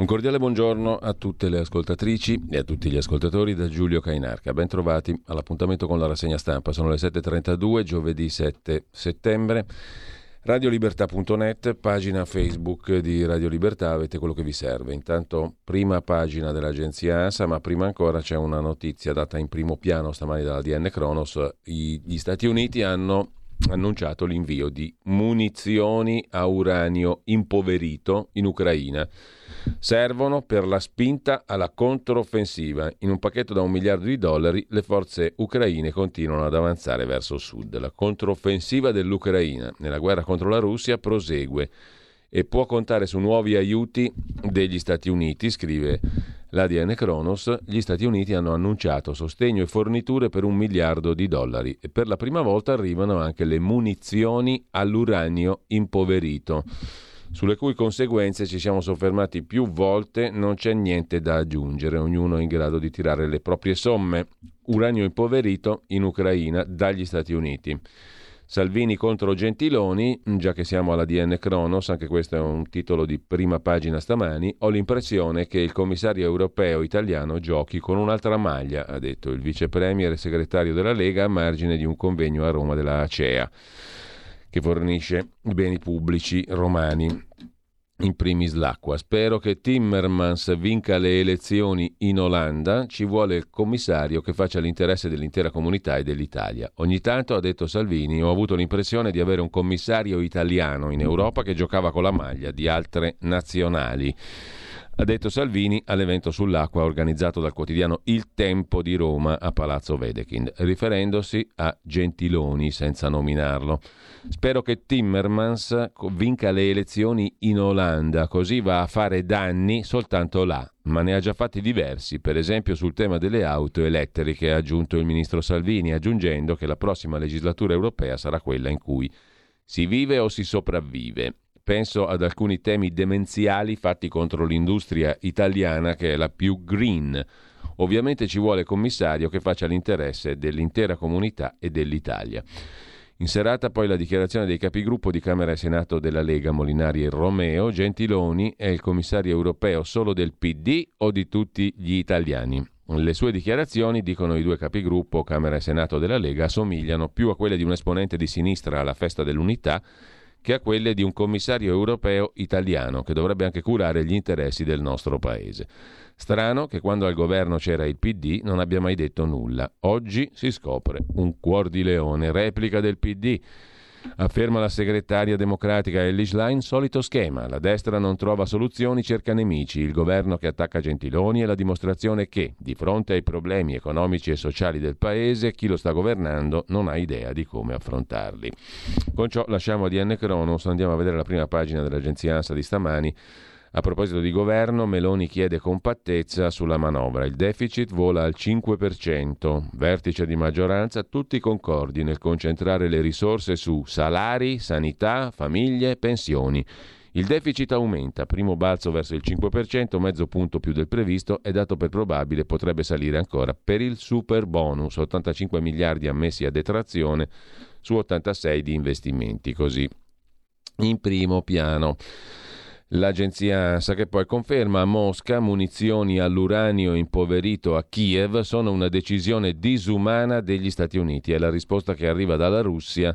Un cordiale buongiorno a tutte le ascoltatrici e a tutti gli ascoltatori da Giulio Cainarca. Ben trovati all'appuntamento con la rassegna stampa. Sono le 7.32, giovedì 7 settembre. Radiolibertà.net, pagina Facebook di Radio Libertà, avete quello che vi serve. Intanto prima pagina dell'agenzia ANSA, ma prima ancora c'è una notizia data in primo piano stamani dalla ADNKronos. Gli Stati Uniti hanno annunciato l'invio di munizioni a uranio impoverito in Ucraina. Servono per la spinta alla controffensiva. In un pacchetto da $1 miliardo le forze ucraine continuano ad avanzare verso sud. La controffensiva dell'Ucraina nella guerra contro la Russia prosegue e può contare su nuovi aiuti degli Stati Uniti, scrive l'ADNKronos. Gli Stati Uniti hanno annunciato sostegno e forniture per $1 miliardo e per la prima volta arrivano anche le munizioni all'uranio impoverito, sulle cui conseguenze ci siamo soffermati più volte. Non c'è niente da aggiungere, ognuno è in grado di tirare le proprie somme. Uranio impoverito in Ucraina dagli Stati Uniti. Salvini contro Gentiloni, già che siamo alla ADNKronos, anche questo è un titolo di prima pagina stamani. Ho l'impressione che il commissario europeo italiano giochi con un'altra maglia, ha detto il vicepremier e segretario della Lega a margine di un convegno a Roma della ACEA, che fornisce beni pubblici romani, in primis l'acqua. Spero che Timmermans vinca le elezioni in Olanda, ci vuole il commissario che faccia l'interesse dell'intera comunità e dell'Italia. Ogni tanto, ha detto Salvini, ho avuto l'impressione di avere un commissario italiano in Europa che giocava con la maglia di altre nazionali, ha detto Salvini all'evento sull'acqua organizzato dal quotidiano Il Tempo di Roma a Palazzo Vedekind, riferendosi a Gentiloni senza nominarlo. Spero che Timmermans vinca le elezioni in Olanda, così va a fare danni soltanto là, ma ne ha già fatti diversi, per esempio sul tema delle auto elettriche, ha aggiunto il ministro Salvini, aggiungendo che la prossima legislatura europea sarà quella in cui si vive o si sopravvive. Penso ad alcuni temi demenziali fatti contro l'industria italiana, che è la più green. Ovviamente ci vuole commissario che faccia l'interesse dell'intera comunità e dell'Italia. In serata poi la dichiarazione dei capigruppo di Camera e Senato della Lega, Molinari e Romeo. Gentiloni è il commissario europeo solo del PD o di tutti gli italiani? Le sue dichiarazioni, dicono i due capigruppo Camera e Senato della Lega, somigliano più a quelle di un esponente di sinistra alla Festa dell'Unità che a quelle di un commissario europeo italiano che dovrebbe anche curare gli interessi del nostro paese. Strano che quando al governo c'era il PD non abbia mai detto nulla. Oggi si scopre un cuor di leone, replica del PD. Afferma la segretaria democratica Elly Schlein, solito schema, la destra non trova soluzioni, cerca nemici, il governo che attacca Gentiloni è la dimostrazione che, di fronte ai problemi economici e sociali del paese, chi lo sta governando non ha idea di come affrontarli. Con ciò lasciamo ADNKronos, andiamo a vedere la prima pagina dell'agenzia ANSA di stamani. A proposito di governo, Meloni chiede compattezza sulla manovra. Il deficit vola al 5%. Vertice di maggioranza, tutti concordi nel concentrare le risorse su salari, sanità, famiglie, pensioni. Il deficit aumenta, primo balzo verso il 5%, mezzo punto più del previsto, è dato per probabile, potrebbe salire ancora per il super bonus, 85 miliardi ammessi a detrazione su 86 di investimenti, così in primo piano. L'agenzia ANSA che poi conferma a Mosca munizioni all'uranio impoverito a Kiev sono una decisione disumana degli Stati Uniti. È la risposta che arriva dalla Russia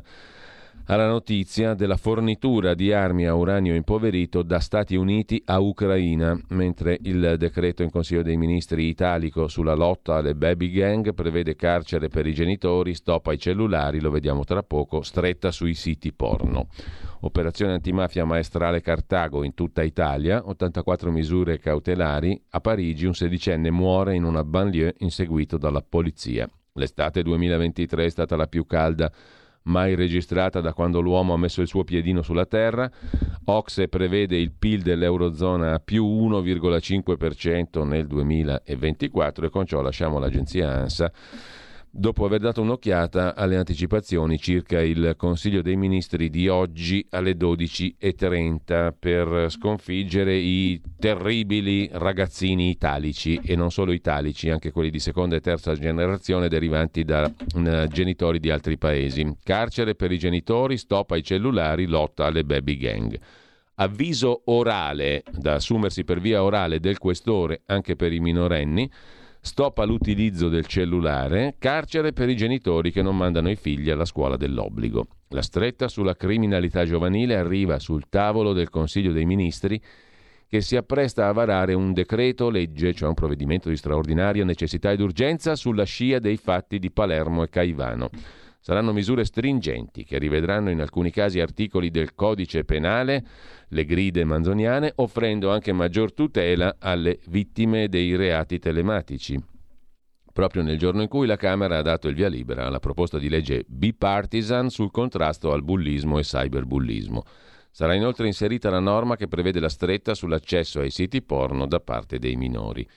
alla notizia della fornitura di armi a uranio impoverito da Stati Uniti a Ucraina, mentre il decreto in Consiglio dei Ministri italico sulla lotta alle baby gang prevede carcere per i genitori, stop ai cellulari, lo vediamo tra poco, stretta sui siti porno. Operazione antimafia maestrale Cartago in tutta Italia, 84 misure cautelari, a Parigi un sedicenne muore in una banlieue inseguito dalla polizia. L'estate 2023 è stata la più calda mai registrata da quando l'uomo ha messo il suo piedino sulla terra. Ocse prevede il PIL dell'Eurozona a più 1,5% nel 2024 e con ciò lasciamo l'agenzia ANSA dopo aver dato un'occhiata alle anticipazioni circa il Consiglio dei Ministri di oggi alle 12:30 per sconfiggere i terribili ragazzini italici e non solo italici, anche quelli di seconda e terza generazione derivanti da genitori di altri paesi. Carcere per i genitori, stop ai cellulari, lotta alle baby gang. Avviso orale da assumersi per via orale del questore anche per i minorenni. Stop all'utilizzo del cellulare, carcere per i genitori che non mandano i figli alla scuola dell'obbligo. La stretta sulla criminalità giovanile arriva sul tavolo del Consiglio dei Ministri che si appresta a varare un decreto legge, cioè un provvedimento di straordinaria necessità ed urgenza sulla scia dei fatti di Palermo e Caivano. Saranno misure stringenti che rivedranno in alcuni casi articoli del codice penale, le gride manzoniane, offrendo anche maggior tutela alle vittime dei reati telematici. Proprio nel giorno in cui la Camera ha dato il via libera alla proposta di legge bipartisan sul contrasto al bullismo e cyberbullismo. Sarà inoltre inserita la norma che prevede la stretta sull'accesso ai siti porno da parte dei minori.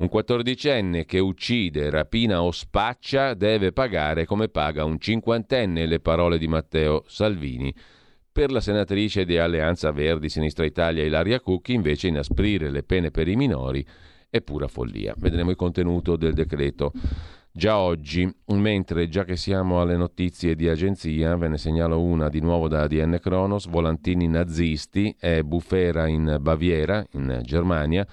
Un 14enne che uccide, rapina o spaccia deve pagare come paga un 50enne, le parole di Matteo Salvini. Per la senatrice di Alleanza Verdi Sinistra Italia Ilaria Cucchi invece inasprire le pene per i minori è pura follia. Vedremo il contenuto del decreto già oggi, mentre già che siamo alle notizie di agenzia ve ne segnalo una di nuovo da ADNKronos, volantini nazisti, è bufera in Baviera, in Germania,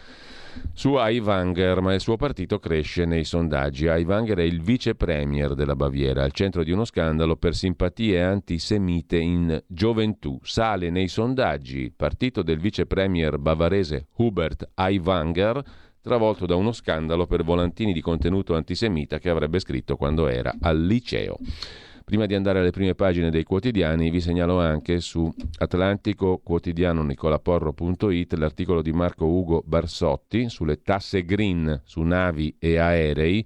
su Aiwanger, ma il suo partito cresce nei sondaggi. Aiwanger è il vice premier della Baviera, al centro di uno scandalo per simpatie antisemite in gioventù. Sale nei sondaggi il partito del vice premier bavarese Hubert Aiwanger, travolto da uno scandalo per volantini di contenuto antisemita che avrebbe scritto quando era al liceo. Prima di andare alle prime pagine dei quotidiani, vi segnalo anche su Atlantico Quotidiano nicolaporro.it l'articolo di Marco Ugo Barsotti sulle tasse green su navi e aerei.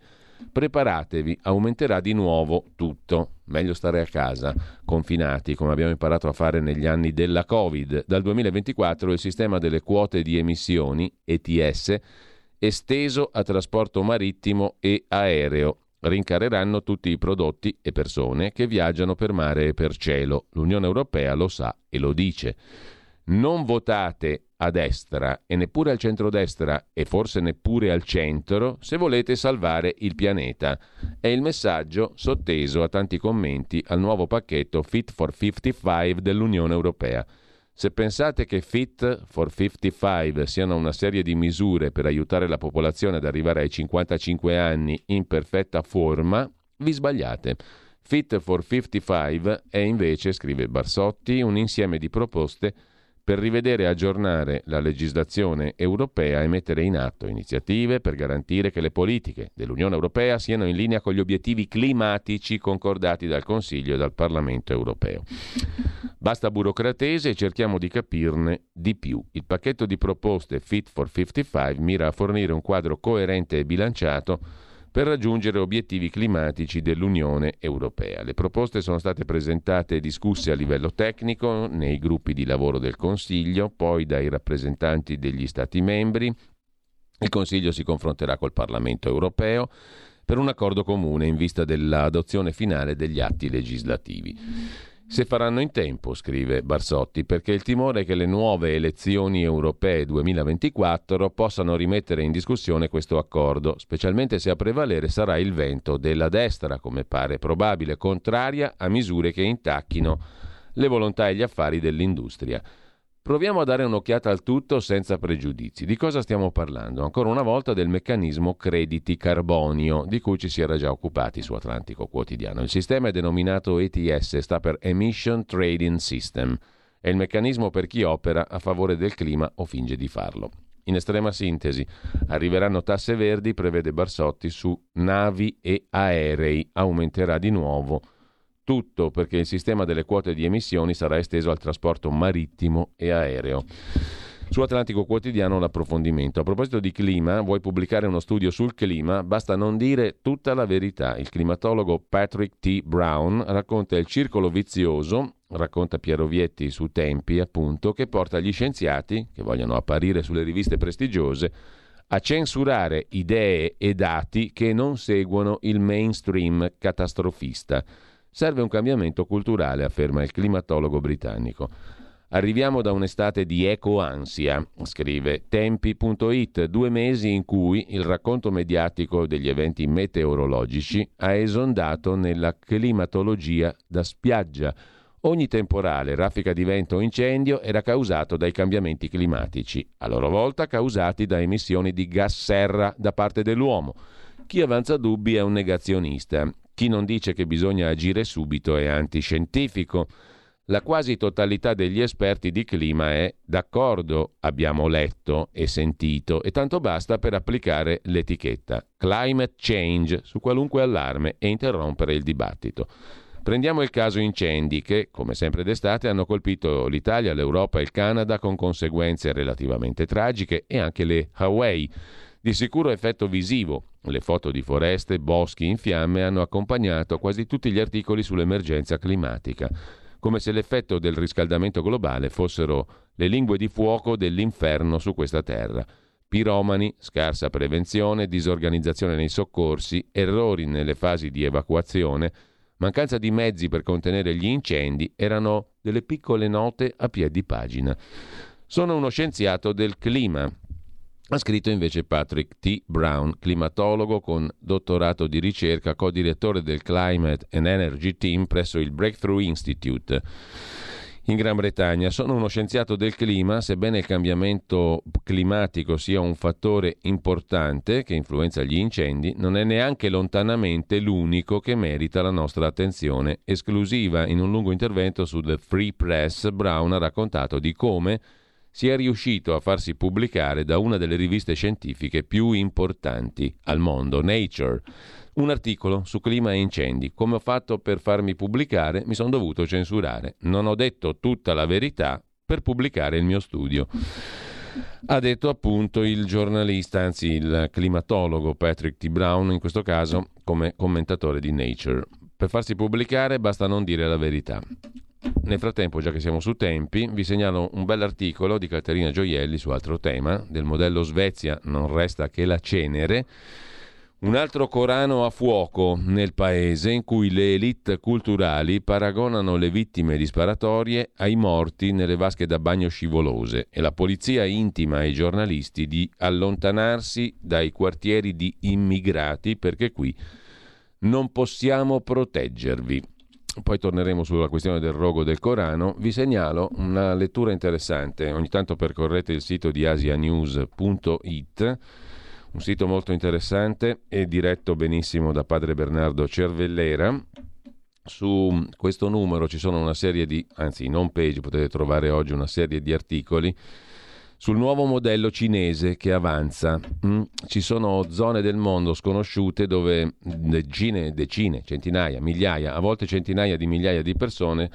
Preparatevi, aumenterà di nuovo tutto. Meglio stare a casa, confinati, come abbiamo imparato a fare negli anni della Covid. Dal 2024 il sistema delle quote di emissioni, ETS, esteso a trasporto marittimo e aereo. Rincareranno tutti i prodotti e persone che viaggiano per mare e per cielo. L'Unione Europea lo sa e lo dice. Non votate a destra e neppure al centrodestra e forse neppure al centro se volete salvare il pianeta. È il messaggio sotteso a tanti commenti al nuovo pacchetto Fit for 55 dell'Unione Europea. Se pensate che Fit for 55 siano una serie di misure per aiutare la popolazione ad arrivare ai 55 anni in perfetta forma, vi sbagliate. Fit for 55 è invece, scrive Barsotti, un insieme di proposte per rivedere e aggiornare la legislazione europea e mettere in atto iniziative per garantire che le politiche dell'Unione Europea siano in linea con gli obiettivi climatici concordati dal Consiglio e dal Parlamento europeo. Basta burocratese e cerchiamo di capirne di più. Il pacchetto di proposte Fit for 55 mira a fornire un quadro coerente e bilanciato per raggiungere obiettivi climatici dell'Unione Europea. Le proposte sono state presentate e discusse a livello tecnico nei gruppi di lavoro del Consiglio, poi dai rappresentanti degli Stati membri. Il Consiglio si confronterà col Parlamento Europeo per un accordo comune in vista dell'adozione finale degli atti legislativi. se faranno in tempo, scrive Barsotti, perché il timore è che le nuove elezioni europee 2024 possano rimettere in discussione questo accordo, specialmente se a prevalere sarà il vento della destra, come pare probabile, contraria a misure che intacchino le volontà e gli affari dell'industria. Proviamo a dare un'occhiata al tutto senza pregiudizi. Di cosa stiamo parlando? Ancora una volta del meccanismo crediti carbonio, di cui ci si era già occupati su Atlantico Quotidiano. Il sistema è denominato ETS, sta per Emission Trading System, è il meccanismo per chi opera a favore del clima o finge di farlo. In estrema sintesi, arriveranno tasse verdi, prevede Barsotti, su navi e aerei, aumenterà di nuovo tutto, perché il sistema delle quote di emissioni sarà esteso al trasporto marittimo e aereo. Su Atlantico Quotidiano l'approfondimento. A proposito di clima, vuoi pubblicare uno studio sul clima? Basta non dire tutta la verità. Il climatologo Patrick T. Brown racconta il circolo vizioso, racconta Piero Vietti su Tempi, appunto, che porta gli scienziati, che vogliono apparire sulle riviste prestigiose, a censurare idee e dati che non seguono il mainstream catastrofista. Serve un cambiamento culturale, afferma il climatologo britannico. Arriviamo da un'estate di ecoansia, scrive Tempi.it, 2 mesi in cui il racconto mediatico degli eventi meteorologici ha esondato nella climatologia da spiaggia. Ogni temporale, raffica di vento o incendio era causato dai cambiamenti climatici, a loro volta causati da emissioni di gas serra da parte dell'uomo. Chi avanza dubbi è un negazionista. Chi non dice che bisogna agire subito è antiscientifico. La quasi totalità degli esperti di clima è d'accordo, abbiamo letto e sentito, e tanto basta per applicare l'etichetta climate change su qualunque allarme e interrompere il dibattito. Prendiamo il caso incendi che, come sempre d'estate, hanno colpito l'Italia, l'Europa e il Canada con conseguenze relativamente tragiche, e anche le Hawaii. Di sicuro effetto visivo. Le foto di foreste, boschi in fiamme hanno accompagnato quasi tutti gli articoli sull'emergenza climatica, come se l'effetto del riscaldamento globale fossero le lingue di fuoco dell'inferno su questa terra. Piromani, scarsa prevenzione, disorganizzazione nei soccorsi, errori nelle fasi di evacuazione, mancanza di mezzi per contenere gli incendi erano delle piccole note a piè di pagina. Sono uno scienziato del clima, ha scritto invece Patrick T. Brown, climatologo con dottorato di ricerca, co-direttore del Climate and Energy Team presso il Breakthrough Institute in Gran Bretagna. Sono uno scienziato del clima, sebbene il cambiamento climatico sia un fattore importante che influenza gli incendi, non è neanche lontanamente l'unico che merita la nostra attenzione esclusiva. In un lungo intervento su The Free Press, Brown ha raccontato di come si è riuscito a farsi pubblicare da una delle riviste scientifiche più importanti al mondo, Nature, un articolo su clima e incendi. Come ho fatto per farmi pubblicare? Mi sono dovuto censurare. Non ho detto tutta la verità per pubblicare il mio studio. Ha detto appunto il giornalista, anzi il climatologo Patrick T. Brown, in questo caso come commentatore di Nature. Per farsi pubblicare basta non dire la verità. Nel frattempo, già che siamo su Tempi, vi segnalo un bell'articolo di Caterina Gioielli su altro tema, del modello Svezia non resta che la cenere, un altro Corano a fuoco nel paese in cui le élite culturali paragonano le vittime di sparatorie ai morti nelle vasche da bagno scivolose e la polizia intima ai giornalisti di allontanarsi dai quartieri di immigrati perché qui non possiamo proteggervi. Poi torneremo sulla questione del rogo del Corano. Vi segnalo una lettura interessante. Ogni tanto percorrete il sito di asianews.it, un sito molto interessante e diretto benissimo da padre Bernardo Cervellera. Su questo numero ci sono una serie di, anzi in home page potete trovare oggi una serie di articoli sul nuovo modello cinese che avanza. Ci sono zone del mondo sconosciute dove decine, centinaia, migliaia, a volte centinaia di migliaia di persone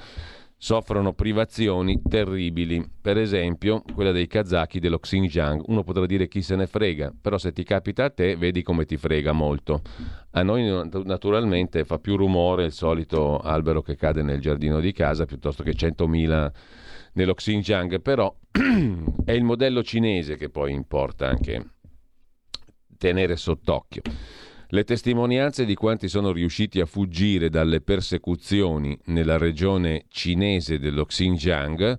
soffrono privazioni terribili. Per esempio, quella dei kazaki dello Xinjiang. Uno potrà dire chi se ne frega, però se ti capita a te vedi come ti frega molto. A noi naturalmente fa più rumore il solito albero che cade nel giardino di casa piuttosto che 100.000 nello Xinjiang, però è il modello cinese che poi importa anche tenere sott'occhio. Le testimonianze di quanti sono riusciti a fuggire dalle persecuzioni nella regione cinese dello Xinjiang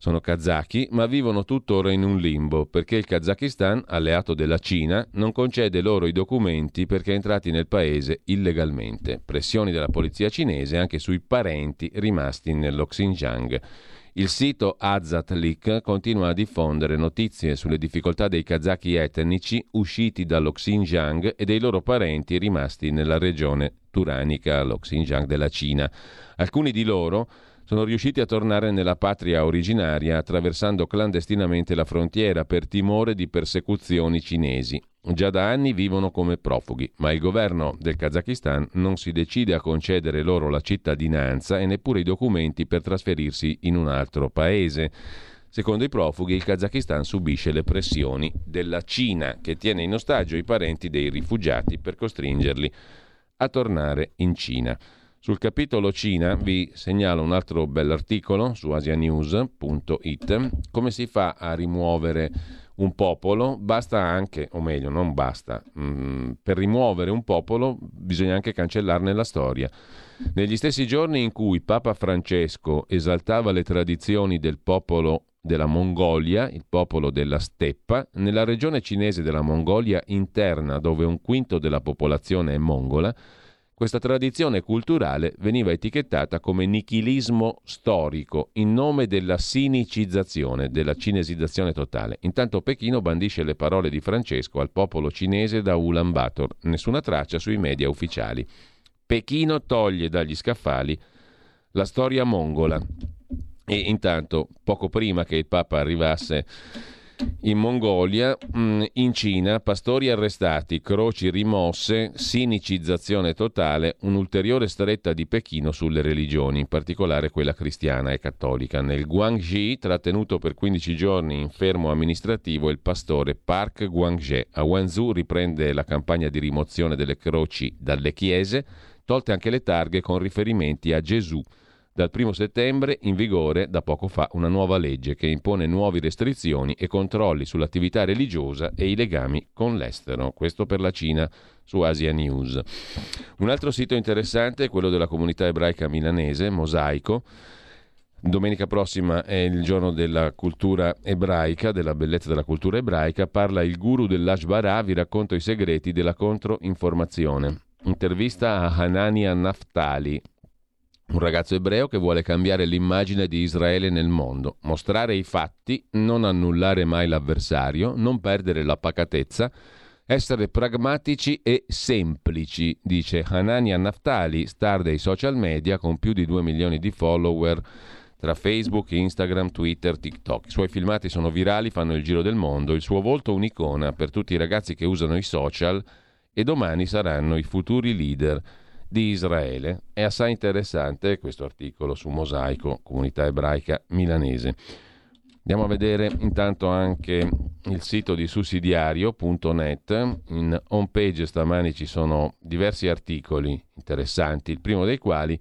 sono kazaki, ma vivono tuttora in un limbo perché il Kazakistan, alleato della Cina, non concede loro i documenti perché entrati nel paese illegalmente. Pressioni della polizia cinese anche sui parenti rimasti nello Xinjiang. Il sito Azatlik continua a diffondere notizie sulle difficoltà dei kazaki etnici usciti dallo Xinjiang e dei loro parenti rimasti nella regione turanica, lo Xinjiang della Cina. Alcuni di loro sono riusciti a tornare nella patria originaria attraversando clandestinamente la frontiera per timore di persecuzioni cinesi. Già da anni vivono come profughi, ma il governo del Kazakistan non si decide a concedere loro la cittadinanza e neppure i documenti per trasferirsi in un altro paese. Secondo i profughi, il Kazakistan subisce le pressioni della Cina, che tiene in ostaggio i parenti dei rifugiati per costringerli a tornare in Cina. Sul capitolo Cina vi segnalo un altro bell'articolo su asianews.it. Come si fa a rimuovere un popolo? Basta anche, o meglio, non basta. Per rimuovere un popolo bisogna anche cancellarne la storia. Negli stessi giorni in cui Papa Francesco esaltava le tradizioni del popolo della Mongolia, il popolo della steppa, nella regione cinese della Mongolia interna, dove un quinto della popolazione è mongola, questa tradizione culturale veniva etichettata come nichilismo storico in nome della sinicizzazione, della cinesizzazione totale. Intanto Pechino bandisce le parole di Francesco al popolo cinese da Ulaanbaatar, nessuna traccia sui media ufficiali. Pechino toglie dagli scaffali la storia mongola e intanto, poco prima che il Papa arrivasse in Mongolia, in Cina, pastori arrestati, croci rimosse, sinicizzazione totale, un'ulteriore stretta di Pechino sulle religioni, in particolare quella cristiana e cattolica. Nel Guangxi, trattenuto per 15 giorni in fermo amministrativo, il pastore Park Guangzhe. A Guangzhou riprende la campagna di rimozione delle croci dalle chiese, tolte anche le targhe con riferimenti a Gesù. Dal 1 settembre in vigore da poco fa una nuova legge che impone nuove restrizioni e controlli sull'attività religiosa e i legami con l'estero. Questo per la Cina su Asia News. Un altro sito interessante è quello della comunità ebraica milanese, Mosaico. Domenica prossima è il giorno della cultura ebraica, della bellezza della cultura ebraica. Parla il guru dell'Ashbarà, vi racconto i segreti della controinformazione. Intervista a Hanania Naftali, un ragazzo ebreo che vuole cambiare l'immagine di Israele nel mondo, mostrare i fatti, non annullare mai l'avversario, non perdere la pacatezza, essere pragmatici e semplici, dice Hanania Naftali, star dei social media con più di 2 milioni di follower tra Facebook, Instagram, Twitter, TikTok. I suoi filmati sono virali, fanno il giro del mondo, il suo volto è un'icona per tutti i ragazzi che usano i social e domani saranno i futuri leader di Israele. È assai interessante questo articolo su Mosaico, comunità ebraica milanese. Andiamo a vedere intanto anche il sito di Sussidiario.net. In home page stamani ci sono diversi articoli interessanti, il primo dei quali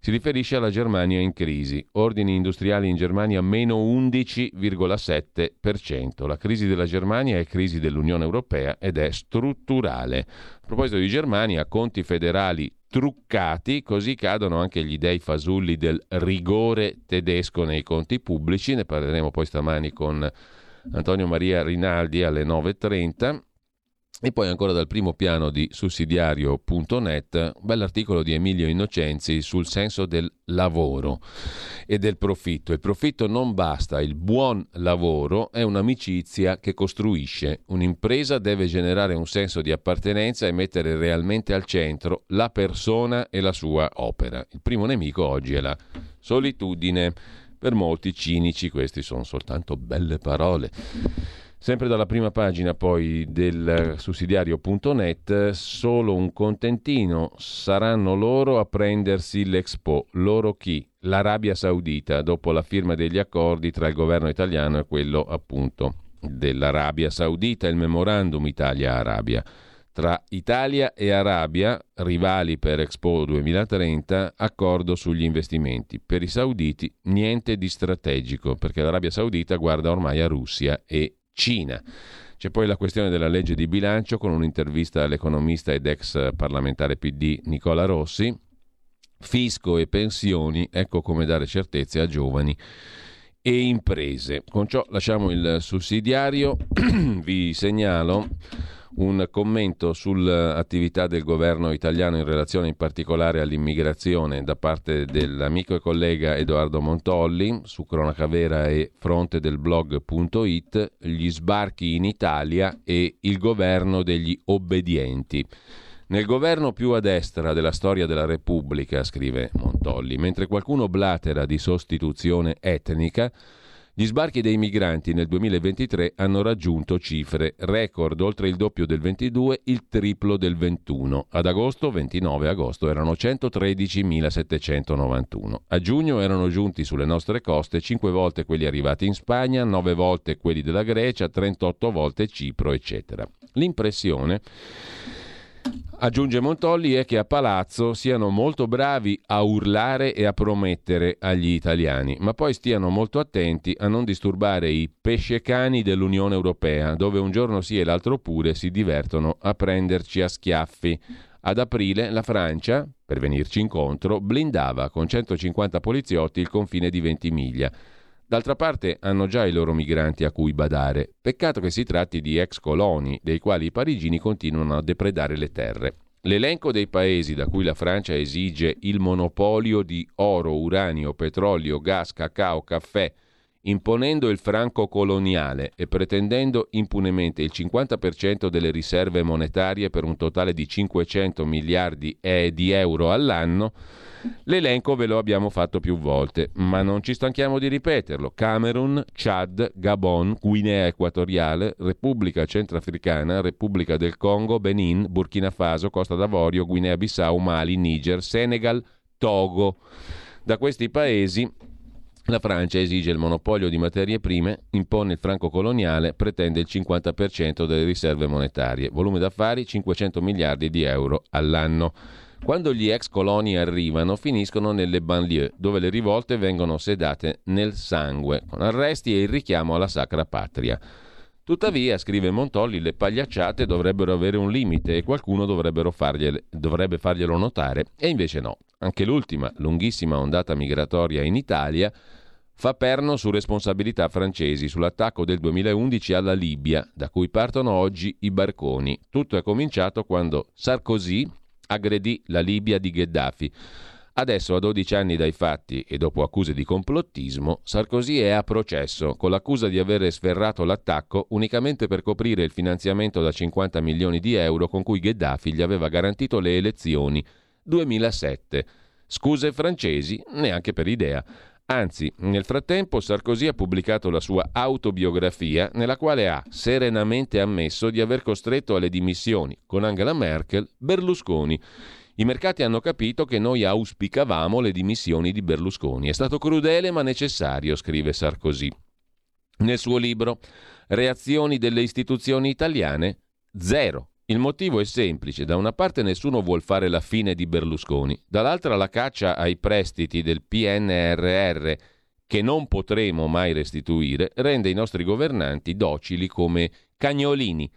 si riferisce alla Germania in crisi. Ordini industriali in Germania meno 11,7%. La crisi della Germania è crisi dell'Unione Europea ed è strutturale. A proposito di Germania, conti federali truccati, così cadono anche gli dei fasulli del rigore tedesco nei conti pubblici. Ne parleremo poi stamani con Antonio Maria Rinaldi alle 9:30. E poi ancora dal primo piano di Sussidiario.net, un bell'articolo di Emilio Innocenzi sul senso del lavoro e del profitto. Il profitto non basta, il buon lavoro è un'amicizia che costruisce. Un'impresa deve generare un senso di appartenenza e mettere realmente al centro la persona e la sua opera. Il primo nemico oggi è la solitudine. Per molti cinici, queste sono soltanto belle parole. Sempre dalla prima pagina poi del Sussidiario.net, solo un contentino, saranno loro a prendersi l'Expo. Loro chi? L'Arabia Saudita, dopo la firma degli accordi tra il governo italiano e quello appunto dell'Arabia Saudita, il memorandum Italia-Arabia. Tra Italia e Arabia, rivali per Expo 2030, accordo sugli investimenti. Per i sauditi niente di strategico, perché l'Arabia Saudita guarda ormai a Russia e Cina. C'è poi la questione della legge di bilancio, con un'intervista all'economista ed ex parlamentare PD Nicola Rossi. Fisco e pensioni, ecco come dare certezze a giovani e imprese. Con ciò lasciamo il sussidiario. Vi segnalo un commento sull'attività del governo italiano in relazione in particolare all'immigrazione da parte dell'amico e collega Edoardo Montolli su Cronaca Vera e Fronte del Blog.it, gli sbarchi in Italia e il governo degli obbedienti. Nel governo più a destra della storia della Repubblica, scrive Montolli, mentre qualcuno blatera di sostituzione etnica, gli sbarchi dei migranti nel 2023 hanno raggiunto cifre record, oltre il doppio del 22, il triplo del 21. Ad agosto, 29 agosto, erano 113.791. A giugno erano giunti sulle nostre coste 5 volte quelli arrivati in Spagna, 9 volte quelli della Grecia, 38 volte Cipro, eccetera. L'impressione, aggiunge Montolli, è che a Palazzo siano molto bravi a urlare e a promettere agli italiani, ma poi stiano molto attenti a non disturbare i pescecani dell'Unione Europea, dove un giorno sì e l'altro pure si divertono a prenderci a schiaffi. Ad aprile la Francia, per venirci incontro, blindava con 150 poliziotti il confine di Ventimiglia. D'altra parte hanno già i loro migranti a cui badare. Peccato che si tratti di ex coloni, dei quali i parigini continuano a depredare le terre. L'elenco dei paesi da cui la Francia esige il monopolio di oro, uranio, petrolio, gas, cacao, caffè, imponendo il franco coloniale e pretendendo impunemente il 50% delle riserve monetarie per un totale di 500 miliardi di euro all'anno, l'elenco ve lo abbiamo fatto più volte, ma non ci stanchiamo di ripeterlo. Camerun, Chad, Gabon, Guinea Equatoriale, Repubblica Centrafricana, Repubblica del Congo, Benin, Burkina Faso, Costa d'Avorio, Guinea-Bissau, Mali, Niger, Senegal, Togo. Da questi paesi la Francia esige il monopolio di materie prime, impone il franco coloniale, pretende il 50% delle riserve monetarie. Volume d'affari 500 miliardi di euro all'anno. Quando gli ex coloni arrivano, finiscono nelle banlieue, dove le rivolte vengono sedate nel sangue, con arresti e il richiamo alla sacra patria. Tuttavia, scrive Montolli, le pagliacciate dovrebbero avere un limite e qualcuno dovrebbe farglielo notare, e invece no. Anche l'ultima, lunghissima ondata migratoria in Italia fa perno su responsabilità francesi sull'attacco del 2011 alla Libia, da cui partono oggi i barconi. Tutto è cominciato quando Sarkozy aggredì la Libia di Gheddafi. Adesso, a 12 anni dai fatti e dopo accuse di complottismo, Sarkozy è a processo con l'accusa di aver sferrato l'attacco unicamente per coprire il finanziamento da 50 milioni di euro con cui Gheddafi gli aveva garantito le elezioni 2007. Scuse francesi neanche per idea. Anzi, nel frattempo Sarkozy ha pubblicato la sua autobiografia, nella quale ha serenamente ammesso di aver costretto alle dimissioni, con Angela Merkel, Berlusconi. I mercati hanno capito che noi auspicavamo le dimissioni di Berlusconi. È stato crudele ma necessario, scrive Sarkozy. Nel suo libro Reazioni delle istituzioni italiane, zero. Il motivo è semplice: da una parte nessuno vuol fare la fine di Berlusconi, dall'altra la caccia ai prestiti del PNRR, che non potremo mai restituire, rende i nostri governanti docili come cagnolini,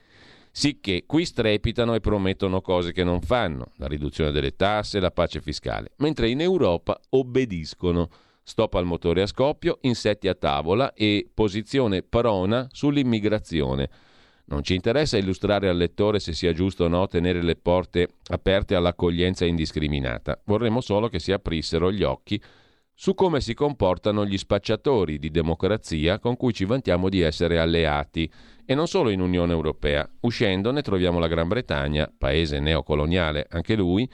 sicché qui strepitano e promettono cose che non fanno, la riduzione delle tasse, la pace fiscale, mentre in Europa obbediscono. Stop al motore a scoppio, insetti a tavola e posizione prona sull'immigrazione. Non ci interessa illustrare al lettore se sia giusto o no tenere le porte aperte all'accoglienza indiscriminata. Vorremmo solo che si aprissero gli occhi su come si comportano gli spacciatori di democrazia con cui ci vantiamo di essere alleati, e non solo in Unione Europea. Uscendone troviamo la Gran Bretagna, paese neocoloniale anche lui,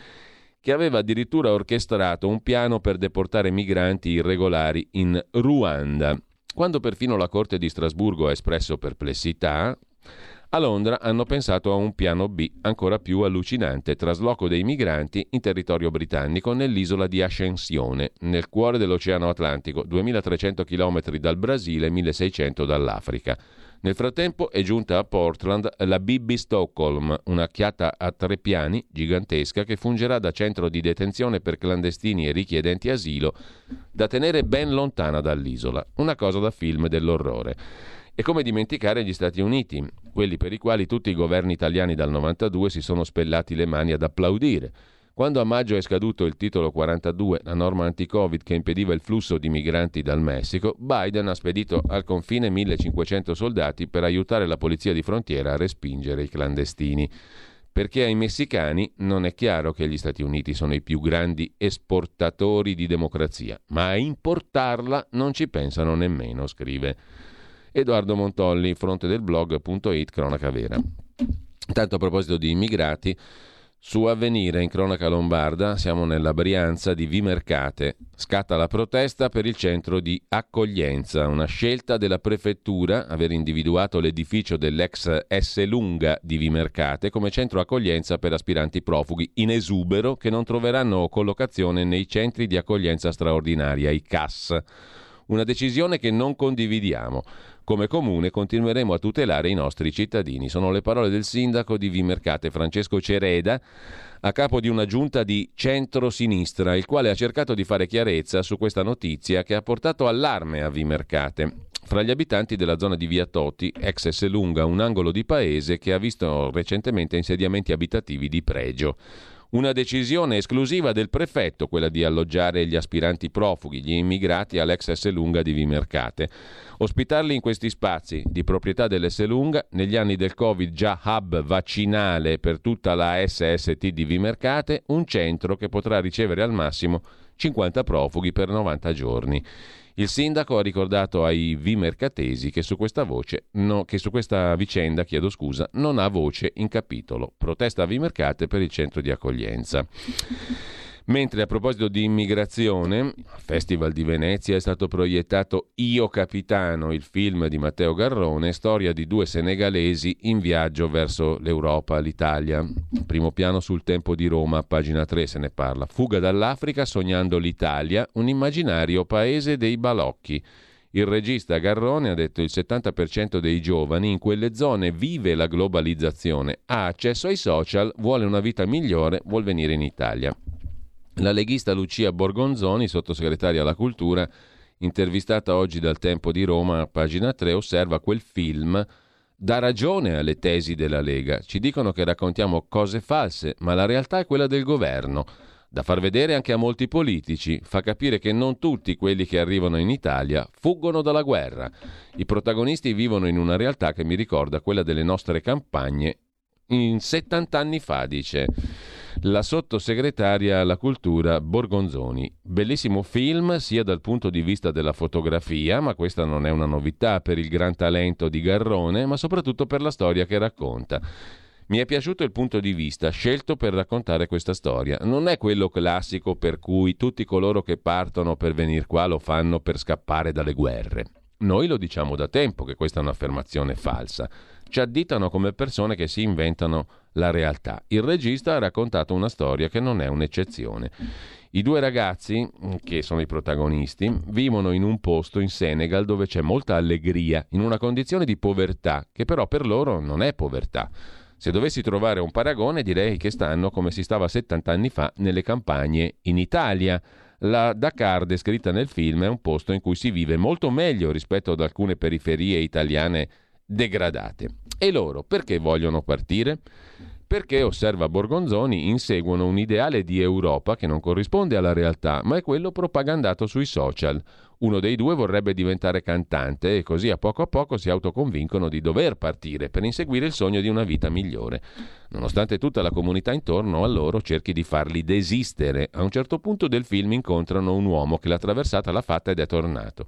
che aveva addirittura orchestrato un piano per deportare migranti irregolari in Ruanda. Quando perfino la Corte di Strasburgo ha espresso perplessità, a Londra hanno pensato a un piano B ancora più allucinante: trasloco dei migranti in territorio britannico nell'isola di Ascensione, nel cuore dell'Oceano Atlantico, 2300 km dal Brasile, 1600 dall'Africa. Nel frattempo è giunta a Portland la BB Stockholm, una chiata a 3 piani gigantesca che fungerà da centro di detenzione per clandestini e richiedenti asilo, da tenere ben lontana dall'isola, una cosa da film dell'orrore. E come dimenticare gli Stati Uniti, quelli per i quali tutti i governi italiani dal 92 si sono spellati le mani ad applaudire. Quando a maggio è scaduto il titolo 42, la norma anti-Covid che impediva il flusso di migranti dal Messico, Biden ha spedito al confine 1.500 soldati per aiutare la polizia di frontiera a respingere i clandestini. Perché ai messicani non è chiaro che gli Stati Uniti sono i più grandi esportatori di democrazia, ma a importarla non ci pensano nemmeno, scrive Edoardo Montolli, fronte del blog.it, cronaca vera. Tanto a proposito di immigrati, su Avvenire in cronaca lombarda, siamo nella Brianza di Vimercate, scatta la protesta per il centro di accoglienza, una scelta della prefettura aver individuato l'edificio dell'ex S Lunga di Vimercate come centro accoglienza per aspiranti profughi in esubero che non troveranno collocazione nei centri di accoglienza straordinaria, i CAS. Una decisione che non condividiamo. Come comune continueremo a tutelare i nostri cittadini. Sono le parole del sindaco di Vimercate, Francesco Cereda, a capo di una giunta di centrosinistra, il quale ha cercato di fare chiarezza su questa notizia che ha portato allarme a Vimercate. Fra gli abitanti della zona di Via Toti, ex S Lunga, un angolo di paese che ha visto recentemente insediamenti abitativi di pregio. Una decisione esclusiva del prefetto, quella di alloggiare gli aspiranti profughi, gli immigrati all'ex S Lunga di Vimercate. Ospitarli in questi spazi di proprietà dell'S Lunga, negli anni del Covid già hub vaccinale per tutta la SST di Vimercate, un centro che potrà ricevere al massimo 50 profughi per 90 giorni. Il sindaco ha ricordato ai vimercatesi che su questa vicenda non ha voce in capitolo. Protesta a Vimercate per il centro di accoglienza. Mentre a proposito di immigrazione, al Festival di Venezia è stato proiettato Io Capitano, il film di Matteo Garrone, storia di due senegalesi in viaggio verso l'Europa, l'Italia. Primo piano sul Tempo di Roma, pagina 3 se ne parla. Fuga dall'Africa sognando l'Italia, un immaginario paese dei balocchi. Il regista Garrone ha detto il 70% dei giovani in quelle zone vive la globalizzazione, ha accesso ai social, vuole una vita migliore, vuol venire in Italia. La leghista Lucia Borgonzoni, sottosegretaria alla Cultura, intervistata oggi dal Tempo di Roma, pagina 3, osserva quel film dà ragione alle tesi della Lega. Ci dicono che raccontiamo cose false, ma la realtà è quella del governo. Da far vedere anche a molti politici, fa capire che non tutti quelli che arrivano in Italia fuggono dalla guerra. I protagonisti vivono in una realtà che mi ricorda quella delle nostre campagne in 70 anni fa, dice la sottosegretaria alla Cultura Borgonzoni. Bellissimo film sia dal punto di vista della fotografia, ma questa non è una novità per il gran talento di Garrone, ma soprattutto per la storia che racconta. Mi è piaciuto il punto di vista scelto per raccontare questa storia. Non è quello classico per cui tutti coloro che partono per venir qua lo fanno per scappare dalle guerre. Noi lo diciamo da tempo che questa è un'affermazione falsa. Ci additano come persone che si inventano la realtà. Il regista ha raccontato una storia che non è un'eccezione. I due ragazzi, che sono i protagonisti, vivono in un posto in Senegal dove c'è molta allegria, in una condizione di povertà, che però per loro non è povertà. Se dovessi trovare un paragone, direi che stanno come si stava 70 anni fa nelle campagne in Italia. La Dakar descritta nel film è un posto in cui si vive molto meglio rispetto ad alcune periferie italiane degradate. E loro perché vogliono partire? Perché, osserva Borgonzoni, inseguono un ideale di Europa che non corrisponde alla realtà, ma è quello propagandato sui social. Uno dei due vorrebbe diventare cantante e così a poco si autoconvincono di dover partire per inseguire il sogno di una vita migliore. Nonostante tutta la comunità intorno a loro cerchi di farli desistere, a un certo punto del film incontrano un uomo che la traversata l'ha fatta ed è tornato.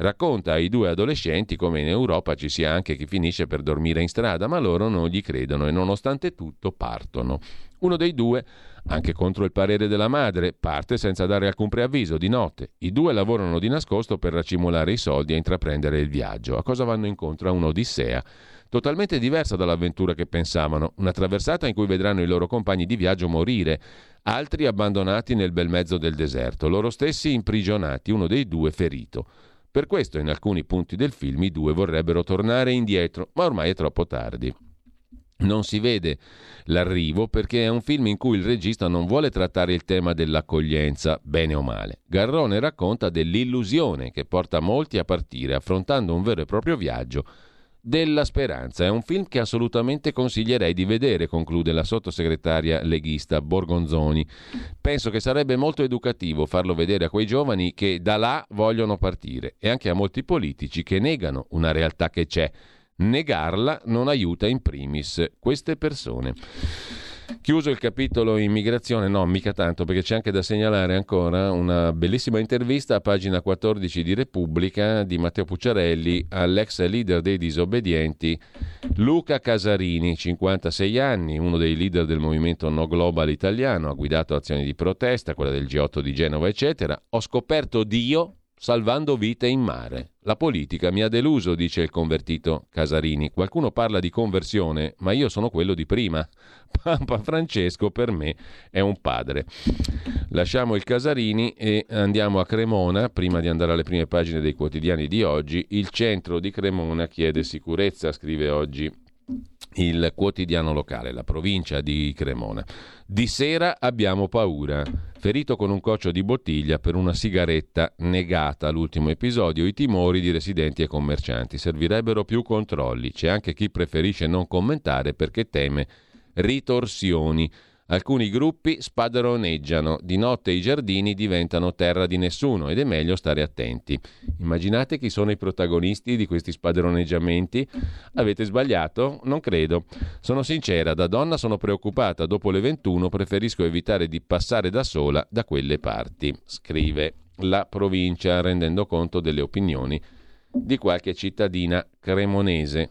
Racconta ai due adolescenti come in Europa ci sia anche chi finisce per dormire in strada, ma loro non gli credono e nonostante tutto partono. Uno dei due, anche contro il parere della madre, parte senza dare alcun preavviso di notte. I due lavorano di nascosto per racimolare i soldi e intraprendere il viaggio. A cosa vanno incontro? A un'odissea totalmente diversa dall'avventura che pensavano, una traversata in cui vedranno i loro compagni di viaggio morire, altri abbandonati nel bel mezzo del deserto, loro stessi imprigionati, uno dei due ferito. Per questo in alcuni punti del film i due vorrebbero tornare indietro, ma ormai è troppo tardi. Non si vede l'arrivo perché è un film in cui il regista non vuole trattare il tema dell'accoglienza, bene o male. Garrone racconta dell'illusione che porta molti a partire, affrontando un vero e proprio viaggio della speranza. È un film che assolutamente consiglierei di vedere, conclude la sottosegretaria leghista Borgonzoni. Penso che sarebbe molto educativo farlo vedere a quei giovani che da là vogliono partire e anche a molti politici che negano una realtà che c'è. Negarla non aiuta in primis queste persone. Chiuso il capitolo immigrazione, no, mica tanto, perché c'è anche da segnalare ancora una bellissima intervista a pagina 14 di Repubblica di Matteo Pucciarelli all'ex leader dei disobbedienti Luca Casarini, 56 anni, uno dei leader del movimento No Global italiano, ha guidato azioni di protesta, quella del G8 di Genova, eccetera. Ho scoperto Dio salvando vite in mare. La politica mi ha deluso, dice il convertito Casarini. Qualcuno parla di conversione, ma io sono quello di prima. Papa Francesco per me è un padre. Lasciamo il Casarini e andiamo a Cremona, prima di andare alle prime pagine dei quotidiani di oggi. Il centro di Cremona chiede sicurezza, scrive oggi il quotidiano locale, la provincia di Cremona. Di sera abbiamo paura. Ferito con un coccio di bottiglia per una sigaretta negata. L'ultimo episodio, i timori di residenti e commercianti. Servirebbero più controlli. C'è anche chi preferisce non commentare perché teme ritorsioni. Alcuni gruppi spadroneggiano. Di notte i giardini diventano terra di nessuno ed è meglio stare attenti. Immaginate chi sono i protagonisti di questi spadroneggiamenti? Avete sbagliato? Non credo. Sono sincera, da donna sono preoccupata. Dopo le 21 preferisco evitare di passare da sola da quelle parti, scrive la provincia, rendendo conto delle opinioni di qualche cittadina cremonese.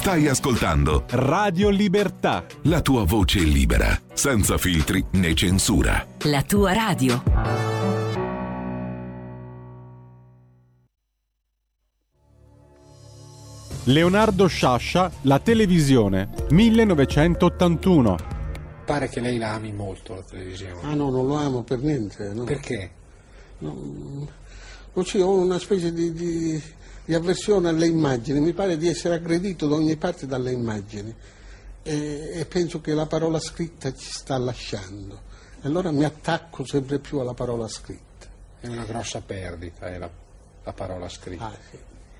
Stai ascoltando Radio Libertà, la tua voce libera, senza filtri né censura. La tua radio. Leonardo Sciascia, la televisione, 1981. Pare che lei la ami molto, la televisione. Ah no, non lo amo per niente. No. Perché? Non c'è, ho una specie di avversione alle immagini, mi pare di essere aggredito da ogni parte dalle immagini e penso che la parola scritta ci sta lasciando, e allora mi attacco sempre più alla parola scritta. È una grossa perdita, è la parola scritta. Ah, sì.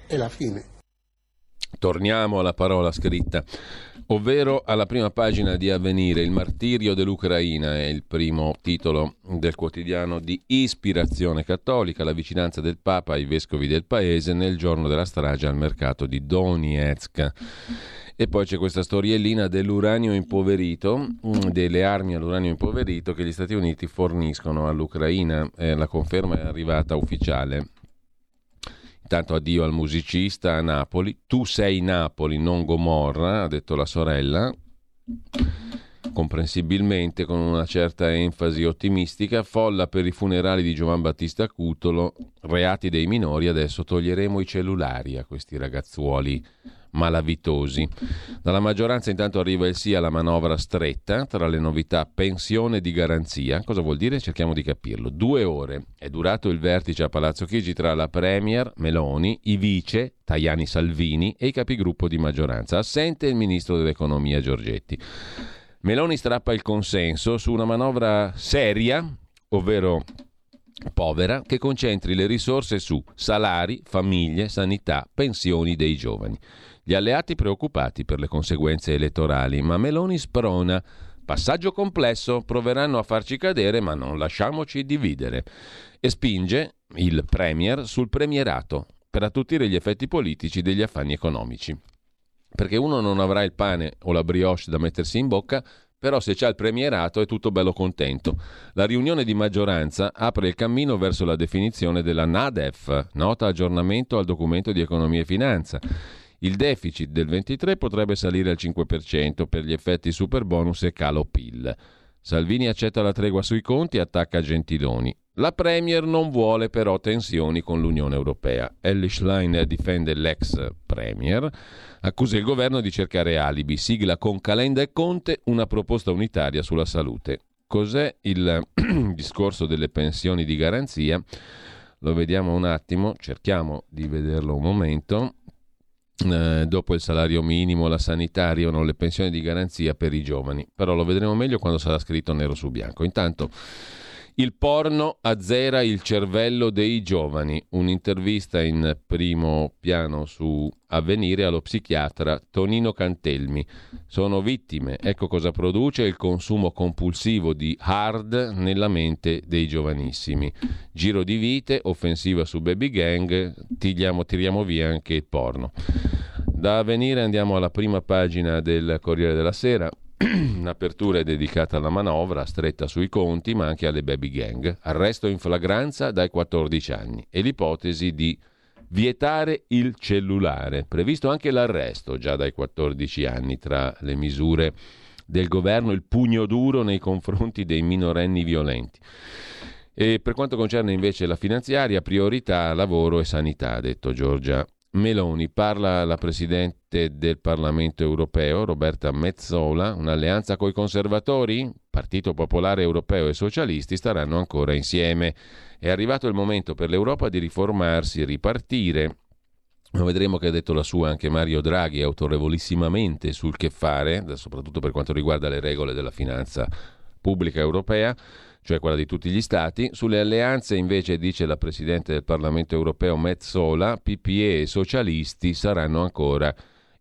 È la fine. Torniamo alla parola scritta, ovvero alla prima pagina di Avvenire. Il martirio dell'Ucraina è il primo titolo del quotidiano di ispirazione cattolica, la vicinanza del Papa ai vescovi del paese nel giorno della strage al mercato di Donetsk. E poi c'è questa storiellina dell'uranio impoverito, delle armi all'uranio impoverito che gli Stati Uniti forniscono all'Ucraina. La conferma è arrivata ufficiale. Tanto addio al musicista a Napoli. Tu sei Napoli, non Gomorra, ha detto la sorella, comprensibilmente con una certa enfasi ottimistica. Folla per i funerali di Giovan Battista Cutolo, reati dei minori, adesso toglieremo i cellulari a questi ragazzuoli malavitosi. Dalla maggioranza intanto arriva il sì alla manovra stretta, tra le novità pensione di garanzia. Cosa vuol dire? Cerchiamo di capirlo. 2 ore è durato il vertice a Palazzo Chigi tra la Premier Meloni, i vice Tajani Salvini e i capigruppo di maggioranza. Assente il ministro dell'economia Giorgetti. Meloni strappa il consenso su una manovra seria, ovvero povera, che concentri le risorse su salari, famiglie, sanità, pensioni dei giovani. Gli alleati preoccupati per le conseguenze elettorali, ma Meloni sprona. Passaggio complesso, proveranno a farci cadere, ma non lasciamoci dividere. E spinge il Premier sul premierato per attutire gli effetti politici degli affanni economici. Perché uno non avrà il pane o la brioche da mettersi in bocca, però se c'è il premierato è tutto bello contento. La riunione di maggioranza apre il cammino verso la definizione della NADEF, nota aggiornamento al documento di economia e finanza. Il deficit del 23 potrebbe salire al 5% per gli effetti superbonus e calo PIL. Salvini accetta la tregua sui conti e attacca Gentiloni. La Premier non vuole però tensioni con l'Unione Europea. Elly Schlein difende l'ex Premier, accusa il governo di cercare alibi, sigla con Calenda e Conte una proposta unitaria sulla salute. Cos'è il discorso delle pensioni di garanzia? Lo vediamo un attimo, cerchiamo di vederlo un momento. Dopo il salario minimo, la sanità, arrivano le pensioni di garanzia per i giovani, però lo vedremo meglio quando sarà scritto nero su bianco. Intanto il porno azzera il cervello dei giovani, un'intervista in primo piano su Avvenire allo psichiatra Tonino Cantelmi. Sono vittime, ecco cosa produce il consumo compulsivo di hard nella mente dei giovanissimi. Giro di vite, offensiva su baby gang, tiriamo via anche il porno. Da Avvenire andiamo alla prima pagina del Corriere della Sera. Un'apertura è dedicata alla manovra stretta sui conti, ma anche alle baby gang. Arresto in flagranza dai 14 anni e l'ipotesi di vietare il cellulare. Previsto anche l'arresto già dai 14 anni. Tra le misure del governo il pugno duro nei confronti dei minorenni violenti. E per quanto concerne invece la finanziaria, priorità lavoro e sanità, ha detto Giorgia Meloni. Parla la Presidente del Parlamento europeo, Roberta Metsola. Un'alleanza coi conservatori? Partito Popolare Europeo e Socialisti staranno ancora insieme. È arrivato il momento per l'Europa di riformarsi e ripartire. Vedremo che ha detto la sua anche Mario Draghi, autorevolissimamente, sul che fare, soprattutto per quanto riguarda le regole della finanza pubblica europea, cioè quella di tutti gli Stati. Sulle alleanze invece, dice la Presidente del Parlamento europeo Metsola, PPE e socialisti saranno ancora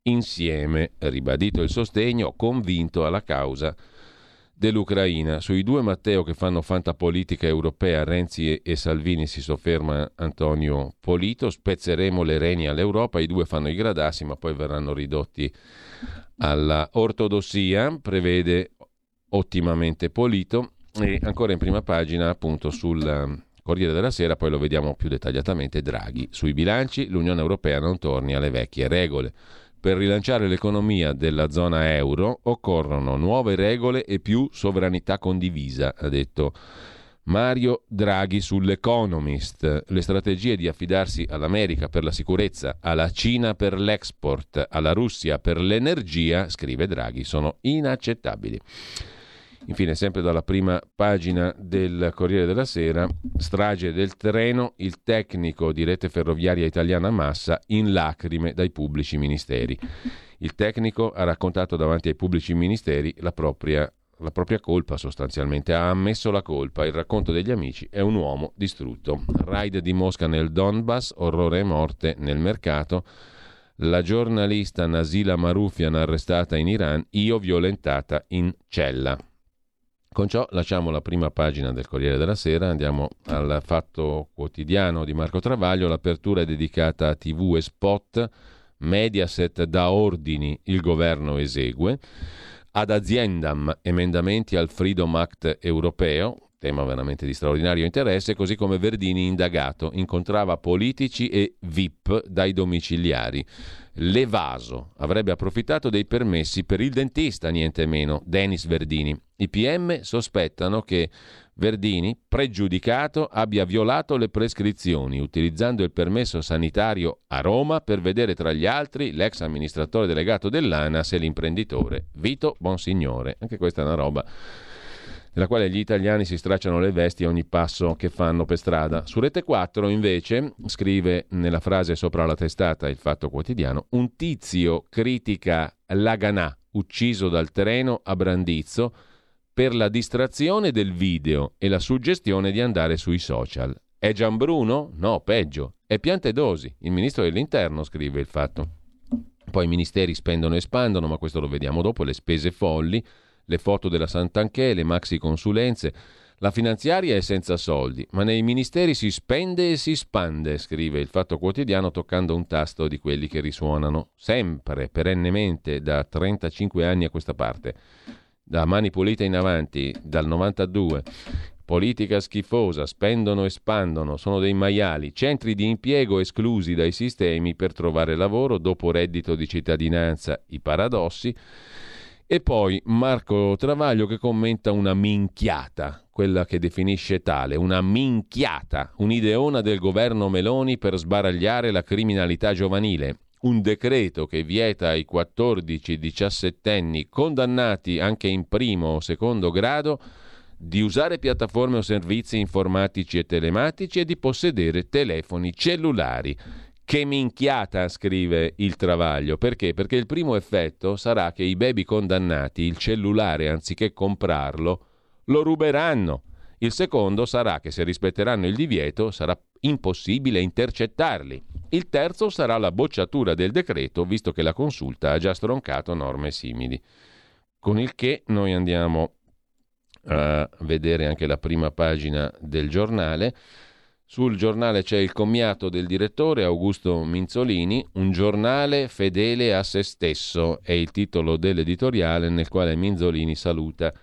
insieme, ribadito il sostegno convinto alla causa dell'Ucraina. Sui due Matteo che fanno fantapolitica europea, Renzi e Salvini, si sofferma Antonio Polito. Spezzeremo le reni all'Europa, i due fanno i gradassi ma poi verranno ridotti alla ortodossia, prevede ottimamente Polito. E ancora in prima pagina, appunto, sul Corriere della Sera, poi lo vediamo più dettagliatamente, Draghi. Sui bilanci l'Unione Europea non torni alle vecchie regole. Per rilanciare l'economia della zona euro occorrono nuove regole e più sovranità condivisa, ha detto Mario Draghi sull'Economist. Le strategie di affidarsi all'America per la sicurezza, alla Cina per l'export, alla Russia per l'energia, scrive Draghi, sono inaccettabili. Infine, sempre dalla prima pagina del Corriere della Sera, strage del treno, il tecnico di Rete Ferroviaria Italiana Massa in lacrime dai pubblici ministeri. Il tecnico ha raccontato davanti ai pubblici ministeri la propria colpa, sostanzialmente ha ammesso la colpa. Il racconto degli amici è un uomo distrutto. Raid di Mosca nel Donbass, orrore e morte nel mercato. La giornalista Nasila Marufian arrestata in Iran, io violentata in cella. Con ciò lasciamo la prima pagina del Corriere della Sera, andiamo al Fatto Quotidiano di Marco Travaglio. L'apertura è dedicata a TV e spot. Mediaset dà ordini, il governo esegue. Ad aziendam, emendamenti al Freedom Act europeo, tema veramente di straordinario interesse, così come Verdini indagato, incontrava politici e VIP dai domiciliari. L'evaso avrebbe approfittato dei permessi per il dentista, niente meno, Denis Verdini. I PM sospettano che Verdini, pregiudicato, abbia violato le prescrizioni, utilizzando il permesso sanitario a Roma per vedere tra gli altri l'ex amministratore delegato dell'ANAS e l'imprenditore Vito Bonsignore. Anche questa è una roba nella quale gli italiani si stracciano le vesti a ogni passo che fanno per strada. Su Rete 4, invece, scrive nella frase sopra la testata il Fatto Quotidiano, un tizio critica Laganà, ucciso dal treno a Brandizzo, per la distrazione del video e la suggestione di andare sui social. È Gianbruno? No, peggio. È Piantedosi, il ministro dell'Interno, scrive il Fatto. Poi i ministeri spendono e espandono, ma questo lo vediamo dopo, le spese folli. Le foto della Santanchè, le maxi consulenze, la finanziaria è senza soldi, ma nei ministeri si spende e si spande, scrive il Fatto Quotidiano, toccando un tasto di quelli che risuonano sempre, perennemente, da 35 anni a questa parte, da Mani Pulite in avanti, dal 92. Politica schifosa, spendono e spandono, sono dei maiali, centri di impiego esclusi dai sistemi per trovare lavoro dopo reddito di cittadinanza, i paradossi. E poi Marco Travaglio che commenta una minchiata. quella che definisce tale, una minchiata, un'ideona del governo Meloni per sbaragliare la criminalità giovanile. Un decreto che vieta ai 14-17enni condannati anche in primo o secondo grado di usare piattaforme o servizi informatici e telematici e di possedere telefoni cellulari. Che minchiata, scrive il Travaglio. Perché? Perché il primo effetto sarà che i baby condannati il cellulare, anziché comprarlo, lo ruberanno. Il secondo sarà che se rispetteranno il divieto sarà impossibile intercettarli. Il terzo sarà la bocciatura del decreto, visto che la Consulta ha già stroncato norme simili. Con il che noi andiamo a vedere anche la prima pagina del giornale. Sul giornale c'è il commiato del direttore Augusto Minzolini, un giornale fedele a se stesso, è il titolo dell'editoriale nel quale Minzolini saluta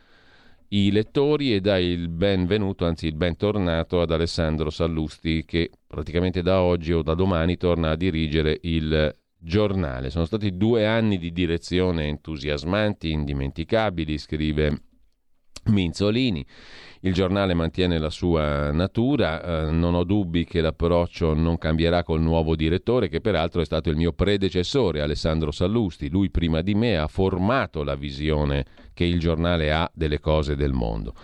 i lettori e dà il benvenuto, anzi il bentornato ad Alessandro Sallusti, che praticamente da oggi o da domani torna a dirigere il giornale. Sono stati 2 anni di direzione entusiasmanti, indimenticabili, scrive Minzolini. Il giornale mantiene la sua natura, non ho dubbi che l'approccio non cambierà col nuovo direttore, che peraltro è stato il mio predecessore, Alessandro Sallusti. Lui prima di me ha formato la visione che il giornale ha delle cose del mondo.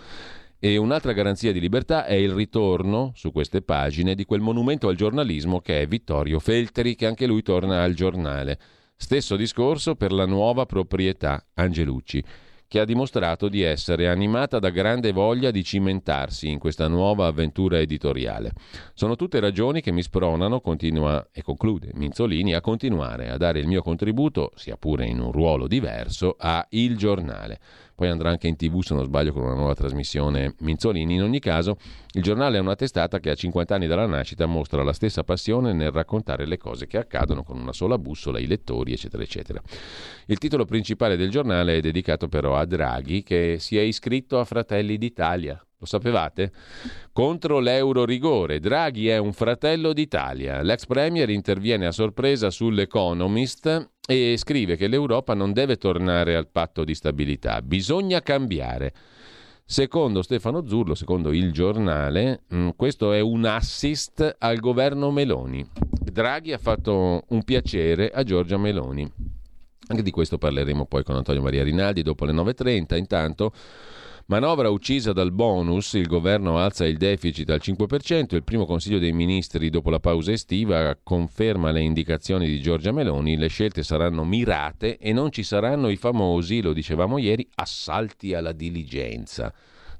E un'altra garanzia di libertà è il ritorno, su queste pagine, di quel monumento al giornalismo che è Vittorio Feltri, che anche lui torna al giornale. Stesso discorso per la nuova proprietà Angelucci, che ha dimostrato di essere animata da grande voglia di cimentarsi in questa nuova avventura editoriale. Sono tutte ragioni che mi spronano, continua e conclude Minzolini, a continuare a dare il mio contributo, sia pure in un ruolo diverso, a Il Giornale. Poi andrà anche in TV, se non sbaglio, con una nuova trasmissione Minzolini. In ogni caso, il giornale è una testata che a 50 anni dalla nascita mostra la stessa passione nel raccontare le cose che accadono con una sola bussola, i lettori, eccetera, eccetera. Il titolo principale del giornale è dedicato però a Draghi, che si è iscritto a Fratelli d'Italia. Lo sapevate? Contro l'euro rigore. Draghi è un fratello d'Italia. L'ex premier interviene a sorpresa sull'Economist e scrive che l'Europa non deve tornare al patto di stabilità, bisogna cambiare. Secondo Stefano Zurlo, secondo il giornale, questo è un assist al governo Meloni. Draghi ha fatto un piacere a Giorgia Meloni. Anche di questo parleremo poi con Antonio Maria Rinaldi dopo le 9.30. Intanto, manovra uccisa dal bonus, il governo alza il deficit al 5%, il primo Consiglio dei Ministri dopo la pausa estiva conferma le indicazioni di Giorgia Meloni, le scelte saranno mirate e non ci saranno i famosi, lo dicevamo ieri, assalti alla diligenza.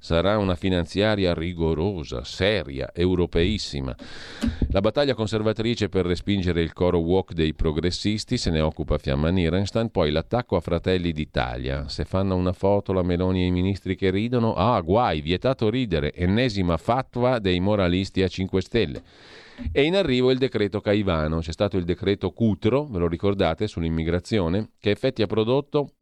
Sarà una finanziaria rigorosa, seria, europeissima. La battaglia conservatrice per respingere il coro woke dei progressisti, se ne occupa Fiamma Nirenstein. Poi l'attacco a Fratelli d'Italia. Se fanno una foto la Meloni e i ministri che ridono, ah guai, vietato ridere, ennesima fatwa dei moralisti a 5 Stelle. E in arrivo il decreto Caivano. C'è stato il decreto Cutro, ve lo ricordate, sull'immigrazione, che effetti ha prodotto?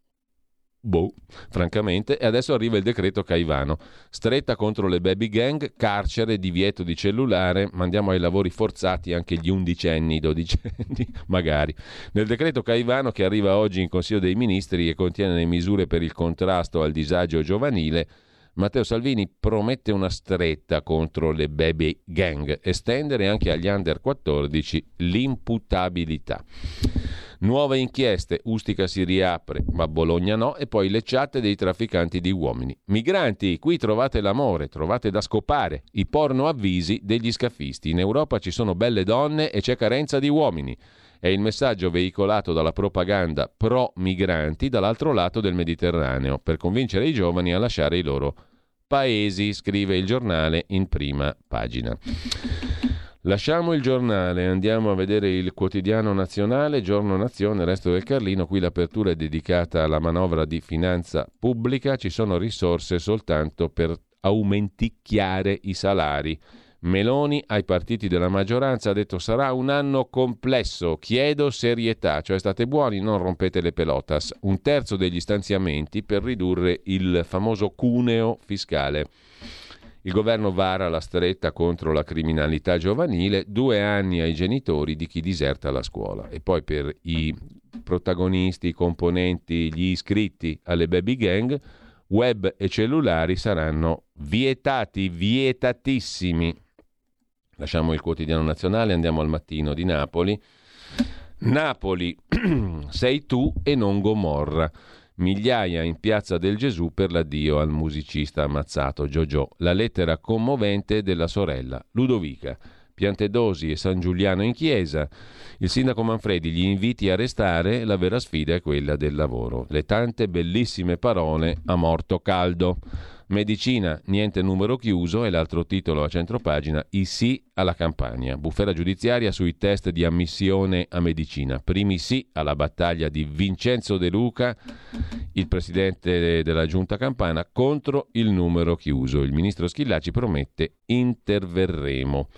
Boh, francamente. E adesso arriva il decreto Caivano, stretta contro le baby gang, carcere, divieto di cellulare, mandiamo ai lavori forzati anche gli 11enni, 12enni magari. Nel decreto Caivano, che arriva oggi in Consiglio dei Ministri e contiene le misure per il contrasto al disagio giovanile, Matteo Salvini promette una stretta contro le baby gang, estendere anche agli under 14 l'imputabilità. Nuove inchieste, Ustica si riapre, ma Bologna no, e poi le chat dei trafficanti di uomini. Migranti, qui trovate l'amore, trovate da scopare, i porno avvisi degli scafisti. In Europa ci sono belle donne e c'è carenza di uomini. È il messaggio veicolato dalla propaganda pro-migranti dall'altro lato del Mediterraneo, per convincere i giovani a lasciare i loro paesi, scrive il giornale in prima pagina. Lasciamo il giornale, andiamo a vedere il quotidiano nazionale, Giorno Nazione, Resto del Carlino. Qui l'apertura è dedicata alla manovra di finanza pubblica, ci sono risorse soltanto per aumenticchiare i salari. Meloni ai partiti della maggioranza ha detto: sarà un anno complesso, chiedo serietà, cioè state buoni, non rompete le pelotas. 1/3 degli stanziamenti per ridurre il famoso cuneo fiscale. Il governo vara la stretta contro la criminalità giovanile, 2 anni ai genitori di chi diserta la scuola. E poi per i protagonisti, i componenti, gli iscritti alle baby gang, web e cellulari saranno vietati, vietatissimi. Lasciamo il quotidiano nazionale, andiamo al Mattino di Napoli. Napoli, sei tu e non Gomorra. Migliaia in piazza del Gesù per l'addio al musicista ammazzato Giorgio. La lettera commovente della sorella Ludovica. Piantedosi e San Giuliano in chiesa. Il sindaco Manfredi gli inviti a restare, la vera sfida è quella del lavoro. Le tante bellissime parole a morto caldo. Medicina, niente numero chiuso, e l'altro titolo a centropagina, i sì alla Campania. Bufera giudiziaria sui test di ammissione a medicina. Primi sì alla battaglia di Vincenzo De Luca, il presidente della giunta campana, contro il numero chiuso. Il ministro Schillaci promette interverremo.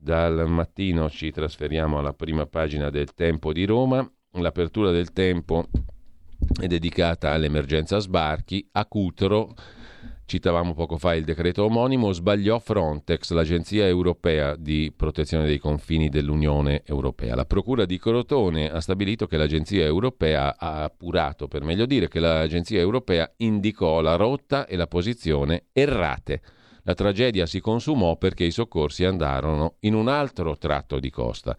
Dal Mattino ci trasferiamo alla prima pagina del Tempo di Roma. L'apertura del Tempo è dedicata all'emergenza sbarchi. A Cutro, citavamo poco fa il decreto omonimo, sbagliò Frontex, l'agenzia europea di protezione dei confini dell'Unione Europea. La procura di Crotone ha stabilito che l'agenzia europea ha appurato, per meglio dire, che l'agenzia europea indicò la rotta e la posizione errate. La tragedia si consumò perché i soccorsi andarono in un altro tratto di costa.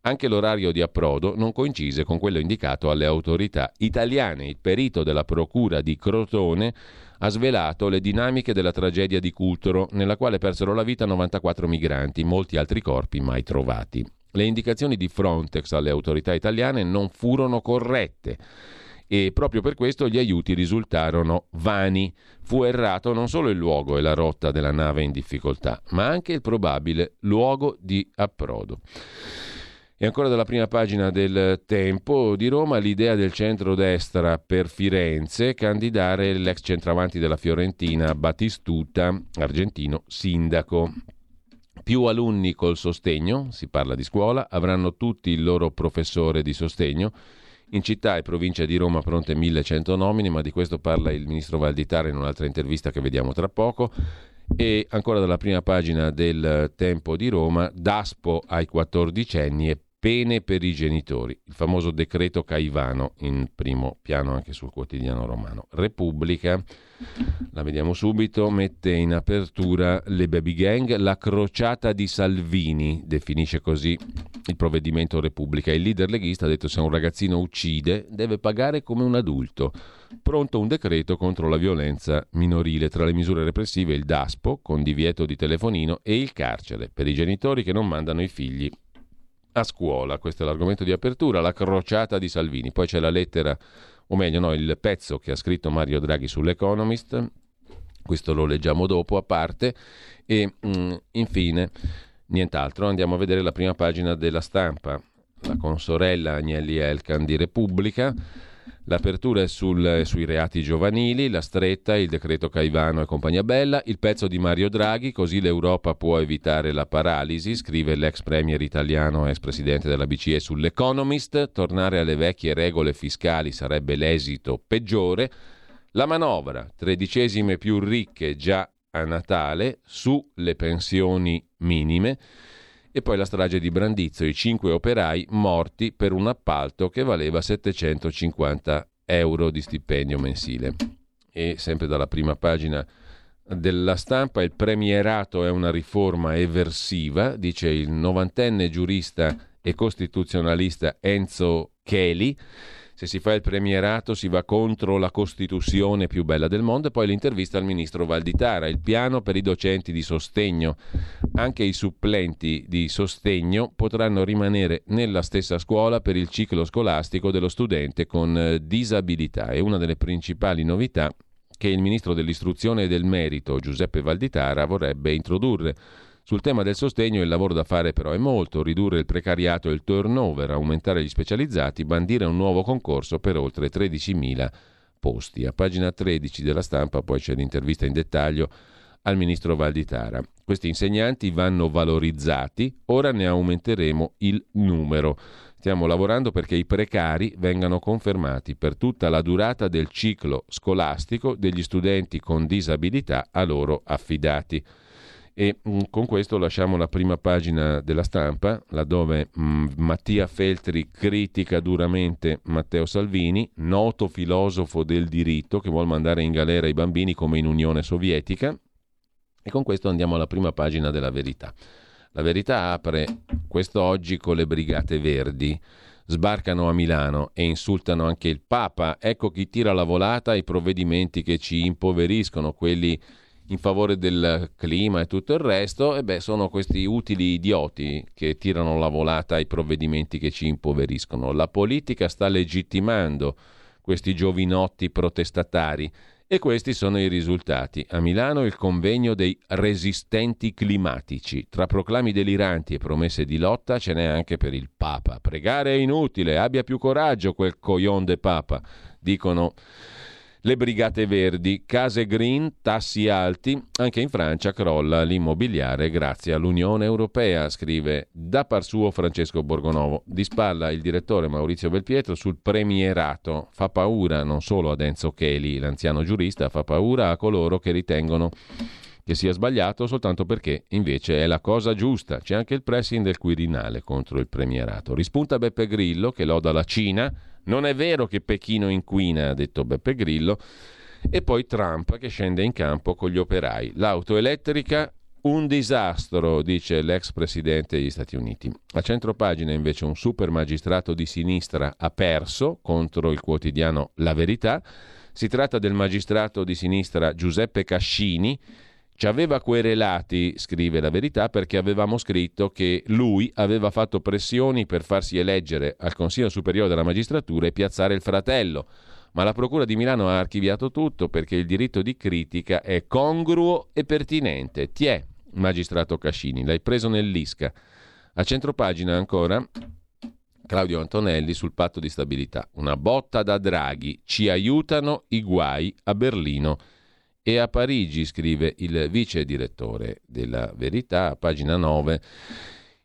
Anche l'orario di approdo non coincise con quello indicato alle autorità italiane. Il perito della procura di Crotone ha svelato le dinamiche della tragedia di Cutro, nella quale persero la vita 94 migranti, molti altri corpi mai trovati. Le indicazioni di Frontex alle autorità italiane non furono corrette. E proprio per questo gli aiuti risultarono vani. Fu errato non solo il luogo e la rotta della nave in difficoltà, ma anche il probabile luogo di approdo. E ancora dalla prima pagina del Tempo di Roma, l'idea del centrodestra per Firenze, candidare l'ex centravanti della Fiorentina Batistuta, argentino, sindaco. Più alunni col sostegno, si parla di scuola, avranno tutti il loro professore di sostegno. In città e provincia di Roma pronte 1100 nomine, ma di questo parla il ministro Valditara in un'altra intervista che vediamo tra poco. E ancora dalla prima pagina del Tempo di Roma, Daspo ai 14enni e pene per i genitori. Il famoso decreto Caivano in primo piano anche sul quotidiano romano. Repubblica, la vediamo subito, mette in apertura le baby gang, la crociata di Salvini, definisce così il provvedimento Repubblica. Il leader leghista ha detto: se un ragazzino uccide deve pagare come un adulto. Pronto un decreto contro la violenza minorile, tra le misure repressive il Daspo con divieto di telefonino e il carcere per i genitori che non mandano i figli a scuola. Questo è l'argomento di apertura, la crociata di Salvini. Poi c'è la lettera, o meglio no, il pezzo che ha scritto Mario Draghi sull'Economist, questo lo leggiamo dopo a parte, e infine nient'altro. Andiamo a vedere la prima pagina della Stampa, la consorella Agnelli Elkan di Repubblica. L'apertura è sui reati giovanili, la stretta, il decreto Caivano e compagnia bella, il pezzo di Mario Draghi, così l'Europa può evitare la paralisi, scrive l'ex premier italiano, ex presidente della BCE sull'Economist, tornare alle vecchie regole fiscali sarebbe l'esito peggiore, la manovra, tredicesime più ricche già a Natale, sulle pensioni minime. E poi la strage di Brandizzo, i 5 operai morti per un appalto che valeva 750 euro di stipendio mensile. E sempre dalla prima pagina della Stampa, il premierato è una riforma eversiva, dice il 90enne giurista e costituzionalista Enzo Cheli. Se si fa il premierato si va contro la Costituzione più bella del mondo. E poi l'intervista al ministro Valditara, il piano per i docenti di sostegno. Anche i supplenti di sostegno potranno rimanere nella stessa scuola per il ciclo scolastico dello studente con disabilità. È una delle principali novità che il ministro dell'Istruzione e del Merito, Giuseppe Valditara, vorrebbe introdurre. Sul tema del sostegno il lavoro da fare però è molto, ridurre il precariato e il turnover, aumentare gli specializzati, bandire un nuovo concorso per oltre 13.000 posti. A pagina 13 della Stampa poi c'è l'intervista in dettaglio al ministro Valditara. Questi insegnanti vanno valorizzati, ora ne aumenteremo il numero. Stiamo lavorando perché i precari vengano confermati per tutta la durata del ciclo scolastico degli studenti con disabilità a loro affidati. E con questo lasciamo la prima pagina della Stampa, laddove Mattia Feltri critica duramente Matteo Salvini, noto filosofo del diritto che vuol mandare in galera i bambini come in Unione Sovietica. E con questo andiamo alla prima pagina della Verità. La Verità apre quest'oggi con le Brigate Verdi. Sbarcano a Milano e insultano anche il Papa. Ecco chi tira la volata ai provvedimenti che ci impoveriscono, quelli in favore del clima e tutto il resto. E sono questi utili idioti che tirano la volata ai provvedimenti che ci impoveriscono. La politica sta legittimando questi giovinotti protestatari e questi sono i risultati. A Milano il convegno dei resistenti climatici. Tra proclami deliranti e promesse di lotta ce n'è anche per il Papa. Pregare è inutile, abbia più coraggio quel coglion de Papa, dicono le Brigate Verdi. Case green, tassi alti, anche in Francia crolla l'immobiliare grazie all'Unione Europea, scrive da par suo Francesco Borgonovo. Di spalla il direttore Maurizio Belpietro sul premierato. Fa paura non solo ad Enzo Cheli, l'anziano giurista, fa paura a coloro che ritengono che sia sbagliato soltanto perché invece è la cosa giusta. C'è anche il pressing del Quirinale contro il premierato. Rispunta Beppe Grillo che loda la Cina. Non è vero che Pechino inquina, ha detto Beppe Grillo. E poi Trump che scende in campo con gli operai. L'auto elettrica un disastro, dice l'ex presidente degli Stati Uniti. A centropagina invece un super magistrato di sinistra ha perso contro il quotidiano La Verità. Si tratta del magistrato di sinistra Giuseppe Cascini. Ci aveva querelati, scrive La Verità, perché avevamo scritto che lui aveva fatto pressioni per farsi eleggere al Consiglio Superiore della Magistratura e piazzare il fratello. Ma la Procura di Milano ha archiviato tutto perché il diritto di critica è congruo e pertinente. Tiè, magistrato Cascini, l'hai preso nell'isca. A centropagina ancora Claudio Antonelli sul patto di stabilità. Una botta da Draghi, ci aiutano i guai a Berlino. E a Parigi, scrive il vice direttore della Verità, a pagina 9,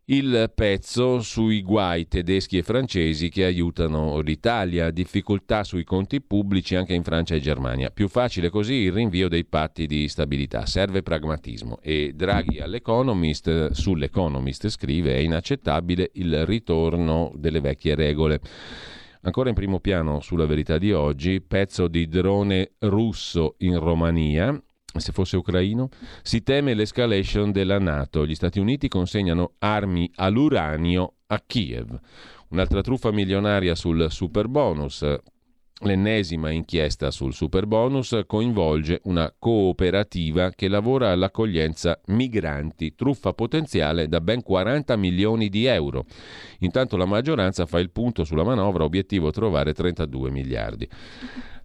il pezzo sui guai tedeschi e francesi che aiutano l'Italia, difficoltà sui conti pubblici anche in Francia e Germania. Più facile così il rinvio dei patti di stabilità, serve pragmatismo. E Draghi all'Economist, sull'Economist scrive, è inaccettabile il ritorno delle vecchie regole. Ancora in primo piano sulla Verità di oggi, pezzo di drone russo in Romania, se fosse ucraino, si teme l'escalation della NATO. Gli Stati Uniti consegnano armi all'uranio a Kiev. Un'altra truffa milionaria sul superbonus. L'ennesima inchiesta sul superbonus coinvolge una cooperativa che lavora all'accoglienza migranti, truffa potenziale da ben 40 milioni di euro. Intanto la maggioranza fa il punto sulla manovra, obiettivo trovare 32 miliardi.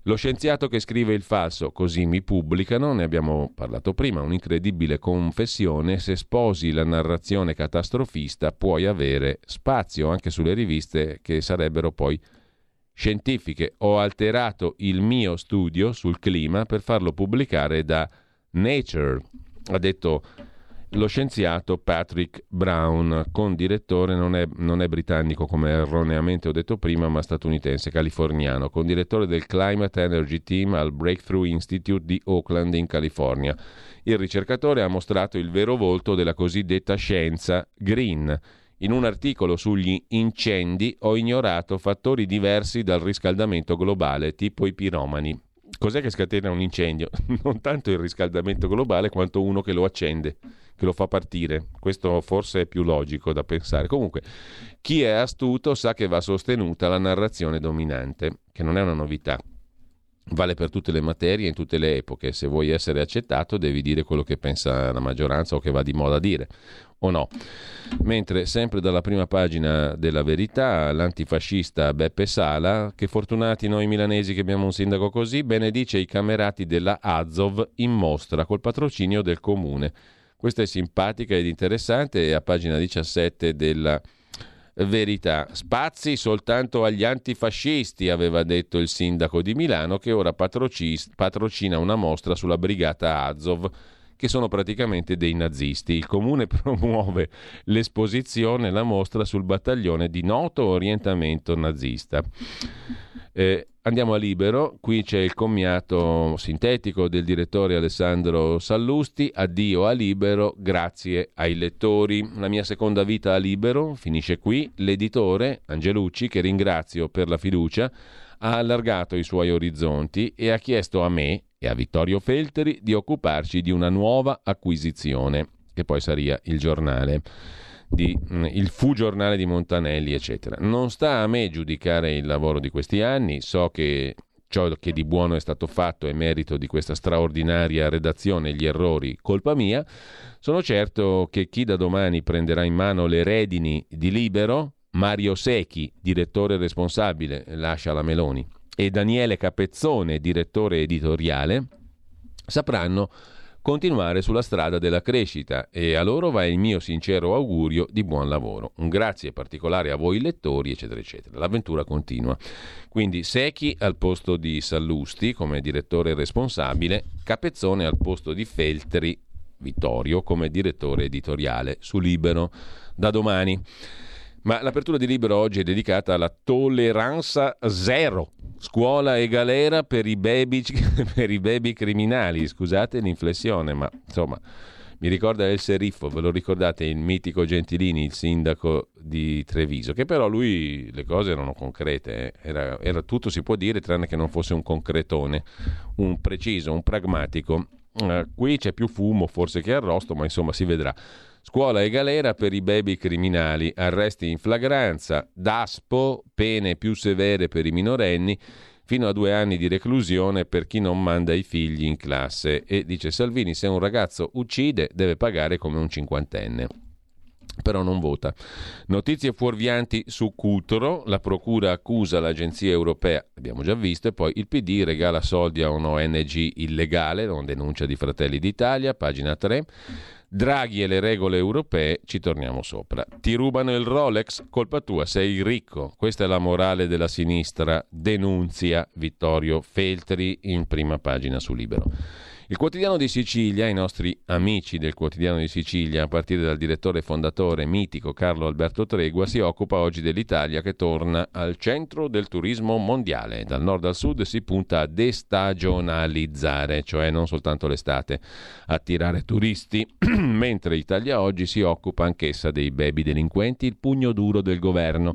Lo scienziato che scrive il falso, così mi pubblicano, ne abbiamo parlato prima, un'incredibile confessione, se sposi la narrazione catastrofista puoi avere spazio anche sulle riviste che sarebbero poi scientifiche. Ho alterato il mio studio sul clima per farlo pubblicare da Nature, ha detto lo scienziato Patrick Brown, condirettore, non è britannico come erroneamente ho detto prima, ma statunitense, californiano, condirettore del Climate Energy Team al Breakthrough Institute di Oakland in California. Il ricercatore ha mostrato il vero volto della cosiddetta scienza green. In un articolo sugli incendi ho ignorato fattori diversi dal riscaldamento globale, tipo i piromani. Cos'è che scatena un incendio? Non tanto il riscaldamento globale quanto uno che lo accende, che lo fa partire. Questo forse è più logico da pensare. Comunque, chi è astuto sa che va sostenuta la narrazione dominante, che non è una novità. Vale per tutte le materie, in tutte le epoche. Se vuoi essere accettato devi dire quello che pensa la maggioranza o che va di moda a dire, o no. Mentre sempre dalla prima pagina della Verità, l'antifascista Beppe Sala, che fortunati noi milanesi che abbiamo un sindaco così, benedice i camerati della Azov in mostra col patrocinio del comune. Questa è simpatica ed interessante, e a pagina 17 della Verità, spazi soltanto agli antifascisti, aveva detto il sindaco di Milano, che ora patrocina una mostra sulla brigata Azov, che sono praticamente dei nazisti. Il comune promuove l'esposizione e la mostra sul battaglione di noto orientamento nazista. Andiamo a Libero, qui c'è il commiato sintetico del direttore Alessandro Sallusti, addio a Libero, grazie ai lettori. La mia seconda vita a Libero finisce qui, l'editore Angelucci, che ringrazio per la fiducia, ha allargato i suoi orizzonti e ha chiesto a me e a Vittorio Felteri di occuparci di una nuova acquisizione, che poi saria il giornale. Il fu giornale di Montanelli, eccetera. Non sta a me giudicare il lavoro di questi anni, so che ciò che di buono è stato fatto è merito di questa straordinaria redazione, gli errori colpa mia. Sono certo che chi da domani prenderà in mano le redini di Libero, Mario Secchi, direttore responsabile, lascia la Meloni, e Daniele Capezzone, direttore editoriale, sapranno continuare sulla strada della crescita, e a loro va il mio sincero augurio di buon lavoro. Un grazie particolare a voi lettori, eccetera, eccetera. L'avventura continua. Quindi Secchi al posto di Sallusti come direttore responsabile, Capezzone al posto di Felteri, Vittorio come direttore editoriale su Libero da domani. Ma l'apertura di Libero oggi è dedicata alla tolleranza zero, scuola e galera per i baby criminali, scusate l'inflessione, ma insomma mi ricorda El Seriffo, ve lo ricordate il mitico Gentiloni, il sindaco di Treviso, che però lui le cose erano concrete, era tutto si può dire tranne che non fosse un concretone, un preciso, un pragmatico. Qui c'è più fumo forse che arrosto, ma insomma si vedrà. Scuola e galera per i baby criminali, arresti in flagranza, DASPO, pene più severe per i minorenni, fino a 2 anni di reclusione per chi non manda i figli in classe. E dice Salvini, se un ragazzo uccide deve pagare come un 50enne. Però non vota. Notizie fuorvianti su Cutro, la procura accusa l'agenzia europea, abbiamo già visto, e poi il PD regala soldi a un ONG illegale, non denuncia di Fratelli d'Italia, pagina 3. Draghi e le regole europee, ci torniamo sopra. Ti rubano il Rolex, colpa tua, sei ricco. Questa è la morale della sinistra, denunzia Vittorio Felteri in prima pagina su Libero. Il Quotidiano di Sicilia, i nostri amici del Quotidiano di Sicilia, a partire dal direttore fondatore mitico Carlo Alberto Tregua, si occupa oggi dell'Italia che torna al centro del turismo mondiale. Dal nord al sud si punta a destagionalizzare, cioè non soltanto l'estate, attirare turisti, mentre Italia Oggi si occupa anch'essa dei baby delinquenti, il pugno duro del governo.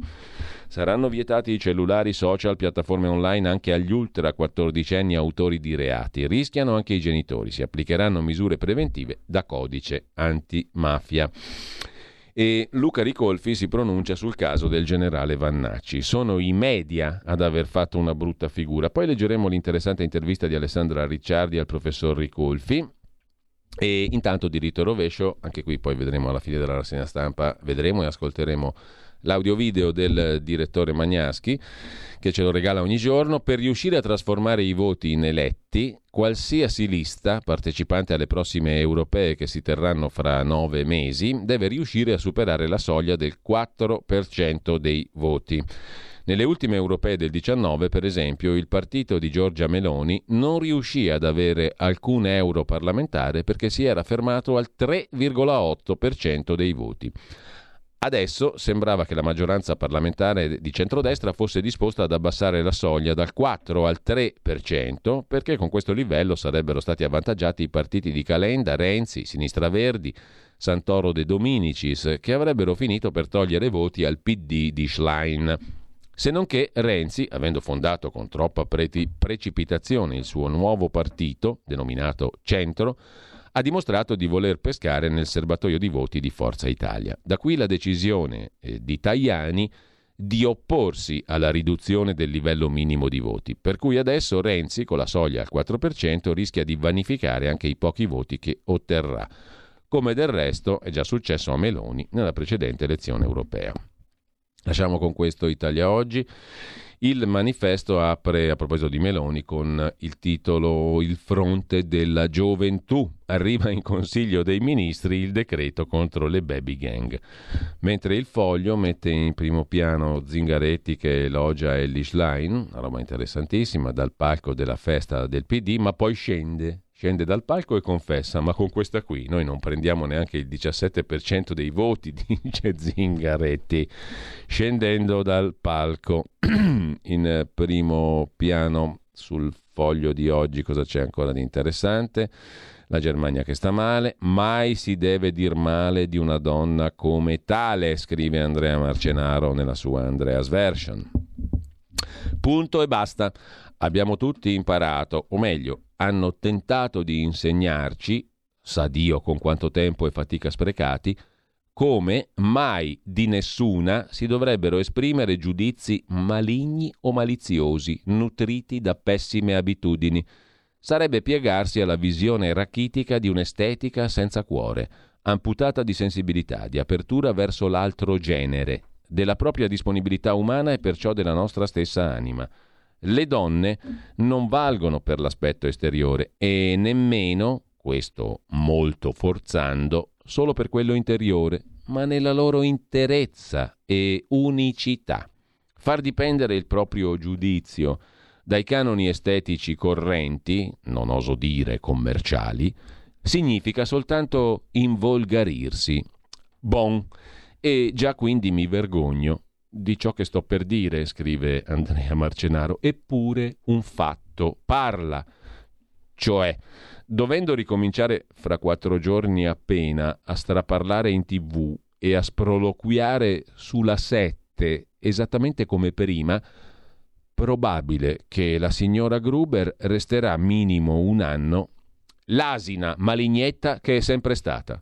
Saranno vietati i cellulari, social, piattaforme online anche agli ultra 14enni autori di reati. Rischiano anche i genitori. Si applicheranno misure preventive da codice antimafia. E Luca Ricolfi si pronuncia sul caso del generale Vannacci. Sono i media ad aver fatto una brutta figura. Poi leggeremo l'interessante intervista di Alessandra Ricciardi al professor Ricolfi. E intanto diritto e rovescio, anche qui poi vedremo alla fine della rassegna stampa, vedremo e ascolteremo l'audio-video del direttore Magnaschi, che ce lo regala ogni giorno. Per riuscire a trasformare i voti in eletti, qualsiasi lista partecipante alle prossime europee che si terranno fra 9 mesi deve riuscire a superare la soglia del 4% dei voti. Nelle ultime europee del 19, per esempio, il partito di Giorgia Meloni non riuscì ad avere alcun euro parlamentare perché si era fermato al 3,8% dei voti. Adesso sembrava che la maggioranza parlamentare di centrodestra fosse disposta ad abbassare la soglia dal 4 al 3%, perché con questo livello sarebbero stati avvantaggiati i partiti di Calenda, Renzi, Sinistra Verdi, Santoro De Dominicis, che avrebbero finito per togliere voti al PD di Schlein. Se non che Renzi, avendo fondato con troppa precipitazione il suo nuovo partito, denominato Centro, ha dimostrato di voler pescare nel serbatoio di voti di Forza Italia. Da qui la decisione di Tajani di opporsi alla riduzione del livello minimo di voti, per cui adesso Renzi, con la soglia al 4%, rischia di vanificare anche i pochi voti che otterrà, come del resto è già successo a Meloni nella precedente elezione europea. Lasciamo con questo Italia Oggi. Il Manifesto apre, a proposito di Meloni, con il titolo Il fronte della gioventù. Arriva in Consiglio dei Ministri il decreto contro le baby gang. Mentre il Foglio mette in primo piano Zingaretti che elogia Elly Schlein, una roba interessantissima, dal palco della festa del PD, ma poi scende. Scende dal palco e confessa, ma con questa qui noi non prendiamo neanche il 17% dei voti, dice Zingaretti, scendendo dal palco. In primo piano sul Foglio di oggi cosa c'è ancora di interessante? La Germania che sta male, mai si deve dir male di una donna come tale, scrive Andrea Marcenaro nella sua Andrea's Version. Punto e basta. Abbiamo tutti imparato, o meglio, hanno tentato di insegnarci, sa Dio con quanto tempo e fatica sprecati, come mai di nessuna si dovrebbero esprimere giudizi maligni o maliziosi, nutriti da pessime abitudini. Sarebbe piegarsi alla visione rachitica di un'estetica senza cuore, amputata di sensibilità, di apertura verso l'altro genere, della propria disponibilità umana e perciò della nostra stessa anima. Le donne non valgono per l'aspetto esteriore e nemmeno, questo molto forzando, solo per quello interiore, ma nella loro interezza e unicità. Far dipendere il proprio giudizio dai canoni estetici correnti, non oso dire commerciali, significa soltanto involgarirsi. Bon, e già quindi mi vergogno di ciò che sto per dire, scrive Andrea Marcenaro, eppure un fatto parla, cioè dovendo ricominciare fra 4 giorni appena a straparlare in TV e a sproloquiare sulla 7 esattamente come prima, probabile che la signora Gruber resterà minimo un anno l'asina malignetta che è sempre stata.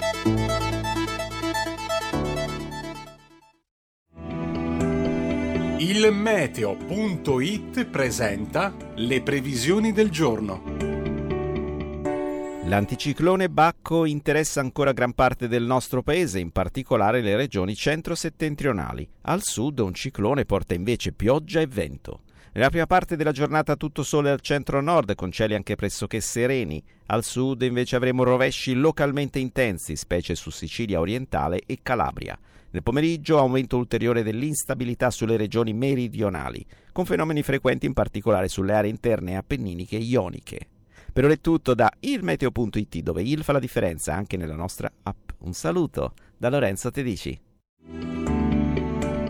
Il meteo.it presenta le previsioni del giorno. L'anticiclone Bacco interessa ancora gran parte del nostro paese, in particolare le regioni centro-settentrionali. Al sud un ciclone porta invece pioggia e vento. Nella prima parte della giornata tutto sole al centro-nord, con cieli anche pressoché sereni. Al sud invece avremo rovesci localmente intensi, specie su Sicilia orientale e Calabria. Nel pomeriggio aumento ulteriore dell'instabilità sulle regioni meridionali, con fenomeni frequenti in particolare sulle aree interne appenniniche e ioniche. Per ora è tutto da ilmeteo.it, dove il fa la differenza anche nella nostra app. Un saluto da Lorenzo Tedici.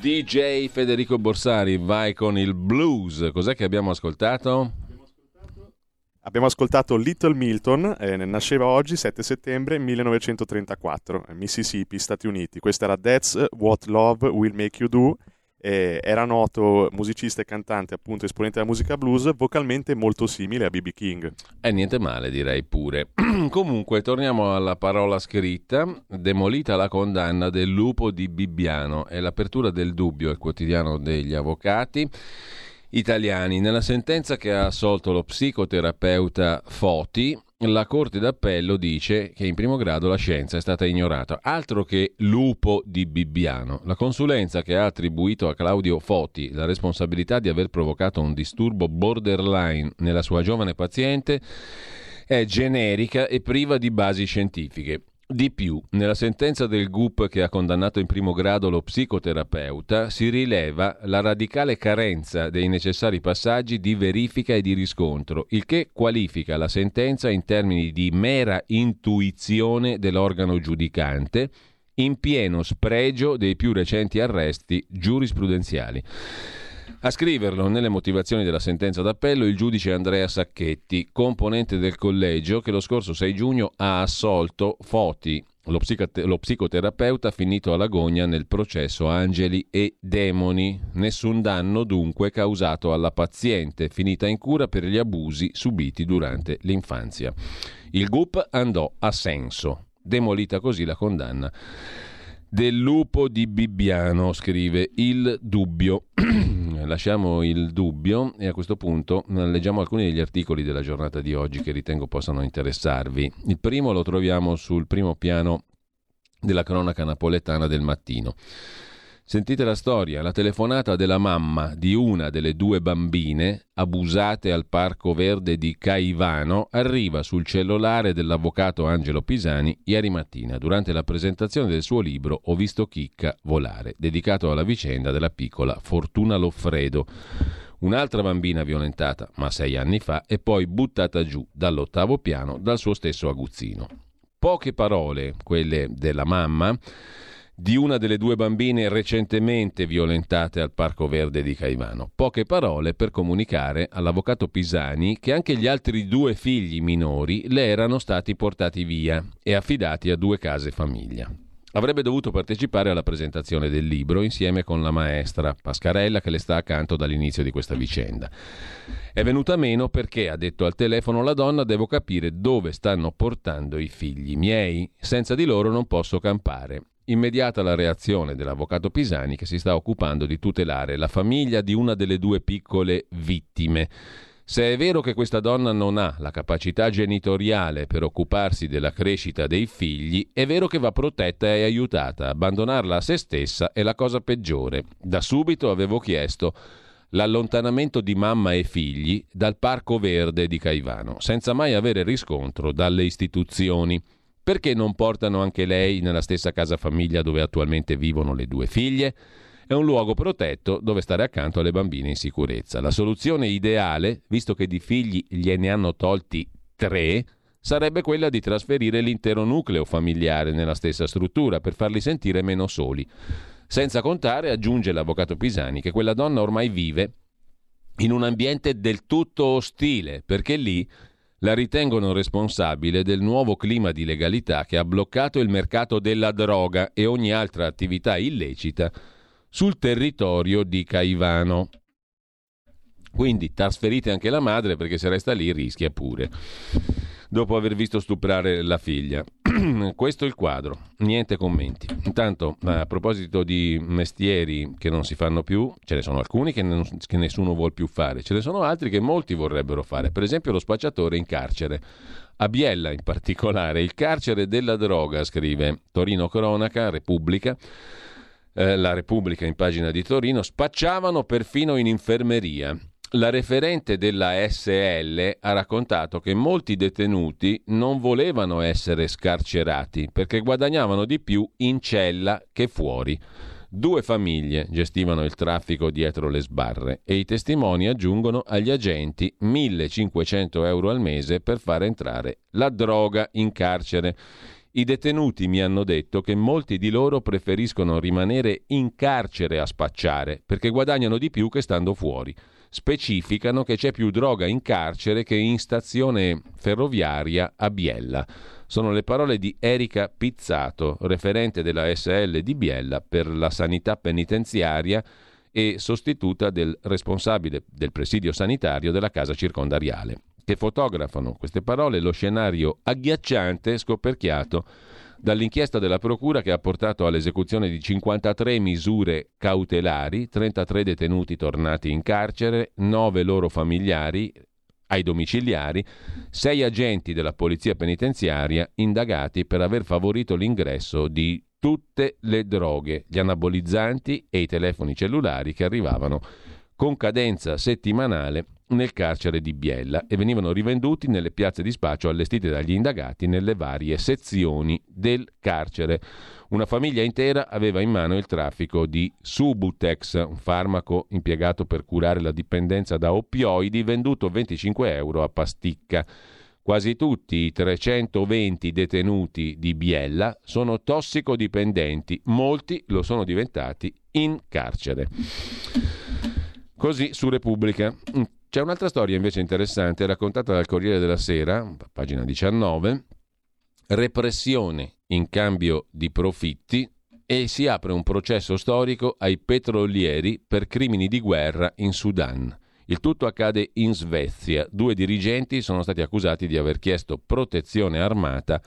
DJ Federico Borsari, vai con il blues. Cos'è che abbiamo ascoltato? Abbiamo ascoltato Little Milton, nasceva oggi 7 settembre 1934, Mississippi, Stati Uniti. Questa era That's What Love Will Make You Do. Era noto musicista e cantante, appunto esponente della musica blues, vocalmente molto simile a B.B. King. Niente male, direi pure. Comunque torniamo alla parola scritta. Demolita la condanna del lupo di Bibbiano e l'apertura del Dubbio, il quotidiano degli avvocati italiani. Nella sentenza che ha assolto lo psicoterapeuta Foti, la Corte d'Appello dice che in primo grado la scienza è stata ignorata. Altro che lupo di Bibbiano. La consulenza che ha attribuito a Claudio Foti la responsabilità di aver provocato un disturbo borderline nella sua giovane paziente è generica e priva di basi scientifiche. Di più, nella sentenza del GUP che ha condannato in primo grado lo psicoterapeuta si rileva la radicale carenza dei necessari passaggi di verifica e di riscontro, il che qualifica la sentenza in termini di mera intuizione dell'organo giudicante, in pieno spregio dei più recenti arresti giurisprudenziali. A scriverlo nelle motivazioni della sentenza d'appello il giudice Andrea Sacchetti, componente del collegio che lo scorso 6 giugno ha assolto Foti, lo psicoterapeuta finito alla gogna nel processo Angeli e Demoni. Nessun danno dunque causato alla paziente finita in cura per gli abusi subiti durante l'infanzia. Il GUP andò a senso, demolita così la condanna del lupo di Bibbiano, scrive il Dubbio. Lasciamo il Dubbio e a questo punto leggiamo alcuni degli articoli della giornata di oggi che ritengo possano interessarvi. Il primo lo troviamo sul primo piano della cronaca napoletana del mattino. Sentite la storia, la telefonata della mamma di una delle due bambine abusate al Parco Verde di Caivano arriva sul cellulare dell'avvocato Angelo Pisani ieri mattina durante la presentazione del suo libro Ho visto Chicca volare, dedicato alla vicenda della piccola Fortuna Loffredo, un'altra bambina violentata ma 6 anni fa e poi buttata giù dall'8° piano dal suo stesso aguzzino. Poche parole, quelle della mamma di una delle due bambine recentemente violentate al Parco Verde di Caivano. Poche parole per comunicare all'avvocato Pisani che anche gli altri 2 figli minori le erano stati portati via e affidati a 2 case famiglia. Avrebbe dovuto partecipare alla presentazione del libro insieme con la maestra Pascarella che le sta accanto dall'inizio di questa vicenda. È venuta meno perché, ha detto al telefono la donna, devo capire dove stanno portando i figli miei, senza di loro non posso campare. Immediata la reazione dell'avvocato Pisani che si sta occupando di tutelare la famiglia di una delle 2 piccole vittime. Se è vero che questa donna non ha la capacità genitoriale per occuparsi della crescita dei figli, è vero che va protetta e aiutata. Abbandonarla a se stessa è la cosa peggiore. Da subito avevo chiesto l'allontanamento di mamma e figli dal Parco Verde di Caivano, senza mai avere riscontro dalle istituzioni. Perché non portano anche lei nella stessa casa famiglia dove attualmente vivono le 2 figlie? È un luogo protetto dove stare accanto alle bambine in sicurezza. La soluzione ideale, visto che di figli gliene hanno tolti 3, sarebbe quella di trasferire l'intero nucleo familiare nella stessa struttura per farli sentire meno soli. Senza contare, aggiunge l'avvocato Pisani, che quella donna ormai vive in un ambiente del tutto ostile, perché lì la ritengono responsabile del nuovo clima di legalità che ha bloccato il mercato della droga e ogni altra attività illecita sul territorio di Caivano. Quindi trasferite anche la madre, perché se resta lì rischia pure, dopo aver visto stuprare la figlia. Questo è il quadro, niente commenti. Intanto, a proposito di mestieri che non si fanno più, ce ne sono alcuni che nessuno vuol più fare, ce ne sono altri che molti vorrebbero fare, per esempio lo spacciatore in carcere. A Biella in particolare, il carcere della droga, scrive Torino Cronaca, Repubblica. La Repubblica in pagina di Torino, spacciavano perfino in infermeria. La referente della SL ha raccontato che molti detenuti non volevano essere scarcerati perché guadagnavano di più in cella che fuori. 2 famiglie gestivano il traffico dietro le sbarre e i testimoni aggiungono agli agenti 1.500 euro al mese per far entrare la droga in carcere. I detenuti mi hanno detto che molti di loro preferiscono rimanere in carcere a spacciare, perché guadagnano di più che stando fuori. Specificano che c'è più droga in carcere che in stazione ferroviaria a Biella. Sono le parole di Erika Pizzato, referente della SL di Biella per la sanità penitenziaria e sostituta del responsabile del presidio sanitario della casa circondariale, che fotografano, queste parole, lo scenario agghiacciante scoperchiato dall'inchiesta della procura che ha portato all'esecuzione di 53 misure cautelari, 33 detenuti tornati in carcere, 9 loro familiari ai domiciliari, 6 agenti della polizia penitenziaria indagati per aver favorito l'ingresso di tutte le droghe, gli anabolizzanti e i telefoni cellulari che arrivavano con cadenza settimanale nel carcere di Biella e venivano rivenduti nelle piazze di spaccio allestite dagli indagati nelle varie sezioni del carcere. Una famiglia intera aveva in mano il traffico di Subutex, un farmaco impiegato per curare la dipendenza da oppioidi, venduto €25 a pasticca. Quasi tutti i 320 detenuti di Biella sono tossicodipendenti, molti lo sono diventati in carcere. Così su Repubblica. C'è un'altra storia invece interessante raccontata dal Corriere della Sera, pagina 19, repressione in cambio di profitti e si apre un processo storico ai petrolieri per crimini di guerra in Sudan. Il tutto accade in Svezia. 2 dirigenti sono stati accusati di aver chiesto protezione armata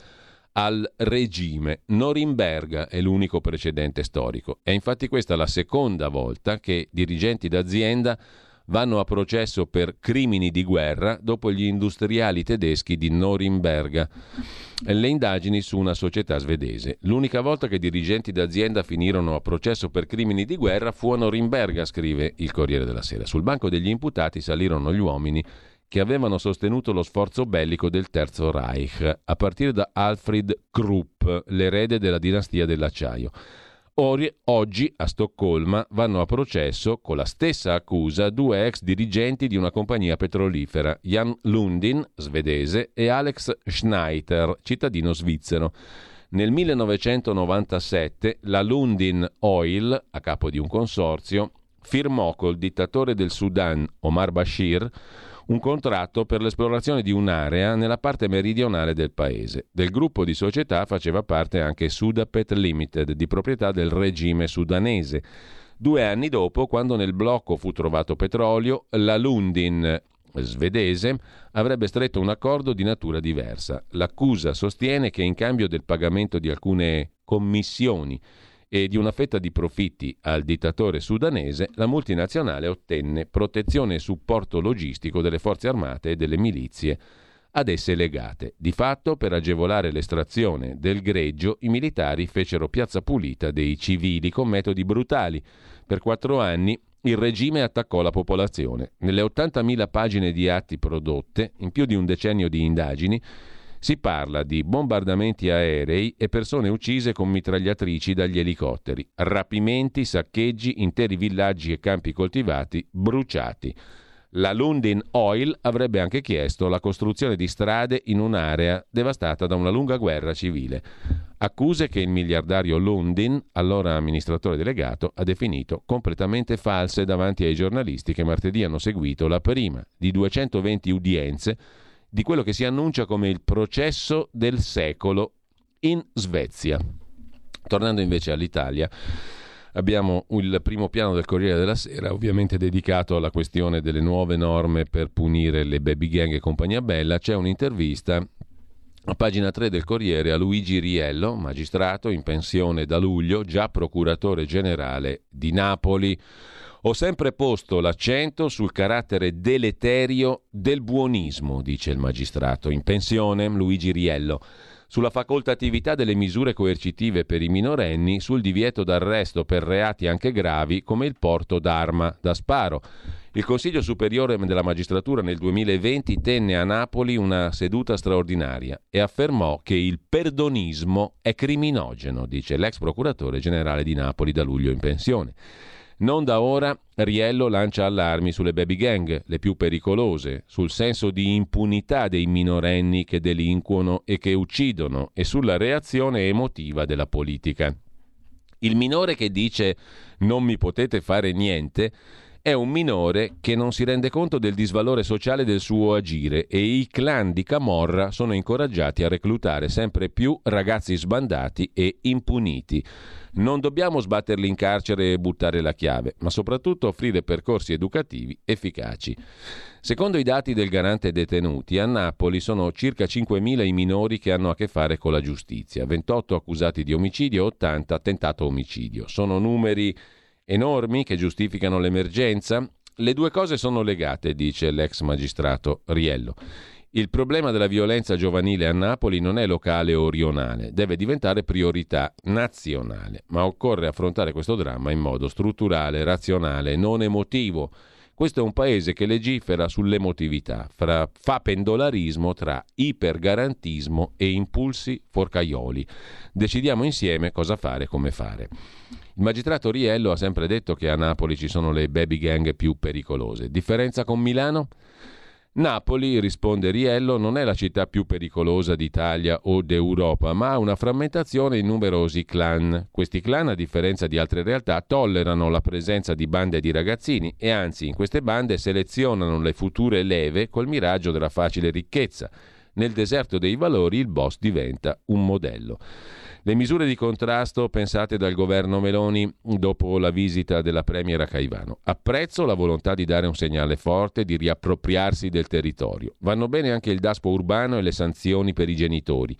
al regime. Norimberga è l'unico precedente storico. È infatti questa la seconda volta che dirigenti d'azienda vanno a processo per crimini di guerra dopo gli industriali tedeschi di Norimberga. Le indagini su una società svedese. L'unica volta che dirigenti d'azienda finirono a processo per crimini di guerra fu a Norimberga, scrive il Corriere della Sera. Sul banco degli imputati salirono gli uomini che avevano sostenuto lo sforzo bellico del Terzo Reich, a partire da Alfred Krupp, l'erede della dinastia dell'acciaio. Oggi a Stoccolma vanno a processo con la stessa accusa 2 ex dirigenti di una compagnia petrolifera, Jan Lundin, svedese, e Alex Schneider, cittadino svizzero. Nel 1997 la Lundin Oil, a capo di un consorzio, firmò col dittatore del Sudan, Omar Bashir, un contratto per l'esplorazione di un'area nella parte meridionale del paese. Del gruppo di società faceva parte anche Sudapet Limited, di proprietà del regime sudanese. 2 anni dopo, quando nel blocco fu trovato petrolio, la Lundin svedese avrebbe stretto un accordo di natura diversa. L'accusa sostiene che in cambio del pagamento di alcune commissioni e di una fetta di profitti al dittatore sudanese, la multinazionale ottenne protezione e supporto logistico delle forze armate e delle milizie ad esse legate. Di fatto, per agevolare l'estrazione del greggio, i militari fecero piazza pulita dei civili con metodi brutali. Per 4 anni il regime attaccò la popolazione. Nelle 80.000 pagine di atti prodotte, in più di un decennio di indagini, si parla di bombardamenti aerei e persone uccise con mitragliatrici dagli elicotteri, rapimenti, saccheggi, interi villaggi e campi coltivati bruciati. La Lundin Oil avrebbe anche chiesto la costruzione di strade in un'area devastata da una lunga guerra civile. Accuse che il miliardario Lundin, allora amministratore delegato, ha definito completamente false davanti ai giornalisti che martedì hanno seguito la prima di 220 udienze di quello che si annuncia come il processo del secolo in Svezia. Tornando invece all'Italia, abbiamo il primo piano del Corriere della Sera, ovviamente dedicato alla questione delle nuove norme per punire le baby gang e compagnia bella. C'è un'intervista a pagina 3 del Corriere a Luigi Riello, magistrato in pensione da luglio, già procuratore generale di Napoli. Ho sempre posto l'accento sul carattere deleterio del buonismo, dice il magistrato in pensione Luigi Riello, sulla facoltatività delle misure coercitive per i minorenni, sul divieto d'arresto per reati anche gravi come il porto d'arma da sparo. Il Consiglio Superiore della Magistratura nel 2020 tenne a Napoli una seduta straordinaria e affermò che il perdonismo è criminogeno, dice l'ex procuratore generale di Napoli da luglio in pensione. Non da ora Riello lancia allarmi sulle baby gang, le più pericolose, sul senso di impunità dei minorenni che delinquono e che uccidono e sulla reazione emotiva della politica. Il minore che dice «non mi potete fare niente» è un minore che non si rende conto del disvalore sociale del suo agire e i clan di camorra sono incoraggiati a reclutare sempre più ragazzi sbandati e impuniti. Non dobbiamo sbatterli in carcere e buttare la chiave, ma soprattutto offrire percorsi educativi efficaci. Secondo i dati del Garante detenuti, a Napoli sono circa 5.000 i minori che hanno a che fare con la giustizia, 28 accusati di omicidio e 80 tentato omicidio. Sono numeri enormi che giustificano l'emergenza? Le due cose sono legate, dice l'ex magistrato Riello. Il problema della violenza giovanile a Napoli non è locale o rionale, deve diventare priorità nazionale, ma occorre affrontare questo dramma in modo strutturale, razionale, non emotivo. Questo è un paese che legifera sull'emotività, fa pendolarismo tra ipergarantismo e impulsi forcaioli. Decidiamo insieme cosa fare e come fare. Il magistrato Riello ha sempre detto che a Napoli ci sono le baby gang più pericolose. Differenza con Milano? Napoli, risponde Riello, non è la città più pericolosa d'Italia o d'Europa, ma ha una frammentazione in numerosi clan. Questi clan, a differenza di altre realtà, tollerano la presenza di bande di ragazzini e anzi in queste bande selezionano le future leve col miraggio della facile ricchezza. Nel deserto dei valori il boss diventa un modello. Le misure di contrasto pensate dal governo Meloni dopo la visita della premier a Caivano. Apprezzo la volontà di dare un segnale forte, di riappropriarsi del territorio. Vanno bene anche il daspo urbano e le sanzioni per i genitori.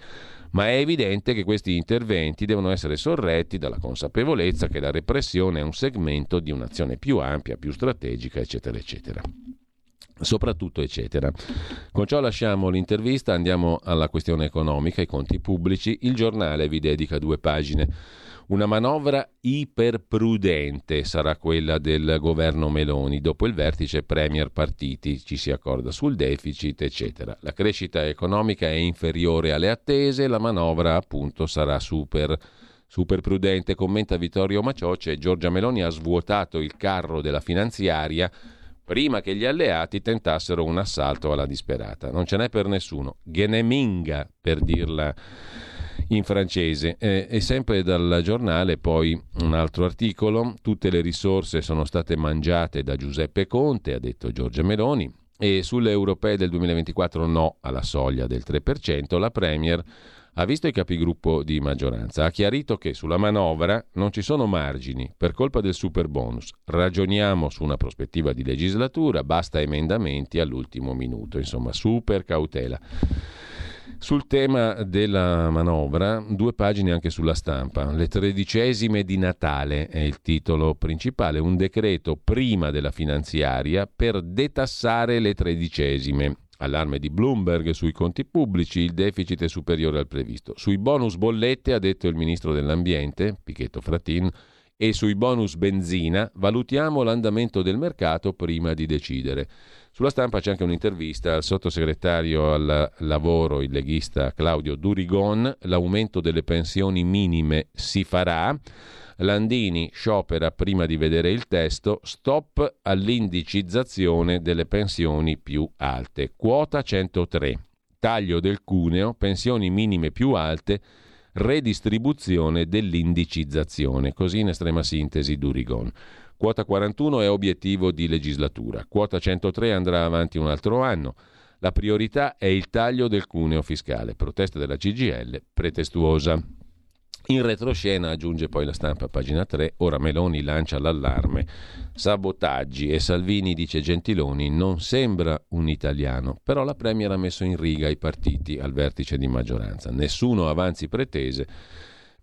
Ma è evidente che questi interventi devono essere sorretti dalla consapevolezza che la repressione è un segmento di un'azione più ampia, più strategica, eccetera, eccetera. Soprattutto eccetera. Con ciò lasciamo l'intervista, andiamo alla questione economica, i conti pubblici. Il Giornale vi dedica 2 pagine. Una manovra iperprudente sarà quella del governo Meloni. Dopo il vertice premier partiti ci si accorda sul deficit, eccetera. La crescita economica è inferiore alle attese, la manovra appunto sarà super prudente, commenta Vittorio Macioce. Giorgia Meloni ha svuotato il carro della finanziaria prima che gli alleati tentassero un assalto alla disperata. Non ce n'è per nessuno. Gheneminga, per dirla in francese. E sempre dal Giornale poi un altro articolo. Tutte le risorse sono state mangiate da Giuseppe Conte, ha detto Giorgia Meloni. E sulle europee del 2024 no alla soglia del 3%. La premier ha visto i capigruppo di maggioranza, ha chiarito che sulla manovra non ci sono margini per colpa del superbonus, ragioniamo su una prospettiva di legislatura, basta emendamenti all'ultimo minuto, insomma super cautela. Sul tema della manovra, 2 pagine anche sulla Stampa. Le 13esime di Natale è il titolo principale, un decreto prima della finanziaria per detassare le 13esime. Allarme di Bloomberg sui conti pubblici, il deficit è superiore al previsto. Sui bonus bollette, ha detto il ministro dell'Ambiente, Pichetto Fratin, e sui bonus benzina valutiamo l'andamento del mercato prima di decidere. Sulla Stampa c'è anche un'intervista al sottosegretario al lavoro, il leghista Claudio Durigon, l'aumento delle pensioni minime si farà. Landini sciopera prima di vedere il testo, stop all'indicizzazione delle pensioni più alte, quota 103, taglio del cuneo, pensioni minime più alte, redistribuzione dell'indicizzazione, così in estrema sintesi Durigon. Quota 41 è obiettivo di legislatura, quota 103 andrà avanti un altro anno. La priorità è il taglio del cuneo fiscale, protesta della CGIL pretestuosa. In retroscena, aggiunge poi la Stampa, pagina 3, ora Meloni lancia l'allarme, sabotaggi e Salvini dice Gentiloni non sembra un italiano, però la premier ha messo in riga i partiti al vertice di maggioranza, nessuno avanzi pretese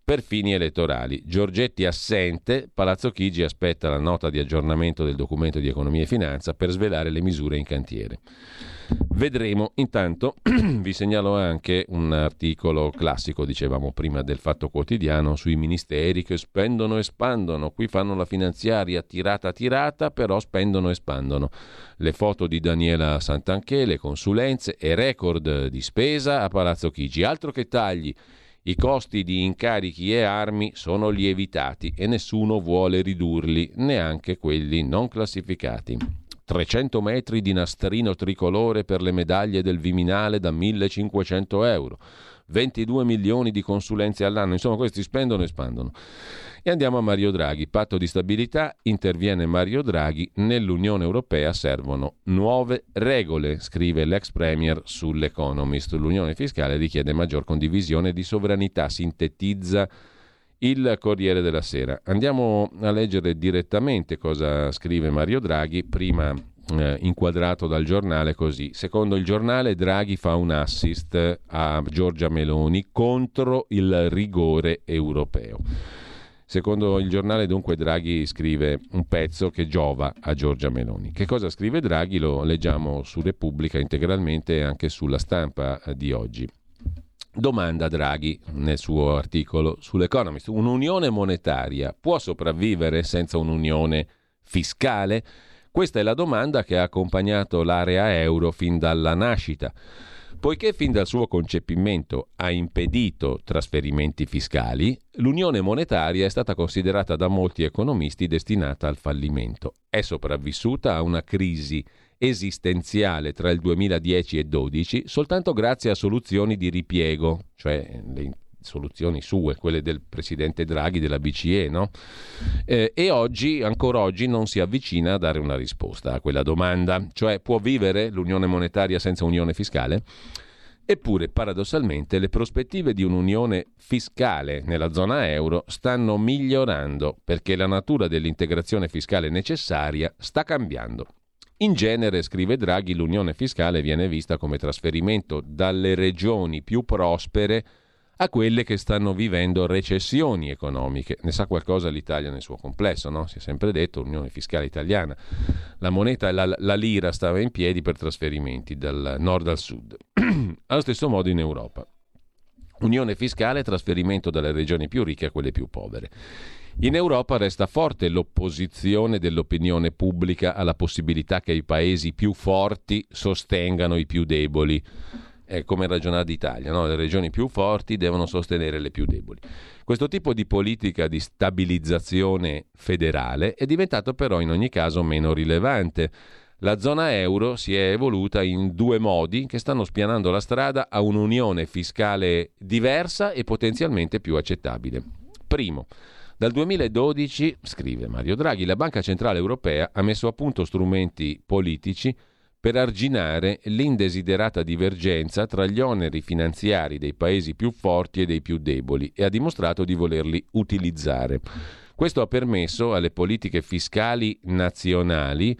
per fini elettorali, Giorgetti assente, Palazzo Chigi aspetta la nota di aggiornamento del documento di economia e finanza per svelare le misure in cantiere. Vedremo. Intanto vi segnalo anche un articolo classico, dicevamo prima, del Fatto Quotidiano sui ministeri che spendono e espandono. Qui fanno la finanziaria tirata, però spendono e espandono. Le foto di Daniela Santanchè, le consulenze e record di spesa a Palazzo Chigi. Altro che tagli. I costi di incarichi e armi sono lievitati e nessuno vuole ridurli, neanche quelli non classificati. 300 metri di nastrino tricolore per le medaglie del Viminale da 1.500 euro. 22 milioni di consulenze all'anno. Insomma, questi spendono e espandono. E andiamo a Mario Draghi. Patto di stabilità, interviene Mario Draghi. Nell'Unione Europea servono nuove regole, scrive l'ex premier sull'Economist. L'unione fiscale richiede maggior condivisione di sovranità, sintetizza il Corriere della Sera. Andiamo a leggere direttamente cosa scrive Mario Draghi, prima inquadrato dal giornale così. Secondo il giornale, Draghi fa un assist a Giorgia Meloni contro il rigore europeo. Secondo il giornale, dunque, Draghi scrive un pezzo che giova a Giorgia Meloni. Che cosa scrive Draghi? Lo leggiamo su Repubblica integralmente e anche sulla Stampa di oggi. Domanda Draghi nel suo articolo sull'Economist: un'unione monetaria può sopravvivere senza un'unione fiscale? Questa è la domanda che ha accompagnato l'area euro fin dalla nascita, poiché fin dal suo concepimento ha impedito trasferimenti fiscali. L'unione monetaria è stata considerata da molti economisti destinata al fallimento. È sopravvissuta a una crisi esistenziale tra il 2010 e 2012 soltanto grazie a soluzioni di ripiego, cioè le soluzioni sue, quelle del presidente Draghi della BCE, no? E oggi, ancora oggi, non si avvicina a dare una risposta a quella domanda, cioè può vivere l'unione monetaria senza unione fiscale? Eppure, paradossalmente, le prospettive di un'unione fiscale nella zona euro stanno migliorando, perché la natura dell'integrazione fiscale necessaria sta cambiando. In genere, scrive Draghi, l'unione fiscale viene vista come trasferimento dalle regioni più prospere a quelle che stanno vivendo recessioni economiche. Ne sa qualcosa l'Italia nel suo complesso, no? Si è sempre detto Unione Fiscale Italiana. La moneta, la lira, stava in piedi per trasferimenti dal nord al sud. Allo stesso modo in Europa. Unione fiscale, trasferimento dalle regioni più ricche a quelle più povere. In Europa resta forte l'opposizione dell'opinione pubblica alla possibilità che i paesi più forti sostengano i più deboli. È come ragionare d'Italia, no? Le regioni più forti devono sostenere le più deboli. Questo tipo di politica di stabilizzazione federale è diventato però in ogni caso meno rilevante. La zona euro si è evoluta in due modi che stanno spianando la strada a un'unione fiscale diversa e potenzialmente più accettabile. Primo, dal 2012, scrive Mario Draghi, la Banca Centrale Europea ha messo a punto strumenti politici per arginare l'indesiderata divergenza tra gli oneri finanziari dei paesi più forti e dei più deboli e ha dimostrato di volerli utilizzare. Questo ha permesso alle politiche fiscali nazionali,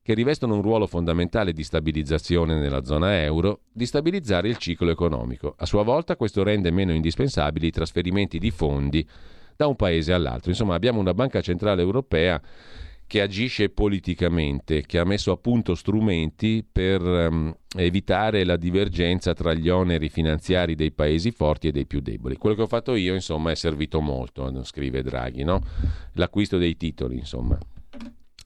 che rivestono un ruolo fondamentale di stabilizzazione nella zona euro, di stabilizzare il ciclo economico. A sua volta questo rende meno indispensabili i trasferimenti di fondi da un paese all'altro. Insomma, abbiamo una Banca Centrale Europea che agisce politicamente, che ha messo a punto strumenti per evitare la divergenza tra gli oneri finanziari dei paesi forti e dei più deboli. Quello che ho fatto io, insomma, è servito molto, scrive Draghi, no? L'acquisto dei titoli, insomma.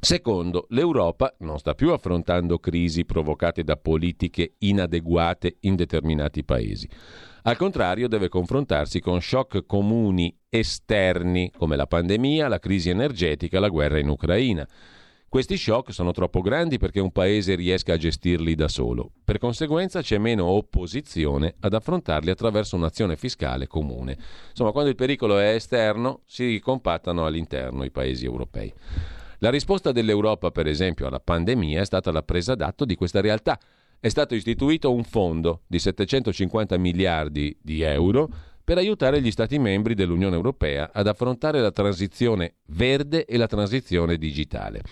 Secondo, l'Europa non sta più affrontando crisi provocate da politiche inadeguate in determinati paesi. Al contrario, deve confrontarsi con shock comuni esterni come la pandemia, la crisi energetica, la guerra in Ucraina. Questi shock sono troppo grandi perché un paese riesca a gestirli da solo. Per conseguenza c'è meno opposizione ad affrontarli attraverso un'azione fiscale comune. Insomma, quando il pericolo è esterno, si compattano all'interno i paesi europei. La risposta dell'Europa, per esempio, alla pandemia è stata la presa d'atto di questa realtà. È stato istituito un fondo di 750 miliardi di euro per aiutare gli Stati membri dell'Unione Europea ad affrontare la transizione verde e la transizione digitale.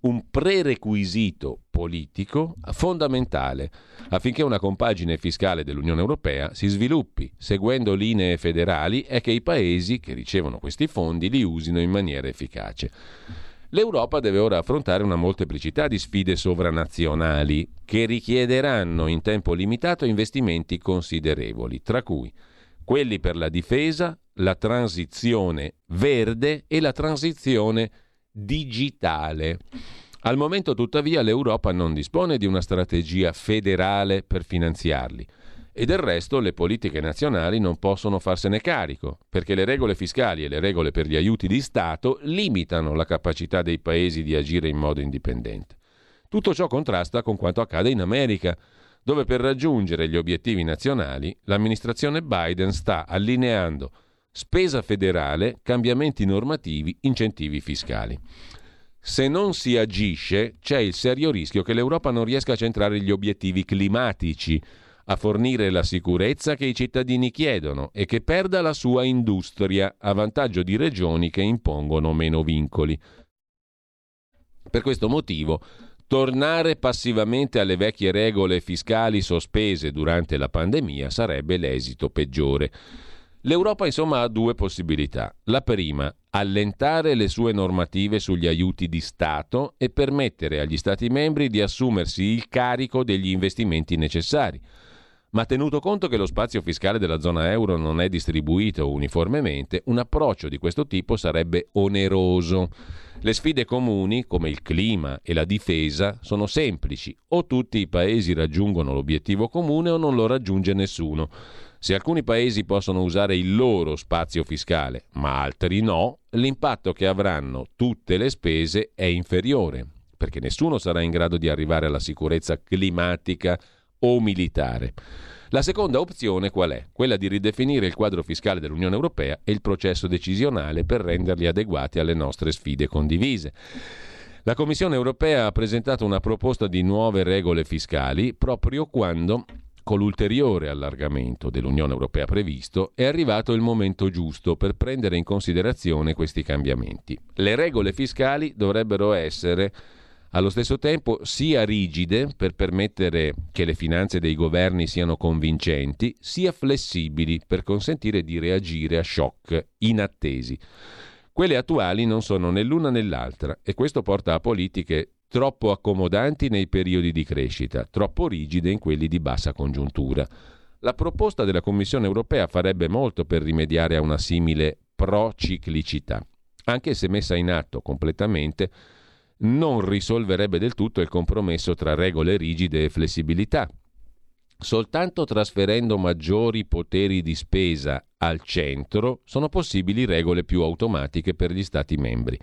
Un prerequisito politico fondamentale affinché una compagine fiscale dell'Unione Europea si sviluppi seguendo linee federali è che i paesi che ricevono questi fondi li usino in maniera efficace. L'Europa deve ora affrontare una molteplicità di sfide sovranazionali che richiederanno in tempo limitato investimenti considerevoli, tra cui quelli per la difesa, la transizione verde e la transizione digitale. Al momento, tuttavia, l'Europa non dispone di una strategia federale per finanziarli. e del resto le politiche nazionali non possono farsene carico, perché le regole fiscali e le regole per gli aiuti di Stato limitano la capacità dei paesi di agire in modo indipendente. Tutto ciò contrasta con quanto accade in America, dove per raggiungere gli obiettivi nazionali l'amministrazione Biden sta allineando spesa federale, cambiamenti normativi, incentivi fiscali. Se non si agisce, c'è il serio rischio che l'Europa non riesca a centrare gli obiettivi climatici, a fornire la sicurezza che i cittadini chiedono e che perda la sua industria a vantaggio di regioni che impongono meno vincoli. Per questo motivo, tornare passivamente alle vecchie regole fiscali sospese durante la pandemia sarebbe l'esito peggiore. L'Europa, insomma, ha due possibilità. La prima, allentare le sue normative sugli aiuti di Stato e permettere agli Stati membri di assumersi il carico degli investimenti necessari. Ma tenuto conto che lo spazio fiscale della zona euro non è distribuito uniformemente, un approccio di questo tipo sarebbe oneroso. Le sfide comuni, come il clima e la difesa, sono semplici. O tutti i paesi raggiungono l'obiettivo comune o non lo raggiunge nessuno. Se alcuni paesi possono usare il loro spazio fiscale, ma altri no, l'impatto che avranno tutte le spese è inferiore, perché nessuno sarà in grado di arrivare alla sicurezza climatica o militare. La seconda opzione qual è? Quella di ridefinire il quadro fiscale dell'Unione Europea e il processo decisionale per renderli adeguati alle nostre sfide condivise. La Commissione Europea ha presentato una proposta di nuove regole fiscali proprio quando, con l'ulteriore allargamento dell'Unione Europea previsto, è arrivato il momento giusto per prendere in considerazione questi cambiamenti. Le regole fiscali dovrebbero essere allo stesso tempo sia rigide per permettere che le finanze dei governi siano convincenti, sia flessibili per consentire di reagire a shock inattesi. Quelle attuali non sono né l'una né l'altra e questo porta a politiche troppo accomodanti nei periodi di crescita, troppo rigide in quelli di bassa congiuntura. La proposta della Commissione europea farebbe molto per rimediare a una simile prociclicità, anche se messa in atto completamente non risolverebbe del tutto il compromesso tra regole rigide e flessibilità. Soltanto trasferendo maggiori poteri di spesa al centro sono possibili regole più automatiche per gli Stati membri.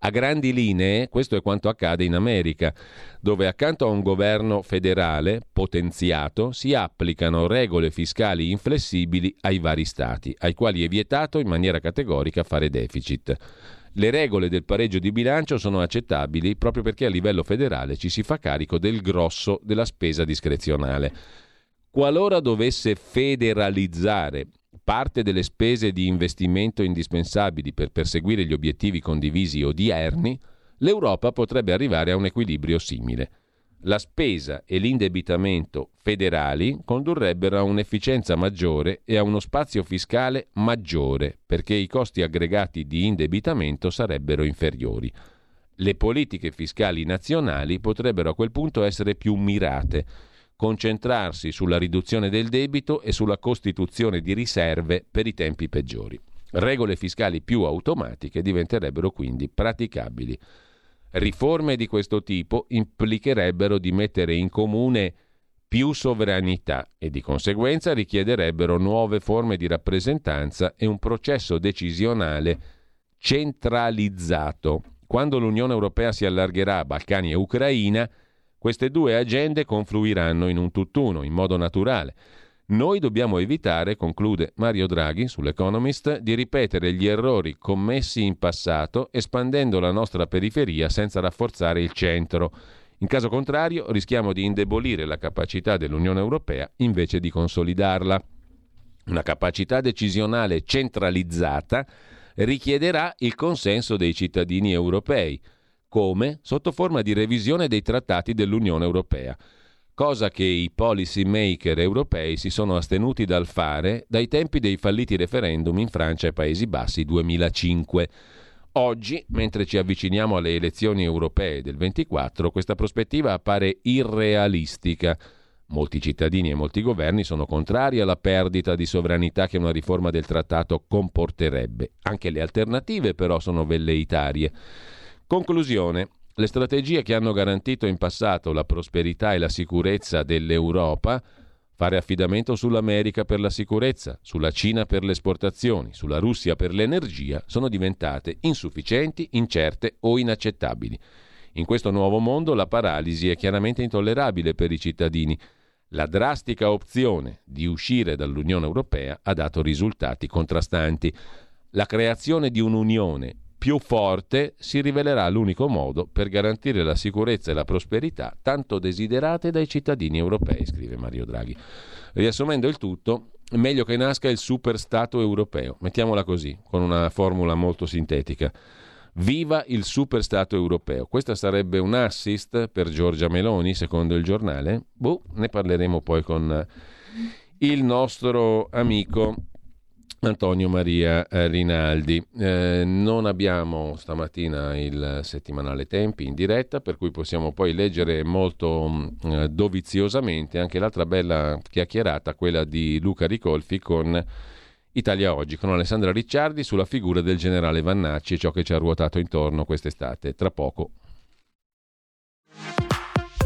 A grandi linee, questo è quanto accade in America, dove accanto a un governo federale potenziato si applicano regole fiscali inflessibili ai vari stati, ai quali è vietato in maniera categorica fare deficit. Le regole del pareggio di bilancio sono accettabili proprio perché a livello federale ci si fa carico del grosso della spesa discrezionale. Qualora dovesse federalizzare parte delle spese di investimento indispensabili per perseguire gli obiettivi condivisi odierni, l'Europa potrebbe arrivare a un equilibrio simile. La spesa e l'indebitamento federali condurrebbero a un'efficienza maggiore e a uno spazio fiscale maggiore, perché i costi aggregati di indebitamento sarebbero inferiori. Le politiche fiscali nazionali potrebbero a quel punto essere più mirate, concentrarsi sulla riduzione del debito e sulla costituzione di riserve per i tempi peggiori. Regole fiscali più automatiche diventerebbero quindi praticabili. Riforme di questo tipo implicherebbero di mettere in comune più sovranità e di conseguenza richiederebbero nuove forme di rappresentanza e un processo decisionale centralizzato. Quando l'Unione Europea si allargherà a Balcani e Ucraina, queste due agende confluiranno in un tutt'uno, in modo naturale. Noi dobbiamo evitare, conclude Mario Draghi sull'Economist, di ripetere gli errori commessi in passato espandendo la nostra periferia senza rafforzare il centro. In caso contrario rischiamo di indebolire la capacità dell'Unione Europea invece di consolidarla. Una capacità decisionale centralizzata richiederà il consenso dei cittadini europei, come sotto forma di revisione dei trattati dell'Unione Europea, cosa che i policy maker europei si sono astenuti dal fare dai tempi dei falliti referendum in Francia e Paesi Bassi 2005. Oggi, mentre ci avviciniamo alle elezioni europee del 24, questa prospettiva appare irrealistica. Molti cittadini e molti governi sono contrari alla perdita di sovranità che una riforma del trattato comporterebbe. Anche le alternative però sono velleitarie. Conclusione. Le strategie che hanno garantito in passato la prosperità e la sicurezza dell'Europa Fare affidamento sull'America per la sicurezza, sulla Cina per le esportazioni, sulla Russia per l'energia sono diventate insufficienti, incerte o inaccettabili. In questo nuovo mondo la paralisi è chiaramente intollerabile per i cittadini. La drastica opzione di uscire dall'Unione Europea ha dato risultati contrastanti. La creazione di un'unione più forte si rivelerà l'unico modo per garantire la sicurezza e la prosperità tanto desiderate dai cittadini europei, scrive Mario Draghi. Riassumendo il tutto, meglio che nasca il super Stato europeo. Mettiamola così, con una formula molto sintetica. Viva il super Stato europeo. Questa sarebbe un assist per Giorgia Meloni, secondo il giornale. Ne parleremo poi con il nostro amico Antonio Maria Rinaldi. Non abbiamo stamattina il settimanale Tempi in diretta, per cui possiamo poi leggere molto doviziosamente anche l'altra bella chiacchierata, quella di Luca Ricolfi con Italia Oggi, con Alessandra Ricciardi, sulla figura del generale Vannacci e ciò che ci ha ruotato intorno quest'estate. Tra poco.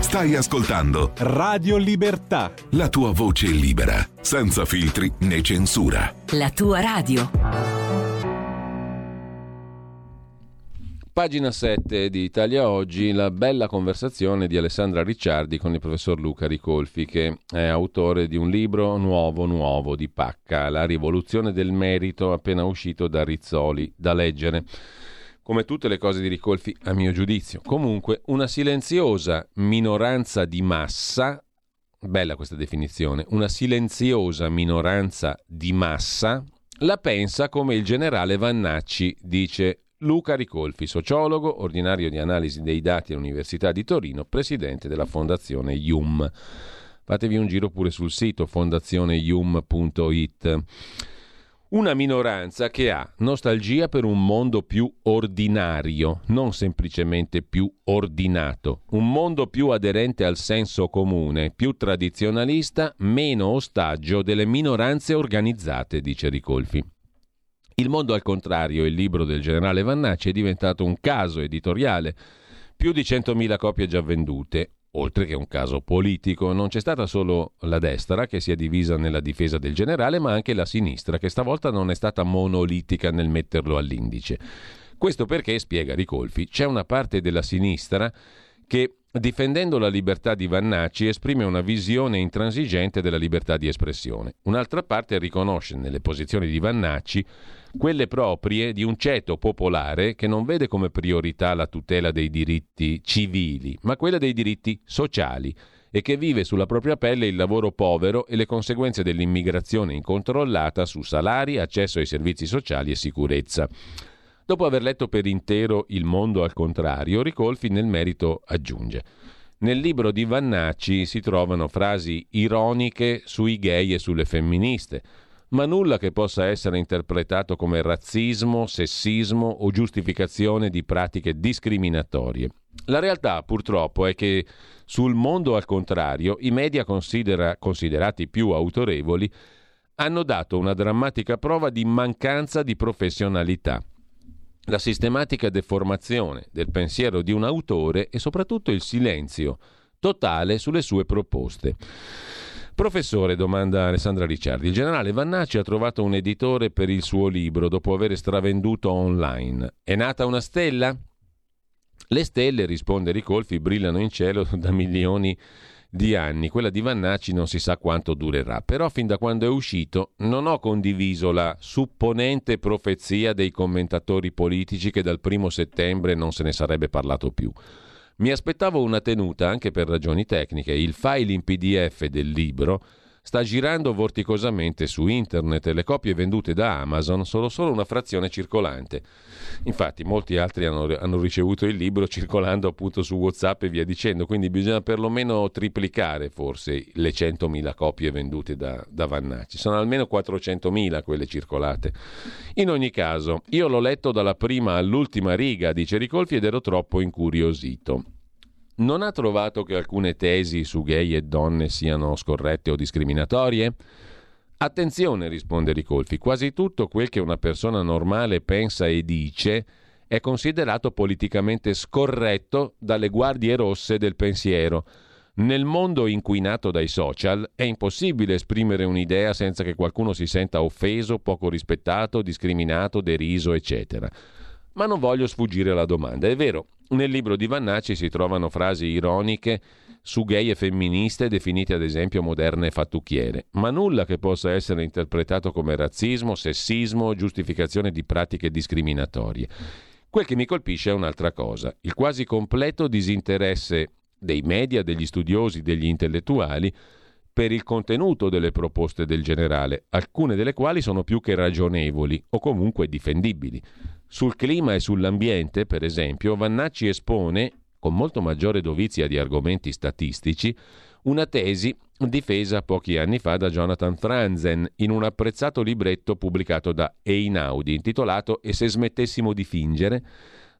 Stai ascoltando Radio Libertà, la tua voce libera, senza filtri né censura. La tua radio. Pagina 7 di Italia Oggi, la bella conversazione di Alessandra Ricciardi con il professor Luca Ricolfi, che è autore di un libro nuovo di pacca, La rivoluzione del merito, appena uscito da Rizzoli, da leggere. Come tutte le cose di Ricolfi, a mio giudizio. Comunque, una silenziosa minoranza di massa, bella questa definizione, una silenziosa minoranza di massa la pensa come il generale Vannacci, dice Luca Ricolfi, sociologo, ordinario di analisi dei dati all'Università di Torino, presidente della Fondazione IUM. Fatevi un giro pure sul sito fondazioneium.it. Una minoranza che ha nostalgia per un mondo più ordinario, non semplicemente più ordinato, un mondo più aderente al senso comune, più tradizionalista, meno ostaggio delle minoranze organizzate, dice Ricolfi. Il mondo al contrario, il libro del generale Vannacci, è diventato un caso editoriale. Più di 100.000 copie già vendute, oltre che un caso politico. Non c'è stata solo la destra che si è divisa nella difesa del generale, ma anche la sinistra, che stavolta non è stata monolitica nel metterlo all'indice. Questo perché, spiega Ricolfi, c'è una parte della sinistra che, difendendo la libertà di Vannacci, esprime una visione intransigente della libertà di espressione. Un'altra parte riconosce nelle posizioni di Vannacci quelle proprie di un ceto popolare che non vede come priorità la tutela dei diritti civili, ma quella dei diritti sociali, e che vive sulla propria pelle il lavoro povero e le conseguenze dell'immigrazione incontrollata su salari, accesso ai servizi sociali e sicurezza. Dopo aver letto per intero Il mondo al contrario, Ricolfi nel merito aggiunge: nel libro di Vannacci si trovano frasi ironiche sui gay e sulle femministe, ma nulla che possa essere interpretato come razzismo, sessismo o giustificazione di pratiche discriminatorie. La realtà, purtroppo, è che sul mondo al contrario i media considerati più autorevoli hanno dato una drammatica prova di mancanza di professionalità. La sistematica deformazione del pensiero di un autore e soprattutto il silenzio totale sulle sue proposte. Professore, domanda Alessandra Ricciardi, il generale Vannacci ha trovato un editore per il suo libro dopo aver stravenduto online. È nata una stella? Le stelle, risponde Ricolfi, brillano in cielo da milioni di anni. Quella di Vannacci non si sa quanto durerà, però fin da quando è uscito non ho condiviso la supponente profezia dei commentatori politici che dal 1° settembre non se ne sarebbe parlato più. Mi aspettavo una tenuta anche per ragioni tecniche. Il file in PDF del libro sta girando vorticosamente su internet e le copie vendute da Amazon sono solo una frazione circolante. Infatti molti altri hanno ricevuto il libro circolando appunto su WhatsApp e via dicendo, quindi bisogna perlomeno triplicare forse le 100.000 copie vendute da Vannacci. Sono almeno 400.000 quelle circolate. In ogni caso, io l'ho letto dalla prima all'ultima riga, dice Ricolfi, ed ero troppo incuriosito. Non ha trovato che alcune tesi su gay e donne siano scorrette o discriminatorie? Attenzione, risponde Ricolfi, quasi tutto quel che una persona normale pensa e dice è considerato politicamente scorretto dalle guardie rosse del pensiero. Nel mondo inquinato dai social è impossibile esprimere un'idea senza che qualcuno si senta offeso, poco rispettato, discriminato, deriso, eccetera. Ma non voglio sfuggire alla domanda. È vero, nel libro di Vannacci si trovano frasi ironiche su gay e femministe, definite ad esempio moderne e fattucchiere, ma nulla che possa essere interpretato come razzismo, sessismo o giustificazione di pratiche discriminatorie. Quel che mi colpisce è un'altra cosa, il quasi completo disinteresse dei media, degli studiosi, degli intellettuali per il contenuto delle proposte del generale, alcune delle quali sono più che ragionevoli o comunque difendibili. Sul clima e sull'ambiente, per esempio, Vannacci espone, con molto maggiore dovizia di argomenti statistici, una tesi difesa pochi anni fa da Jonathan Franzen in un apprezzato libretto pubblicato da Einaudi, intitolato «E se smettessimo di fingere?»,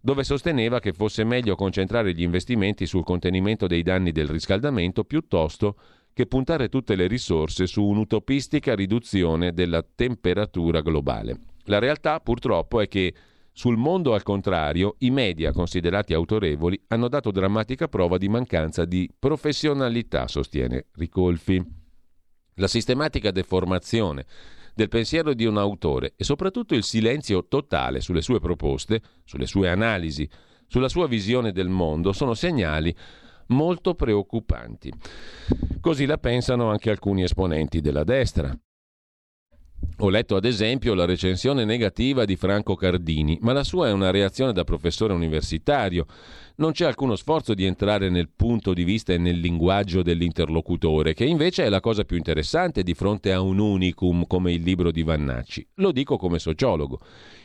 dove sosteneva che fosse meglio concentrare gli investimenti sul contenimento dei danni del riscaldamento piuttosto che puntare tutte le risorse su un'utopistica riduzione della temperatura globale. La realtà, purtroppo, è che sul mondo, al contrario, i media considerati autorevoli hanno dato drammatica prova di mancanza di professionalità, sostiene Ricolfi. La sistematica deformazione del pensiero di un autore e soprattutto il silenzio totale sulle sue proposte, sulle sue analisi, sulla sua visione del mondo sono segnali molto preoccupanti. Così la pensano anche alcuni esponenti della destra. Ho letto ad esempio la recensione negativa di Franco Cardini, ma la sua è una reazione da professore universitario. Non c'è alcuno sforzo di entrare nel punto di vista e nel linguaggio dell'interlocutore, che invece è la cosa più interessante di fronte a un unicum come il libro di Vannacci. Lo dico come sociologo.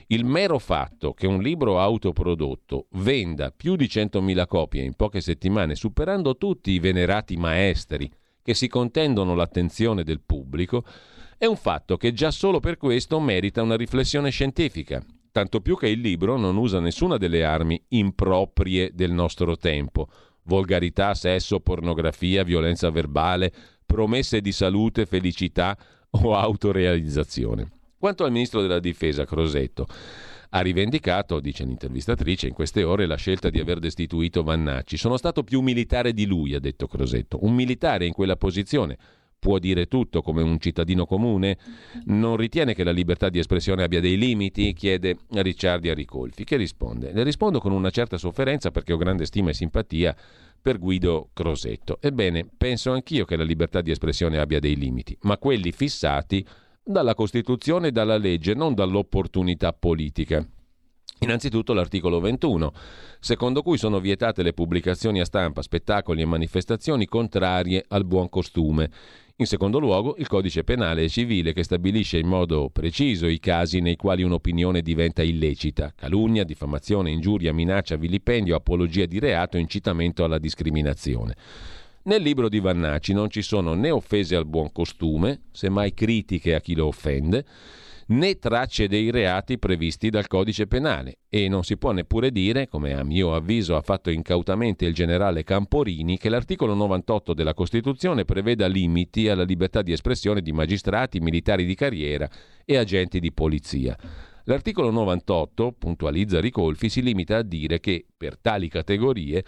Il mero fatto che un libro autoprodotto venda più di 100.000 copie in poche settimane, superando tutti i venerati maestri che si contendono l'attenzione del pubblico, è un fatto che già solo per questo merita una riflessione scientifica, tanto più che il libro non usa nessuna delle armi improprie del nostro tempo: volgarità, sesso, pornografia, violenza verbale, promesse di salute, felicità o autorealizzazione. Quanto al ministro della difesa Crosetto, ha rivendicato, dice l'intervistatrice, in queste ore la scelta di aver destituito Vannacci. Sono stato più militare di lui, ha detto Crosetto. Un militare in quella posizione può dire tutto come un cittadino comune? Non ritiene che la libertà di espressione abbia dei limiti? Chiede Ricciardi a Ricolfi, che risponde: le rispondo con una certa sofferenza perché ho grande stima e simpatia per Guido Crosetto. Ebbene, penso anch'io che la libertà di espressione abbia dei limiti, ma quelli fissati dalla Costituzione e dalla legge, non dall'opportunità politica. Innanzitutto l'articolo 21, secondo cui sono vietate le pubblicazioni a stampa, spettacoli e manifestazioni contrarie al buon costume. In secondo luogo, il codice penale e civile, che stabilisce in modo preciso i casi nei quali un'opinione diventa illecita: calunnia, diffamazione, ingiuria, minaccia, vilipendio, apologia di reato, incitamento alla discriminazione. Nel libro di Vannacci non ci sono né offese al buon costume, semmai critiche a chi lo offende, né tracce dei reati previsti dal codice penale, e non si può neppure dire, come a mio avviso ha fatto incautamente il generale Camporini, che l'articolo 98 della Costituzione preveda limiti alla libertà di espressione di magistrati, militari di carriera e agenti di polizia. L'articolo 98, puntualizza Ricolfi, si limita a dire che per tali categorie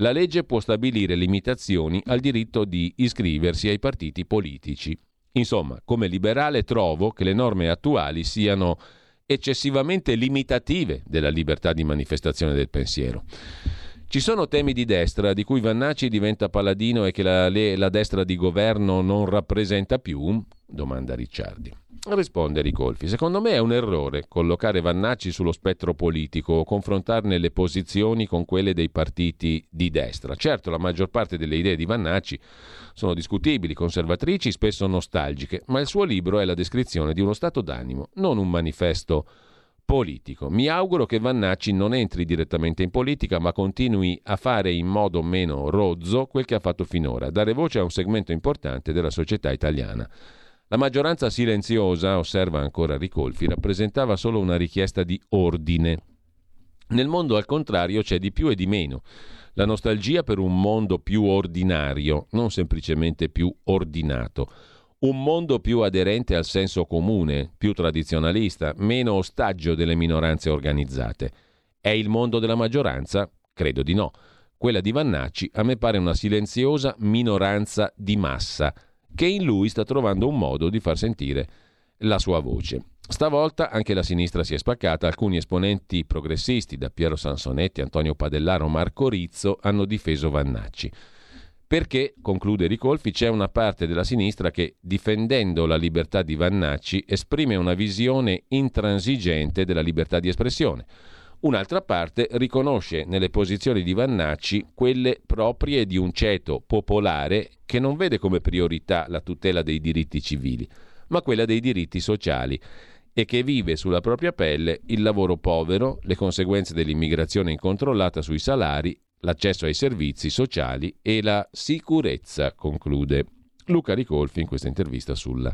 la legge può stabilire limitazioni al diritto di iscriversi ai partiti politici. Insomma, come liberale trovo che le norme attuali siano eccessivamente limitative della libertà di manifestazione del pensiero. Ci sono temi di destra di cui Vannacci diventa paladino e che la destra di governo non rappresenta più? Domanda Ricciardi. Risponde Ricolfi: secondo me è un errore collocare Vannacci sullo spettro politico o confrontarne le posizioni con quelle dei partiti di destra. Certo, la maggior parte delle idee di Vannacci sono discutibili, conservatrici, spesso nostalgiche, ma il suo libro è la descrizione di uno stato d'animo, non un manifesto politico. Mi auguro che Vannacci non entri direttamente in politica, ma continui a fare in modo meno rozzo quel che ha fatto finora, dare voce a un segmento importante della società italiana. La maggioranza silenziosa, osserva ancora Ricolfi, rappresentava solo una richiesta di ordine. Nel mondo, al contrario, c'è di più e di meno. La nostalgia per un mondo più ordinario, non semplicemente più ordinato. Un mondo più aderente al senso comune, più tradizionalista, meno ostaggio delle minoranze organizzate. È il mondo della maggioranza? Credo di no. Quella di Vannacci a me pare una silenziosa minoranza di massa, che in lui sta trovando un modo di far sentire la sua voce. Stavolta anche la sinistra si è spaccata, alcuni esponenti progressisti, da Piero Sansonetti, Antonio Padellaro, Marco Rizzo, hanno difeso Vannacci. Perché, conclude Ricolfi, c'è una parte della sinistra che, difendendo la libertà di Vannacci, esprime una visione intransigente della libertà di espressione. Un'altra parte riconosce nelle posizioni di Vannacci quelle proprie di un ceto popolare che non vede come priorità la tutela dei diritti civili, ma quella dei diritti sociali, e che vive sulla propria pelle il lavoro povero, le conseguenze dell'immigrazione incontrollata sui salari, l'accesso ai servizi sociali e la sicurezza, conclude Luca Ricolfi in questa intervista sulla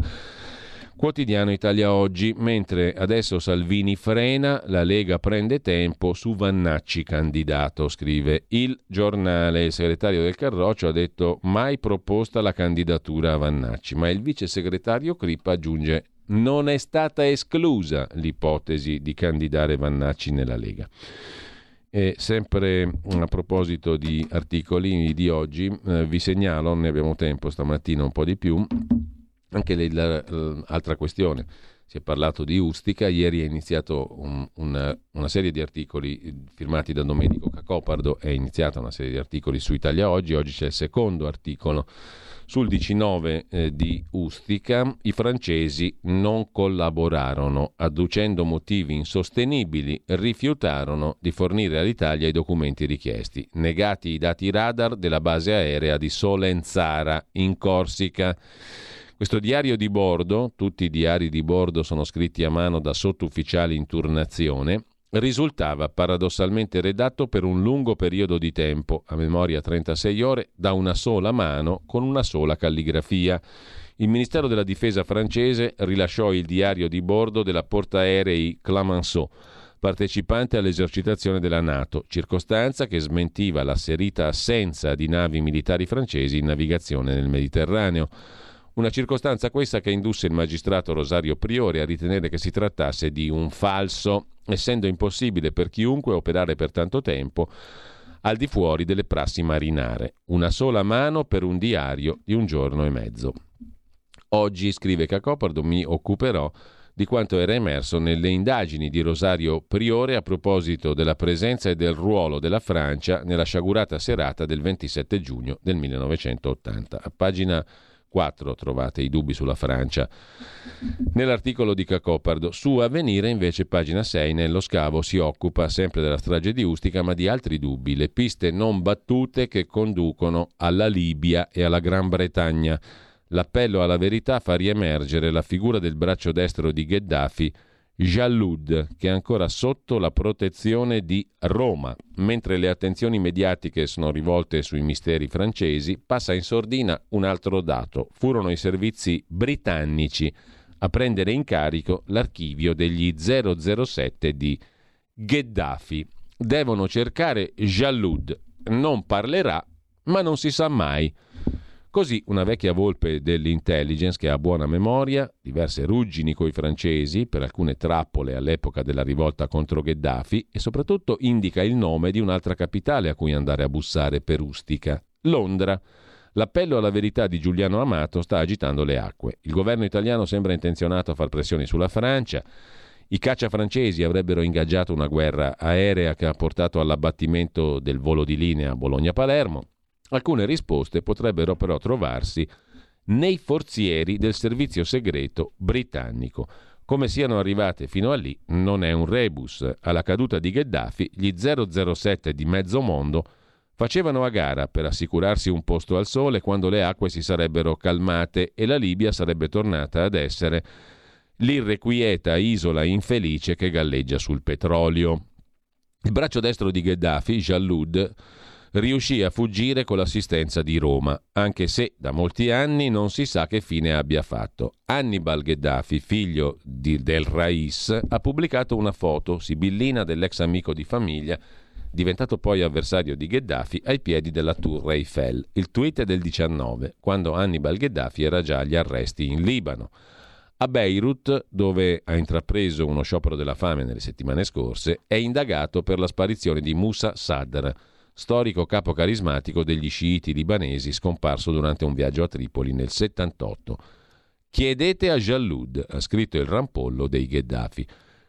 Quotidiano Italia Oggi. Mentre adesso Salvini frena, la Lega prende tempo su Vannacci candidato, scrive Il Giornale. Il segretario del Carroccio ha detto: mai proposta la candidatura a Vannacci, ma il vice segretario Crippa aggiunge: non è stata esclusa l'ipotesi di candidare Vannacci nella Lega. E sempre a proposito di articoli di oggi, vi segnalo, ne abbiamo tempo stamattina un po' di più, anche l'altra questione. Si è parlato di Ustica, ieri è iniziato una serie di articoli firmati da Domenico Cacopardo, è iniziata una serie di articoli su Italia Oggi, oggi c'è il secondo articolo sul 19 di Ustica. I francesi non collaborarono, adducendo motivi insostenibili, rifiutarono di fornire all'Italia i documenti richiesti, negati i dati radar della base aerea di Solenzara in Corsica. Questo diario di bordo, tutti i diari di bordo sono scritti a mano da sottufficiali in turnazione, risultava paradossalmente redatto per un lungo periodo di tempo, a memoria 36 ore, da una sola mano con una sola calligrafia. Il Ministero della Difesa francese rilasciò il diario di bordo della portaerei Clemenceau, partecipante all'esercitazione della NATO, circostanza che smentiva l'asserita assenza di navi militari francesi in navigazione nel Mediterraneo. Una circostanza questa che indusse il magistrato Rosario Priore a ritenere che si trattasse di un falso, essendo impossibile per chiunque operare per tanto tempo al di fuori delle prassi marinare. Una sola mano per un diario di un giorno e mezzo. Oggi, scrive Cacopardo, mi occuperò di quanto era emerso nelle indagini di Rosario Priore a proposito della presenza e del ruolo della Francia nella sciagurata serata del 27 giugno del 1980. A pagina 4 trovate i dubbi sulla Francia nell'articolo di Cacopardo. Su Avvenire invece, pagina 6, Nello Scavo si occupa sempre della strage di Ustica, ma di altri dubbi, le piste non battute che conducono alla Libia e alla Gran Bretagna. L'appello alla verità fa riemergere la figura del braccio destro di Gheddafi, Jalloud, che è ancora sotto la protezione di Roma. Mentre le attenzioni mediatiche sono rivolte sui misteri francesi, passa in sordina un altro dato. Furono i servizi britannici a prendere in carico l'archivio degli 007 di Gheddafi. Devono cercare Jalloud. Non parlerà, ma non si sa mai. Così una vecchia volpe dell'intelligence che ha buona memoria, diverse ruggini coi francesi per alcune trappole all'epoca della rivolta contro Gheddafi, e soprattutto indica il nome di un'altra capitale a cui andare a bussare per Ustica: Londra. L'appello alla verità di Giuliano Amato sta agitando le acque. Il governo italiano sembra intenzionato a far pressioni sulla Francia. I caccia francesi avrebbero ingaggiato una guerra aerea che ha portato all'abbattimento del volo di linea Bologna-Palermo. Alcune risposte potrebbero però trovarsi nei forzieri del servizio segreto britannico. Come siano arrivate fino a lì non è un rebus. Alla caduta di Gheddafi gli 007 di mezzo mondo facevano a gara per assicurarsi un posto al sole quando le acque si sarebbero calmate e la Libia sarebbe tornata ad essere l'irrequieta isola infelice che galleggia sul petrolio. Il braccio destro di Gheddafi, Jalloud, riuscì a fuggire con l'assistenza di Roma, anche se da molti anni non si sa che fine abbia fatto. Hannibal Gheddafi, figlio del Rais, ha pubblicato una foto sibillina dell'ex amico di famiglia, diventato poi avversario di Gheddafi, ai piedi della Tour Eiffel. Il tweet è del 19, quando Hannibal Gheddafi era già agli arresti in Libano. A Beirut, dove ha intrapreso uno sciopero della fame nelle settimane scorse, è indagato per la sparizione di Moussa Sadr, storico capo carismatico degli sciiti libanesi, scomparso durante un viaggio a Tripoli nel 78. Chiedete a Jalloud, ha scritto il rampollo dei Gheddafi.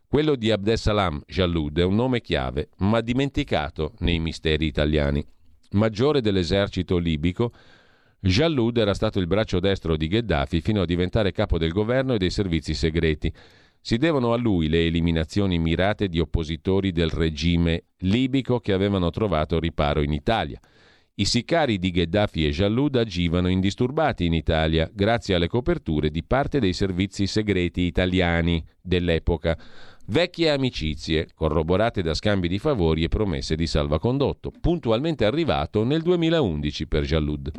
Quello di Abdessalam Jalloud è un nome chiave, ma dimenticato nei misteri italiani. Maggiore dell'esercito libico, Jalloud era stato il braccio destro di Gheddafi fino a diventare capo del governo e dei servizi segreti. Si devono a lui le eliminazioni mirate di oppositori del regime libico che avevano trovato riparo in Italia. I sicari di Gheddafi e Jalloud agivano indisturbati in Italia grazie alle coperture di parte dei servizi segreti italiani dell'epoca. Vecchie amicizie, corroborate da scambi di favori e promesse di salvacondotto, puntualmente arrivato nel 2011 per Jalloud.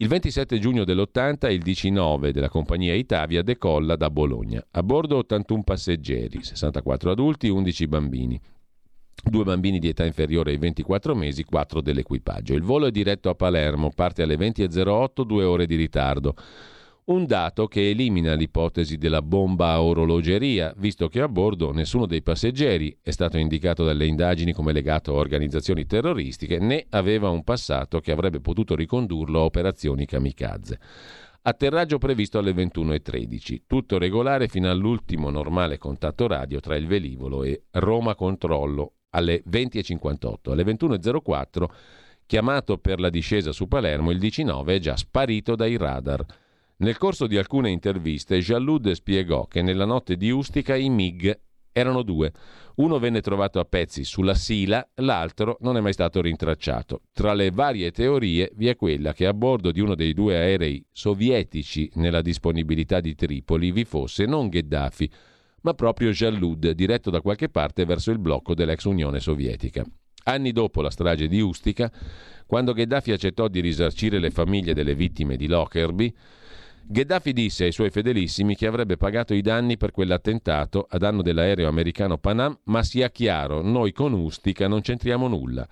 Il 27 giugno dell'80 il DC-9 della compagnia Itavia decolla da Bologna. A bordo 81 passeggeri, 64 adulti, 11 bambini. 2 bambini di età inferiore ai 24 mesi, 4 dell'equipaggio. Il volo è diretto a Palermo, parte alle 20.08, 2 ore di ritardo. Un dato che elimina l'ipotesi della bomba a orologeria, visto che a bordo nessuno dei passeggeri è stato indicato dalle indagini come legato a organizzazioni terroristiche, né aveva un passato che avrebbe potuto ricondurlo a operazioni kamikaze. Atterraggio previsto alle 21.13, tutto regolare fino all'ultimo normale contatto radio tra il velivolo e Roma Controllo alle 20.58. Alle 21.04, chiamato per la discesa su Palermo, il DC-9 è già sparito dai radar. Nel corso di alcune interviste Jalloud spiegò che nella notte di Ustica i MiG erano 2. Uno venne trovato a pezzi sulla Sila, l'altro non è mai stato rintracciato. Tra le varie teorie vi è quella che a bordo di uno dei 2 aerei sovietici nella disponibilità di Tripoli vi fosse non Gheddafi, ma proprio Jalloud, diretto da qualche parte verso il blocco dell'ex Unione Sovietica. Anni dopo la strage di Ustica, quando Gheddafi accettò di risarcire le famiglie delle vittime di Lockerbie, Gheddafi disse ai suoi fedelissimi che avrebbe pagato i danni per quell'attentato a danno dell'aereo americano Pan Am, ma sia chiaro, noi con Ustica non c'entriamo nulla.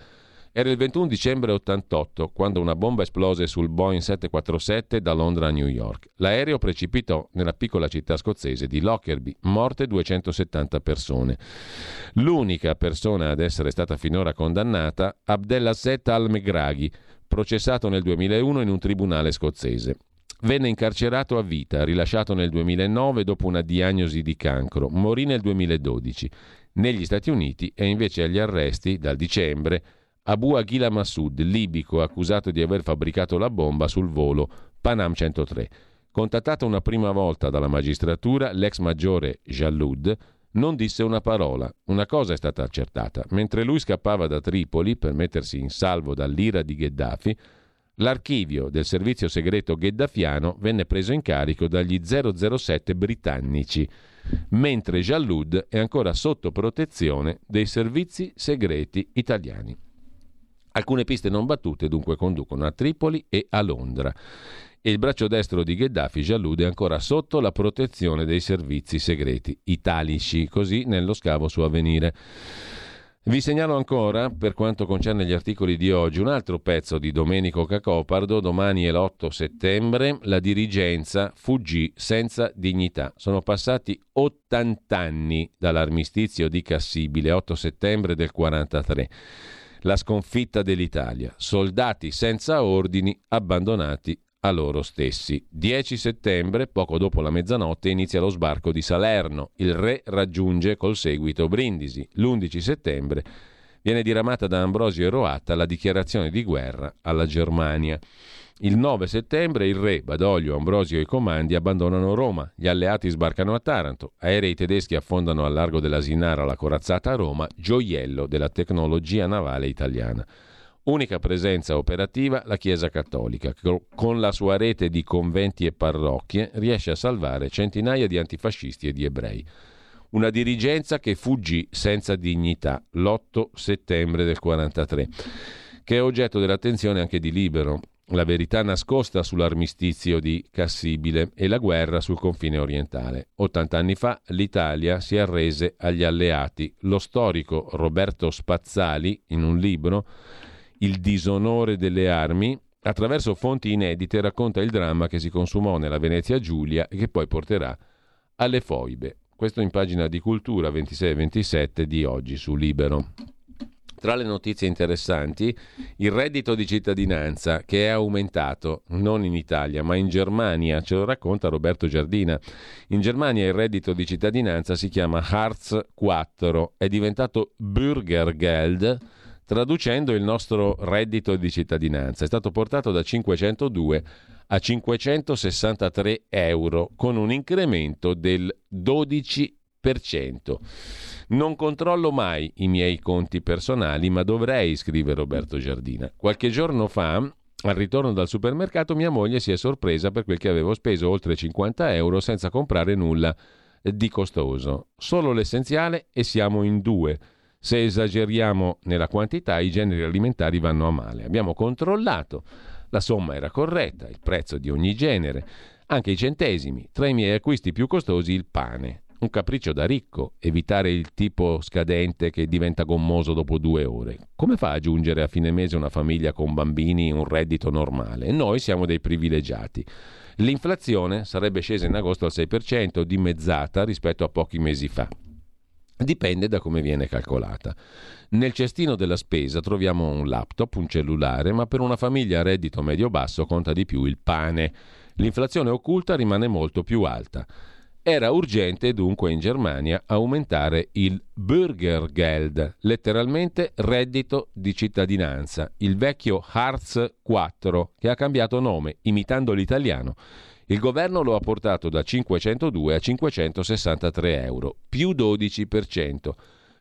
Era il 21 dicembre 88 quando una bomba esplose sul Boeing 747 da Londra a New York. L'aereo precipitò nella piccola città scozzese di Lockerbie, morte 270 persone. L'unica persona ad essere stata finora condannata, Abdelassett al-Megraghi, processato nel 2001 in un tribunale scozzese. Venne incarcerato a vita, rilasciato nel 2009 dopo una diagnosi di cancro. Morì nel 2012. Negli Stati Uniti è invece agli arresti, dal dicembre, Abu Aghila Massoud, libico, accusato di aver fabbricato la bomba sul volo Pan Am 103. Contattato una prima volta dalla magistratura, l'ex maggiore Jalloud non disse una parola. Una cosa è stata accertata. Mentre lui scappava da Tripoli per mettersi in salvo dall'ira di Gheddafi, l'archivio del servizio segreto gheddafiano venne preso in carico dagli 007 britannici, mentre Jalloud è ancora sotto protezione dei servizi segreti italiani. Alcune piste non battute dunque conducono a Tripoli e a Londra. E il braccio destro di Gheddafi, Jalloud, è ancora sotto la protezione dei servizi segreti italici, così nello scavo su Avvenire. Vi segnalo ancora, per quanto concerne gli articoli di oggi, un altro pezzo di Domenico Cacopardo. Domani è l'8 settembre, la dirigenza fuggì senza dignità. Sono passati 80 anni dall'armistizio di Cassibile, 8 settembre del 43. La sconfitta dell'Italia, soldati senza ordini abbandonati a loro stessi. 10 settembre, poco dopo la mezzanotte, inizia lo sbarco di Salerno. Il re raggiunge col seguito Brindisi. L'11 settembre viene diramata da Ambrosio e Roatta la dichiarazione di guerra alla Germania. Il 9 settembre il re, Badoglio, Ambrosio e i comandi abbandonano Roma, gli alleati sbarcano a Taranto, aerei tedeschi affondano al largo dell'Asinara la corazzata Roma, gioiello della tecnologia navale italiana. Unica presenza operativa la Chiesa Cattolica, che con la sua rete di conventi e parrocchie riesce a salvare centinaia di antifascisti e di ebrei. Una dirigenza che fuggì senza dignità l'8 settembre del 43, che è oggetto dell'attenzione anche di Libero, la verità nascosta sull'armistizio di Cassibile e la guerra sul confine orientale. 80 anni fa l'Italia si arrese agli alleati. Lo storico Roberto Spazzali, in un libro, Il disonore delle armi, attraverso fonti inedite racconta il dramma che si consumò nella Venezia Giulia e che poi porterà alle foibe. Questo in pagina di Cultura 26 e 27 di oggi su Libero. Tra le notizie interessanti, il reddito di cittadinanza che è aumentato non in Italia ma in Germania, ce lo racconta Roberto Giardina. In Germania il reddito di cittadinanza si chiama Hartz 4, è diventato Bürgergeld, traducendo il nostro reddito di cittadinanza. È stato portato da 502 a 563 euro con un incremento del 12%. Non controllo mai i miei conti personali, ma dovrei, scrive Roberto Giardina. Qualche giorno fa, al ritorno dal supermercato, mia moglie si è sorpresa per quel che avevo speso oltre 50 euro senza comprare nulla di costoso. Solo l'essenziale e siamo in due. Se esageriamo nella quantità, i generi alimentari vanno a male. Abbiamo controllato, la somma era corretta, il prezzo di ogni genere, anche i centesimi. Tra i miei acquisti più costosi il pane, un capriccio da ricco, evitare il tipo scadente che diventa gommoso dopo 2 ore. Come fa a giungere a fine mese una famiglia con bambini un reddito normale? Noi siamo dei privilegiati. L'inflazione sarebbe scesa in agosto al 6%, dimezzata rispetto a pochi mesi fa. Dipende da come viene calcolata. Nel cestino della spesa troviamo un laptop, un cellulare, ma per una famiglia a reddito medio-basso conta di più il pane. L'inflazione occulta rimane molto più alta. Era urgente dunque in Germania aumentare il Bürgergeld, letteralmente reddito di cittadinanza, il vecchio Hartz 4 che ha cambiato nome, imitando l'italiano. Il governo lo ha portato da 502 a 563 euro, più 12%.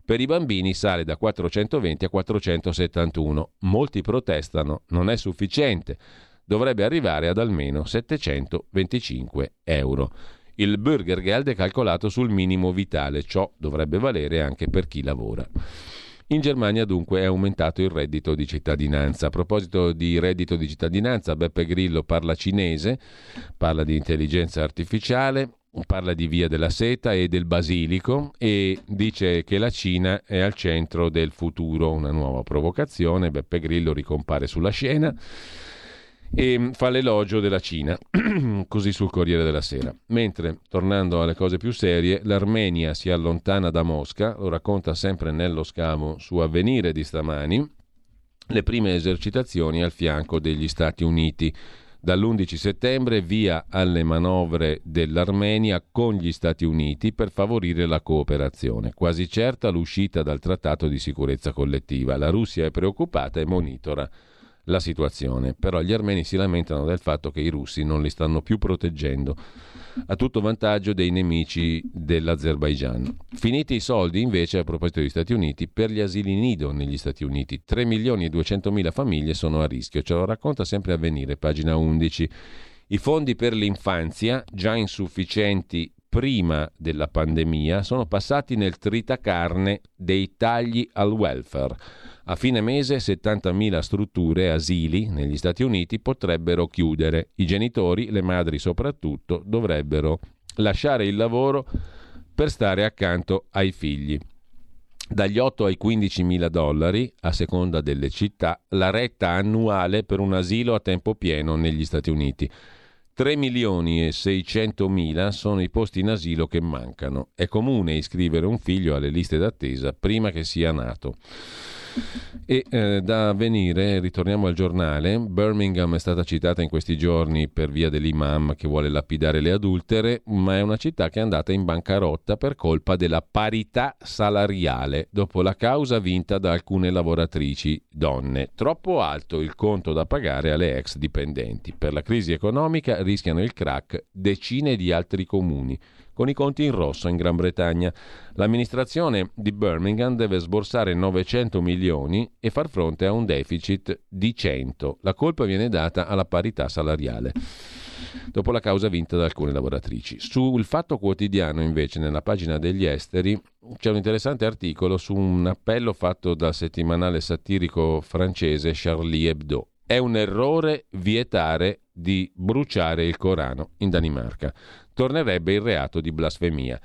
Per i bambini sale da 420 a 471. Molti protestano, non è sufficiente. Dovrebbe arrivare ad almeno 725 euro. Il Bürgergeld è calcolato sul minimo vitale, ciò dovrebbe valere anche per chi lavora. In Germania dunque è aumentato il reddito di cittadinanza. A proposito di reddito di cittadinanza, Beppe Grillo parla cinese, parla di intelligenza artificiale, parla di Via della Seta e del basilico e dice che la Cina è al centro del futuro, una nuova provocazione. Beppe Grillo ricompare sulla scena e fa l'elogio della Cina, così sul Corriere della Sera. Mentre, tornando alle cose più serie, l'Armenia si allontana da Mosca, lo racconta sempre Nello Scavo su Avvenire di stamani, le prime esercitazioni al fianco degli Stati Uniti. Dall'11 settembre via alle manovre dell'Armenia con gli Stati Uniti per favorire la cooperazione. Quasi certa l'uscita dal Trattato di Sicurezza Collettiva. La Russia è preoccupata e monitora la situazione, però gli armeni si lamentano del fatto che i russi non li stanno più proteggendo, a tutto vantaggio dei nemici dell'Azerbaigian. Finiti i soldi invece, a proposito degli Stati Uniti, per gli asili nido negli Stati Uniti, 3.200.000 famiglie sono a rischio, ce lo racconta sempre Avvenire, pagina 11. I fondi per l'infanzia, già insufficienti prima della pandemia, sono passati nel tritacarne dei tagli al welfare. A fine mese 70.000 strutture, asili, negli Stati Uniti potrebbero chiudere. I genitori, le madri soprattutto, dovrebbero lasciare il lavoro per stare accanto ai figli. Dagli 8 ai $15.000, a seconda delle città, la retta annuale per un asilo a tempo pieno negli Stati Uniti. 3.600.000 sono i posti in asilo che mancano. È comune iscrivere un figlio alle liste d'attesa prima che sia nato. E da Avvenire, ritorniamo al giornale, Birmingham è stata citata in questi giorni per via dell'imam che vuole lapidare le adultere, ma è una città che è andata in bancarotta per colpa della parità salariale dopo la causa vinta da alcune lavoratrici donne. Troppo alto il conto da pagare alle ex dipendenti. Per la crisi economica rischiano il crack decine di altri comuni con i conti in rosso in Gran Bretagna. L'amministrazione di Birmingham deve sborsare 900 milioni e far fronte a un deficit di 100. La colpa viene data alla parità salariale, dopo la causa vinta da alcune lavoratrici. Sul Fatto Quotidiano, invece, nella pagina degli esteri, c'è un interessante articolo su un appello fatto dal settimanale satirico francese Charlie Hebdo. È un errore vietare di bruciare il Corano in Danimarca. Tornerebbe il reato di blasfemia.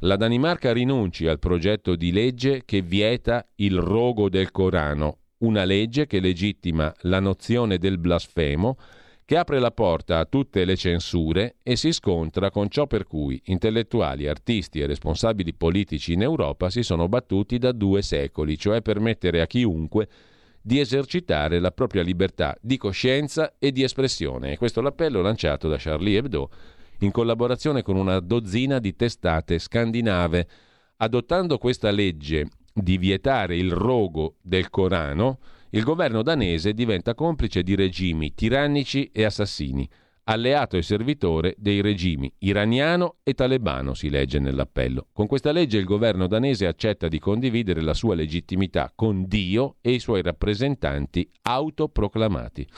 La Danimarca rinunci al progetto di legge che vieta il rogo del Corano, una legge che legittima la nozione del blasfemo, che apre la porta a tutte le censure e si scontra con ciò per cui intellettuali, artisti e responsabili politici in Europa si sono battuti da 2 secoli, cioè permettere a chiunque di esercitare la propria libertà di coscienza e di espressione. E questo è l'appello lanciato da Charlie Hebdo in collaborazione con una dozzina di testate scandinave. Adottando questa legge di vietare il rogo del Corano, il governo danese diventa complice di regimi tirannici e assassini, alleato e servitore dei regimi iraniano e talebano, si legge nell'appello. Con questa legge il governo danese accetta di condividere la sua legittimità con Dio e i suoi rappresentanti autoproclamati.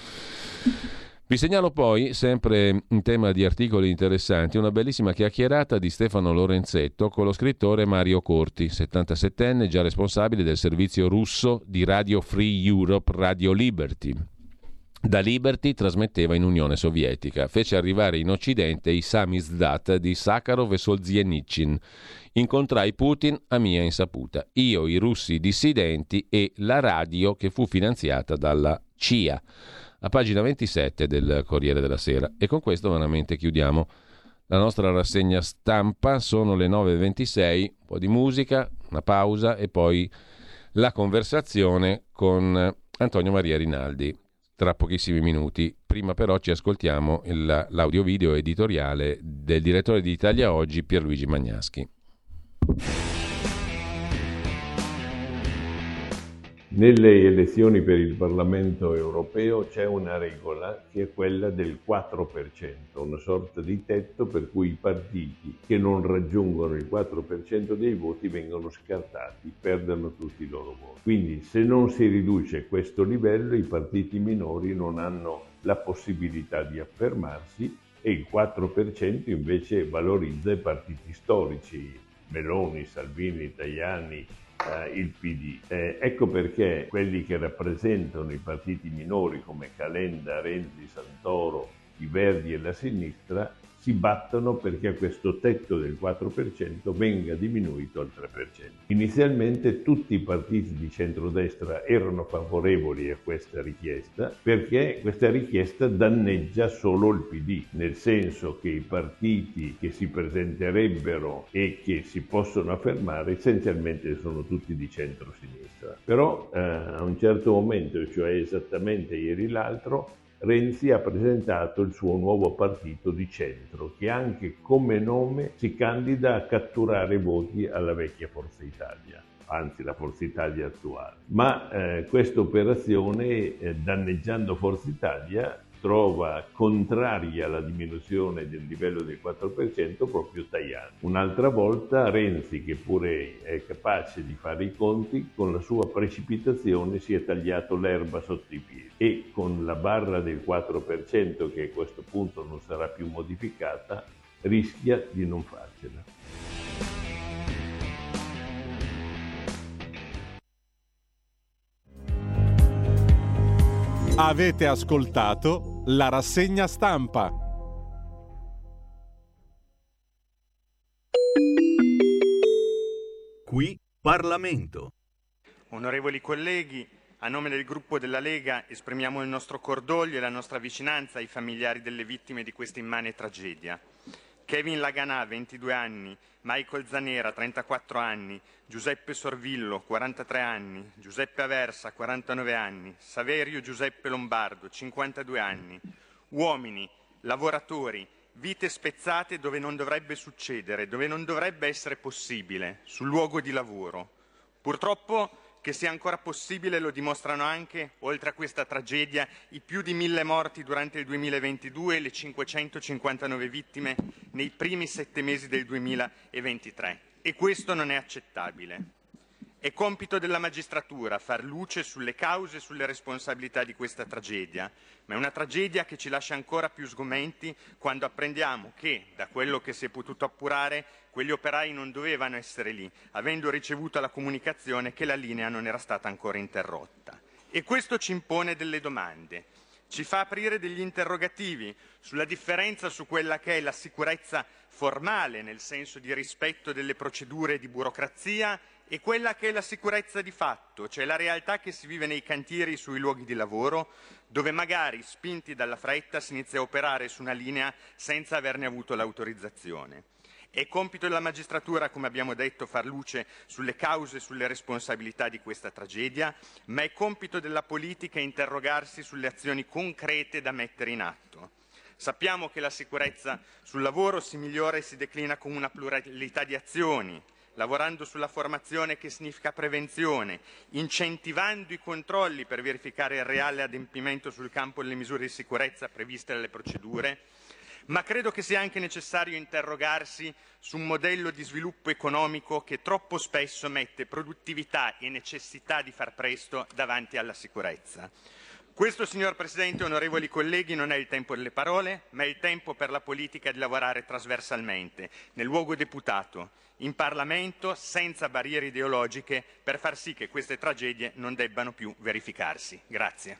Vi segnalo poi, sempre in tema di articoli interessanti, una bellissima chiacchierata di Stefano Lorenzetto con lo scrittore Mario Corti, 77enne, già responsabile del servizio russo di Radio Free Europe, Radio Liberty. Da Liberty trasmetteva in Unione Sovietica. Fece arrivare in Occidente i samizdat di Sakharov e Solzhenitsyn. Incontrai Putin a mia insaputa. Io, i russi dissidenti e la radio che fu finanziata dalla CIA. A pagina 27 del Corriere della Sera. E con questo veramente chiudiamo la nostra rassegna stampa. Sono le 9.26, un po' di musica, una pausa e poi la conversazione con Antonio Maria Rinaldi tra pochissimi minuti. Prima però ci ascoltiamo l'audio-video editoriale del direttore di Italia Oggi, Pierluigi Magnaschi. Nelle elezioni per il Parlamento europeo c'è una regola che è quella del 4%, una sorta di tetto per cui i partiti che non raggiungono il 4% dei voti vengono scartati, perdono tutti i loro voti. Quindi se non si riduce questo livello, i partiti minori non hanno la possibilità di affermarsi e il 4% invece valorizza i partiti storici, Meloni, Salvini, Tajani, il PD. Ecco perché quelli che rappresentano i partiti minori come Calenda, Renzi, Santoro, i Verdi e la sinistra si battono perché questo tetto del 4% venga diminuito al 3%. Inizialmente tutti i partiti di centrodestra erano favorevoli a questa richiesta perché questa richiesta danneggia solo il PD, nel senso che i partiti che si presenterebbero e che si possono affermare essenzialmente sono tutti di centrosinistra. Però a un certo momento, cioè esattamente ieri l'altro, Renzi ha presentato il suo nuovo partito di centro, che anche come nome si candida a catturare voti alla vecchia Forza Italia, anzi la Forza Italia attuale. Ma questa operazione, danneggiando Forza Italia, trova contraria alla diminuzione del livello del 4% proprio Tajani. Un'altra volta Renzi, che pure è capace di fare i conti, con la sua precipitazione si è tagliato l'erba sotto i piedi e con la barra del 4% che a questo punto non sarà più modificata rischia di non farcela. Avete ascoltato la rassegna stampa. Qui Parlamento. Onorevoli colleghi, a nome del gruppo della Lega esprimiamo il nostro cordoglio e la nostra vicinanza ai familiari delle vittime di questa immane tragedia. Kevin Laganà, 22 anni, Michael Zanera, 34 anni, Giuseppe Sorvillo, 43 anni, Giuseppe Aversa, 49 anni, Saverio Giuseppe Lombardo, 52 anni. Uomini, lavoratori, vite spezzate dove non dovrebbe succedere, dove non dovrebbe essere possibile, sul luogo di lavoro. Purtroppo, che sia ancora possibile lo dimostrano anche, oltre a questa tragedia, i più di 1.000 morti durante il 2022 e le 559 vittime nei primi 7 mesi del 2023. E questo non è accettabile. È compito della magistratura far luce sulle cause e sulle responsabilità di questa tragedia, ma è una tragedia che ci lascia ancora più sgomenti quando apprendiamo che, da quello che si è potuto appurare, quegli operai non dovevano essere lì, avendo ricevuto la comunicazione che la linea non era stata ancora interrotta. E questo ci impone delle domande, ci fa aprire degli interrogativi sulla differenza su quella che è la sicurezza formale, nel senso di rispetto delle procedure di burocrazia, e quella che è la sicurezza di fatto, cioè la realtà che si vive nei cantieri, sui luoghi di lavoro, dove magari, spinti dalla fretta, si inizia a operare su una linea senza averne avuto l'autorizzazione. È compito della magistratura, come abbiamo detto, far luce sulle cause e sulle responsabilità di questa tragedia, ma è compito della politica interrogarsi sulle azioni concrete da mettere in atto. Sappiamo che la sicurezza sul lavoro si migliora e si declina con una pluralità di azioni, lavorando sulla formazione, che significa prevenzione, incentivando i controlli per verificare il reale adempimento sul campo delle misure di sicurezza previste dalle procedure, ma credo che sia anche necessario interrogarsi su un modello di sviluppo economico che troppo spesso mette produttività e necessità di far presto davanti alla sicurezza. Questo, signor Presidente, onorevoli colleghi, non è il tempo delle parole, ma è il tempo per la politica di lavorare trasversalmente, nel luogo deputato, in Parlamento, senza barriere ideologiche, per far sì che queste tragedie non debbano più verificarsi. Grazie.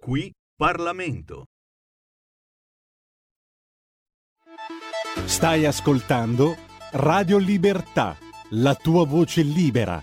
Qui Parlamento. Stai ascoltando Radio Libertà, la tua voce libera,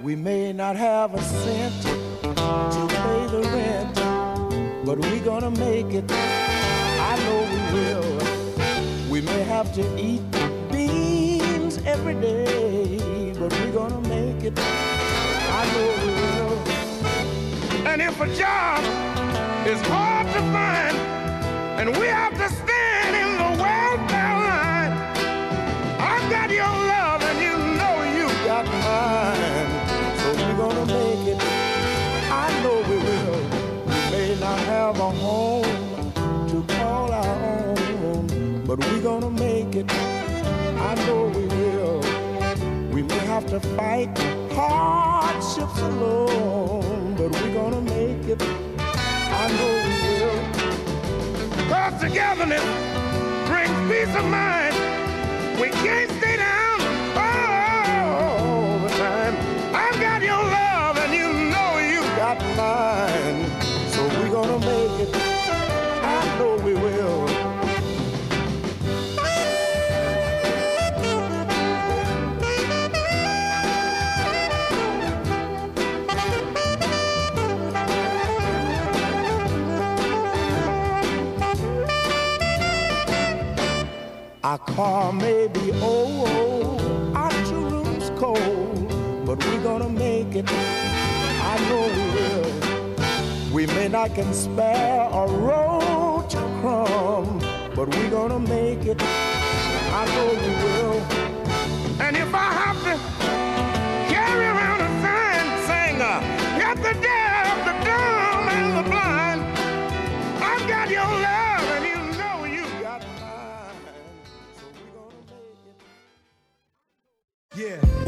We may not have a cent to pay the rent, but we're gonna make it, I know we will. We may have to eat beans every day, but we're gonna make it, I know we will. And if a job is hard to find, and we have to stand in the welfare line, I've got your love and you know you've got mine. Gonna make it, I know we will. We may not have a home to call our own, but we're gonna make it, I know we will. We may have to fight hardships alone, but we're gonna make it, I know we will. 'Cause togetherness brings peace of mind. We can't stay down all the time. I've got your love and you know you've got mine. So we're gonna make it, I know we will. Our car may be old, our two-room's cold, but we're gonna make it, I know we will. We may not can spare a road to crumb, but we're gonna make it, I know we will. And if I have to carry around a sign saying, help the deaf, the dumb, and the blind, I've got your love and you know you've got mine. So we're gonna make it. Yeah.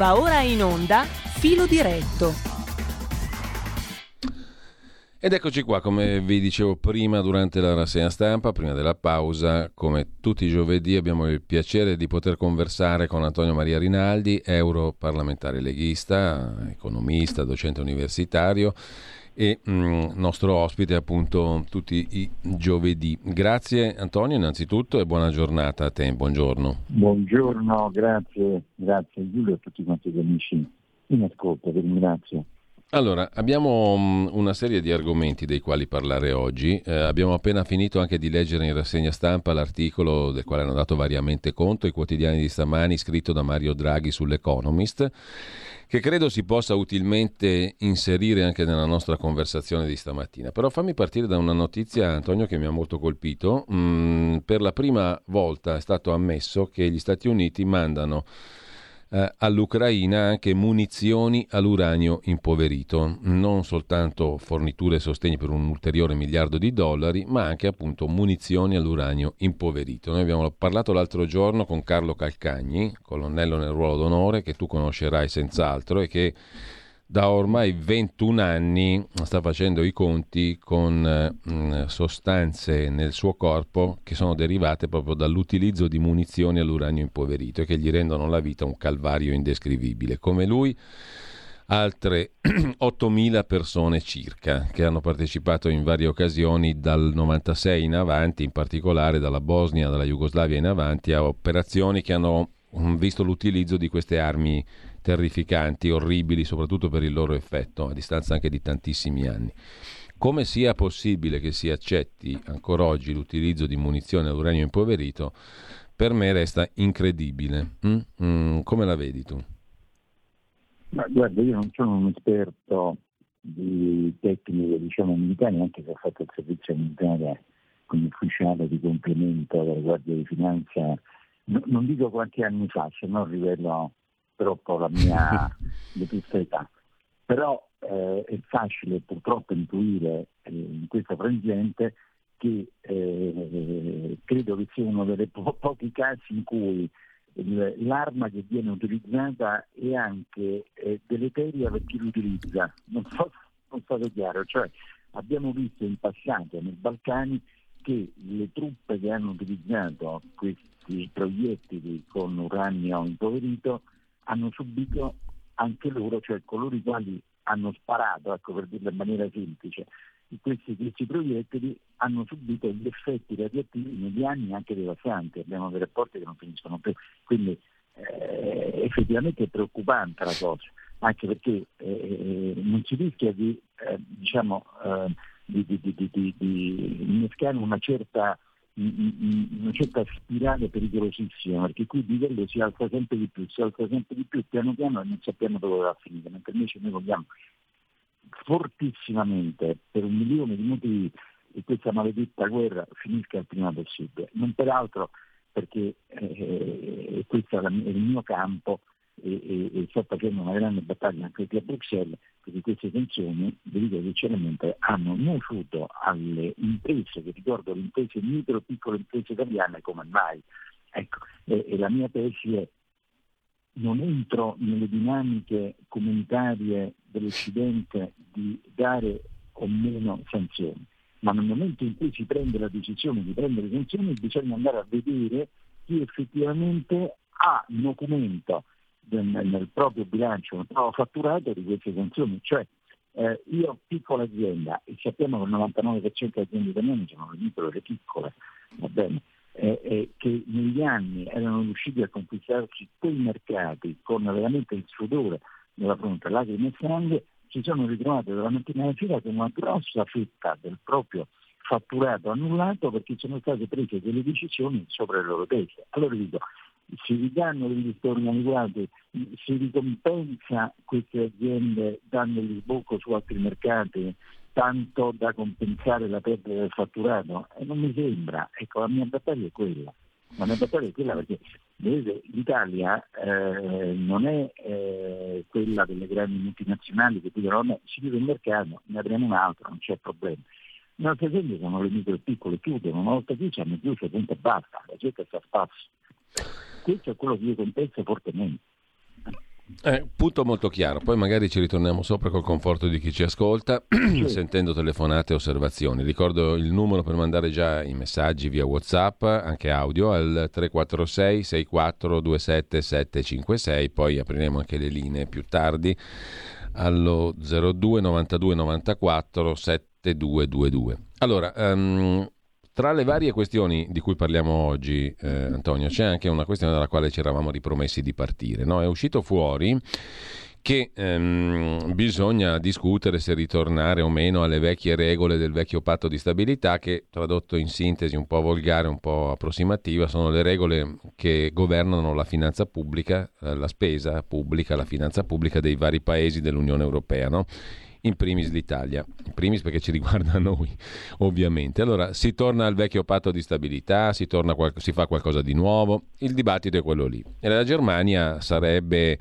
Va ora in onda Filo Diretto. Ed eccoci qua, come vi dicevo prima durante la rassegna stampa, prima della pausa, come tutti i giovedì abbiamo il piacere di poter conversare con Antonio Maria Rinaldi, europarlamentare leghista, economista, docente universitario e nostro ospite appunto tutti i giovedì. Grazie Antonio innanzitutto e buona giornata a te, buongiorno. Buongiorno, grazie Giulio a tutti quanti gli amici in ascolto, vi ringrazio. Allora, abbiamo una serie di argomenti dei quali parlare oggi, abbiamo appena finito anche di leggere in rassegna stampa l'articolo del quale hanno dato variamente conto i quotidiani di stamani scritto da Mario Draghi sull'Economist, che credo si possa utilmente inserire anche nella nostra conversazione di stamattina. Però fammi partire da una notizia, Antonio, che mi ha molto colpito. Per la prima volta è stato ammesso che gli Stati Uniti mandano all'Ucraina anche munizioni all'uranio impoverito, non soltanto forniture e sostegni per un ulteriore $1 miliardo, ma anche appunto munizioni all'uranio impoverito. Noi abbiamo parlato l'altro giorno con Carlo Calcagni, colonnello nel ruolo d'onore, che tu conoscerai senz'altro e che da ormai 21 anni sta facendo i conti con sostanze nel suo corpo che sono derivate proprio dall'utilizzo di munizioni all'uranio impoverito e che gli rendono la vita un calvario indescrivibile. Come lui, altre 8.000 persone circa che hanno partecipato in varie occasioni dal 96 in avanti, in particolare dalla Bosnia, dalla Jugoslavia in avanti, a operazioni che hanno visto l'utilizzo di queste armi terrificanti, orribili, soprattutto per il loro effetto, a distanza anche di tantissimi anni. Come sia possibile che si accetti ancora oggi l'utilizzo di munizioni all'uranio impoverito, per me resta incredibile. Come la vedi tu? Ma guarda, io non sono un esperto di tecniche, diciamo, militari, anche se ho fatto il servizio militare come ufficiale di complemento della Guardia di Finanza, non dico quanti anni fa, se non rivelo purtroppo la mia età, però è facile purtroppo intuire in questa frangente che credo che sia uno dei pochi casi in cui l'arma che viene utilizzata è anche deleteria per chi l'utilizza. Non so se è chiaro, cioè abbiamo visto in passato nei Balcani che le truppe che hanno utilizzato questi proiettili con uranio impoverito hanno subito anche loro, cioè coloro i quali hanno sparato, ecco, per dirlo in maniera semplice, questi proiettili hanno subito gli effetti radioattivi negli anni anche devastanti, abbiamo dei rapporti che non finiscono più, quindi effettivamente è preoccupante la cosa, anche perché non si rischia di innescare una certa spirale pericolosissima, perché qui il livello si alza sempre di più, piano piano, e non sappiamo dove va a finire, mentre invece noi vogliamo fortissimamente, per 1 milione di motivi, che questa maledetta guerra finisca il prima possibile, non peraltro perché questo è il mio campo e sto facendo una grande battaglia anche qui a Bruxelles, perché queste tensioni, vi dico sinceramente, hanno nuociuto alle imprese, che ricordo le imprese micro, piccole imprese italiane come mai. Ecco, e la mia tesi è: non entro nelle dinamiche comunitarie dell'Occidente di dare o meno sanzioni, ma nel momento in cui si prende la decisione di prendere sanzioni bisogna andare a vedere chi effettivamente ha un documento nel proprio bilancio, nel proprio fatturato di queste sanzioni, cioè io piccola azienda, e sappiamo che il 99% delle aziende italiane sono le piccole, va bene, che negli anni erano riusciti a conquistarsi quei mercati con veramente il sudore nella fronte, lacrime e sangue, si sono ritrovate dalla mattina alla sera con una grossa fetta del proprio fatturato annullato perché sono state prese delle decisioni sopra le loro teste. Allora dico, si ridanno degli ristorni adeguati, si ricompensa queste aziende dando il sbocco su altri mercati tanto da compensare la perdita del fatturato? Non mi sembra. Ecco, la mia battaglia è quella perché l'Italia non è quella delle grandi multinazionali che dicono no, ci chiude il mercato, ne apriamo un altro, non c'è problema. Le nostre aziende sono le micro e piccole, chiudono, una volta qui ci hanno chiuso, punto e basta, la gente sta a spasso. Questo è quello che io compenso fortemente. Punto molto chiaro, poi magari ci ritorniamo sopra col conforto di chi ci ascolta sentendo telefonate e osservazioni. Ricordo il numero per mandare già i messaggi via WhatsApp, anche audio, al 346 64 27 756. Poi apriremo anche le linee più tardi allo 02 92 94 7222. Allora, tra le varie questioni di cui parliamo oggi, Antonio, c'è anche una questione dalla quale ci eravamo ripromessi di partire, no? È uscito fuori che bisogna discutere se ritornare o meno alle vecchie regole del vecchio patto di stabilità, che tradotto in sintesi un po' volgare, un po' approssimativa, sono le regole che governano la finanza pubblica, la spesa pubblica, la finanza pubblica dei vari paesi dell'Unione Europea, no? In primis l'Italia, in primis perché ci riguarda noi ovviamente. Allora si torna al vecchio patto di stabilità, si fa qualcosa di nuovo, il dibattito è quello lì. E la Germania sarebbe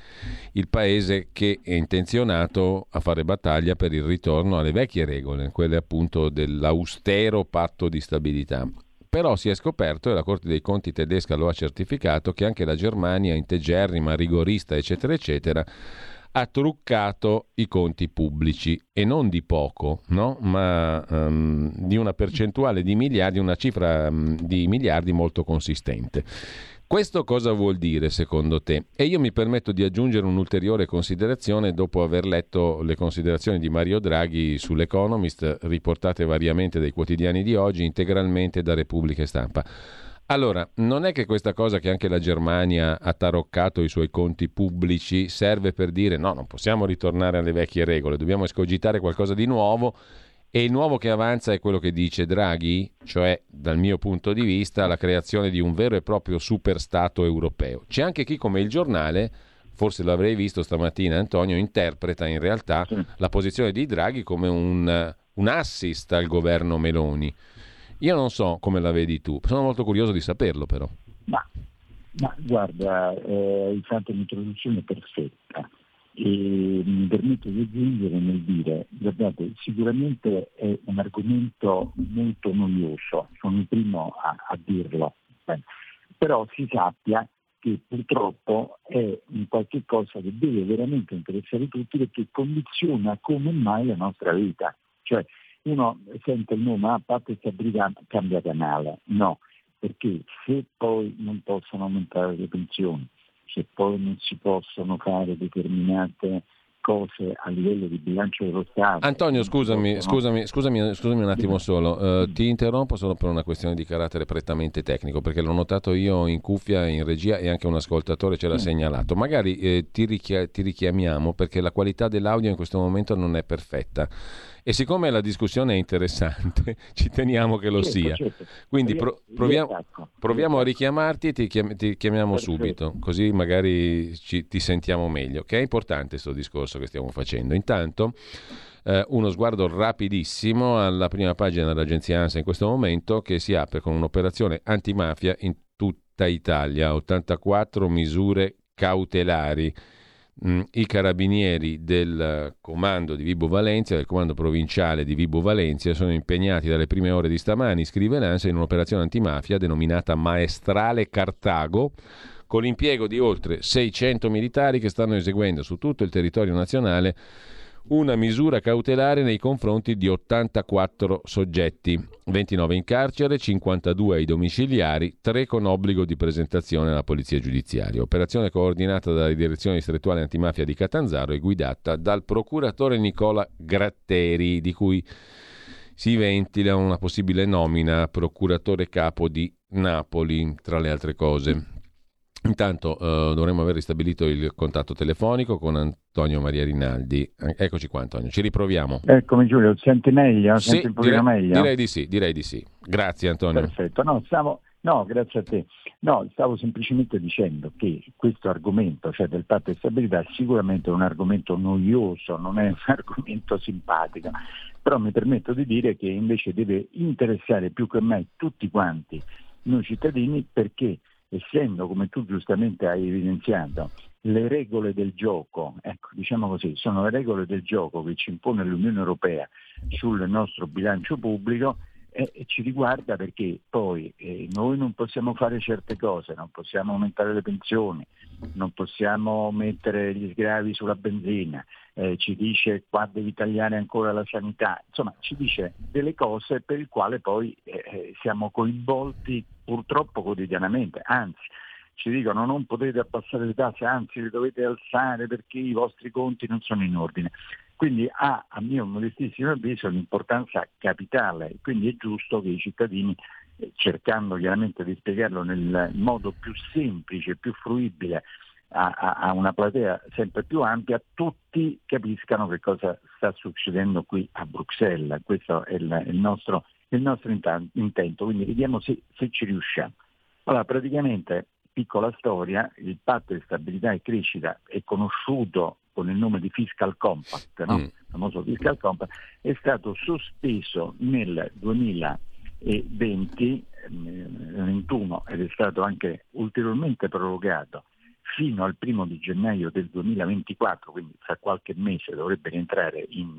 il paese che è intenzionato a fare battaglia per il ritorno alle vecchie regole, quelle appunto dell'austero patto di stabilità. Però si è scoperto, e la Corte dei Conti tedesca lo ha certificato, che anche la Germania, integerrima, rigorista, eccetera eccetera, ha truccato i conti pubblici, e non di poco, no? Ma di una percentuale di miliardi, una cifra di miliardi molto consistente. Questo cosa vuol dire secondo te? E io mi permetto di aggiungere un'ulteriore considerazione dopo aver letto le considerazioni di Mario Draghi sull'Economist, riportate variamente dai quotidiani di oggi, integralmente da Repubblica e Stampa. Allora, non è che questa cosa che anche la Germania ha taroccato i suoi conti pubblici serve per dire no, non possiamo ritornare alle vecchie regole, dobbiamo escogitare qualcosa di nuovo, e il nuovo che avanza è quello che dice Draghi, cioè dal mio punto di vista la creazione di un vero e proprio superstato europeo. C'è anche chi, come il Giornale, forse l'avrei visto stamattina Antonio, interpreta in realtà la posizione di Draghi come un assist al governo Meloni. Io non so come la vedi tu, sono molto curioso di saperlo però. Ma guarda, infatti l'introduzione è perfetta e mi permetto di aggiungere nel dire, guardate, sicuramente è un argomento molto noioso, sono il primo a dirlo, però si sappia che purtroppo è un qualche cosa che deve veramente interessare tutti, perché condiziona come mai la nostra vita, cioè uno sente il nome, a parte stabilità, cambia canale. No, perché se poi non possono aumentare le pensioni, se poi non si possono fare determinate cose a livello di bilancio dello Stato. Antonio, scusami un attimo solo, ti interrompo solo per una questione di carattere prettamente tecnico, perché l'ho notato io in cuffia, in regia, e anche un ascoltatore ce l'ha segnalato. Magari ti richiamiamo, perché la qualità dell'audio in questo momento non è perfetta. E siccome la discussione è interessante, ci teniamo che lo sia. Certo. Quindi proviamo a richiamarti e ti chiamiamo subito, così magari ti sentiamo meglio, che è importante questo discorso che stiamo facendo. Intanto uno sguardo rapidissimo alla prima pagina dell'agenzia ANSA in questo momento, che si apre con un'operazione antimafia in tutta Italia, 84 misure cautelari. I carabinieri del comando di Vibo Valentia, del comando provinciale di Vibo Valentia, sono impegnati dalle prime ore di stamani, scrive l'ANSA, in un'operazione antimafia denominata Maestrale Cartago, con l'impiego di oltre 600 militari che stanno eseguendo su tutto il territorio nazionale una misura cautelare nei confronti di 84 soggetti, 29 in carcere, 52 ai domiciliari, 3 con obbligo di presentazione alla polizia giudiziaria. Operazione coordinata dalla direzione distrettuale antimafia di Catanzaro e guidata dal procuratore Nicola Gratteri, di cui si ventila una possibile nomina a procuratore capo di Napoli, tra le altre cose. Intanto dovremmo aver ristabilito il contatto telefonico con Antonio Maria Rinaldi. Eccoci qua, Antonio, ci riproviamo. Eccomi Giulio, senti meglio? Sì, senti un pochino meglio? Direi di sì. Grazie Antonio. Perfetto, grazie a te. No, stavo semplicemente dicendo che questo argomento, cioè del patto di stabilità, è sicuramente un argomento noioso, non è un argomento simpatico, però mi permetto di dire che invece deve interessare più che mai tutti quanti noi cittadini, perché essendo, come tu giustamente hai evidenziato, le regole del gioco, ecco, diciamo così, sono le regole del gioco che ci impone l'Unione Europea sul nostro bilancio pubblico e ci riguarda, perché poi noi non possiamo fare certe cose, non possiamo aumentare le pensioni, non possiamo mettere gli sgravi sulla benzina, ci dice qua devi tagliare ancora la sanità, insomma ci dice delle cose per le quali poi siamo coinvolti purtroppo quotidianamente, anzi ci dicono non potete abbassare le tasse, anzi le dovete alzare perché i vostri conti non sono in ordine. Quindi ha, a mio modestissimo avviso, un'importanza capitale, quindi è giusto che i cittadini, cercando chiaramente di spiegarlo nel modo più semplice, più fruibile a una platea sempre più ampia, tutti capiscano che cosa sta succedendo qui a Bruxelles. Questo è il nostro intento, quindi vediamo se ci riusciamo. Allora, praticamente, piccola storia, il patto di stabilità e crescita è conosciuto con il nome di Fiscal Compact, no? Il famoso Fiscal Compact è stato sospeso nel 2021 ed è stato anche ulteriormente prorogato fino al 1° gennaio del 2024, quindi fra qualche mese dovrebbe rientrare in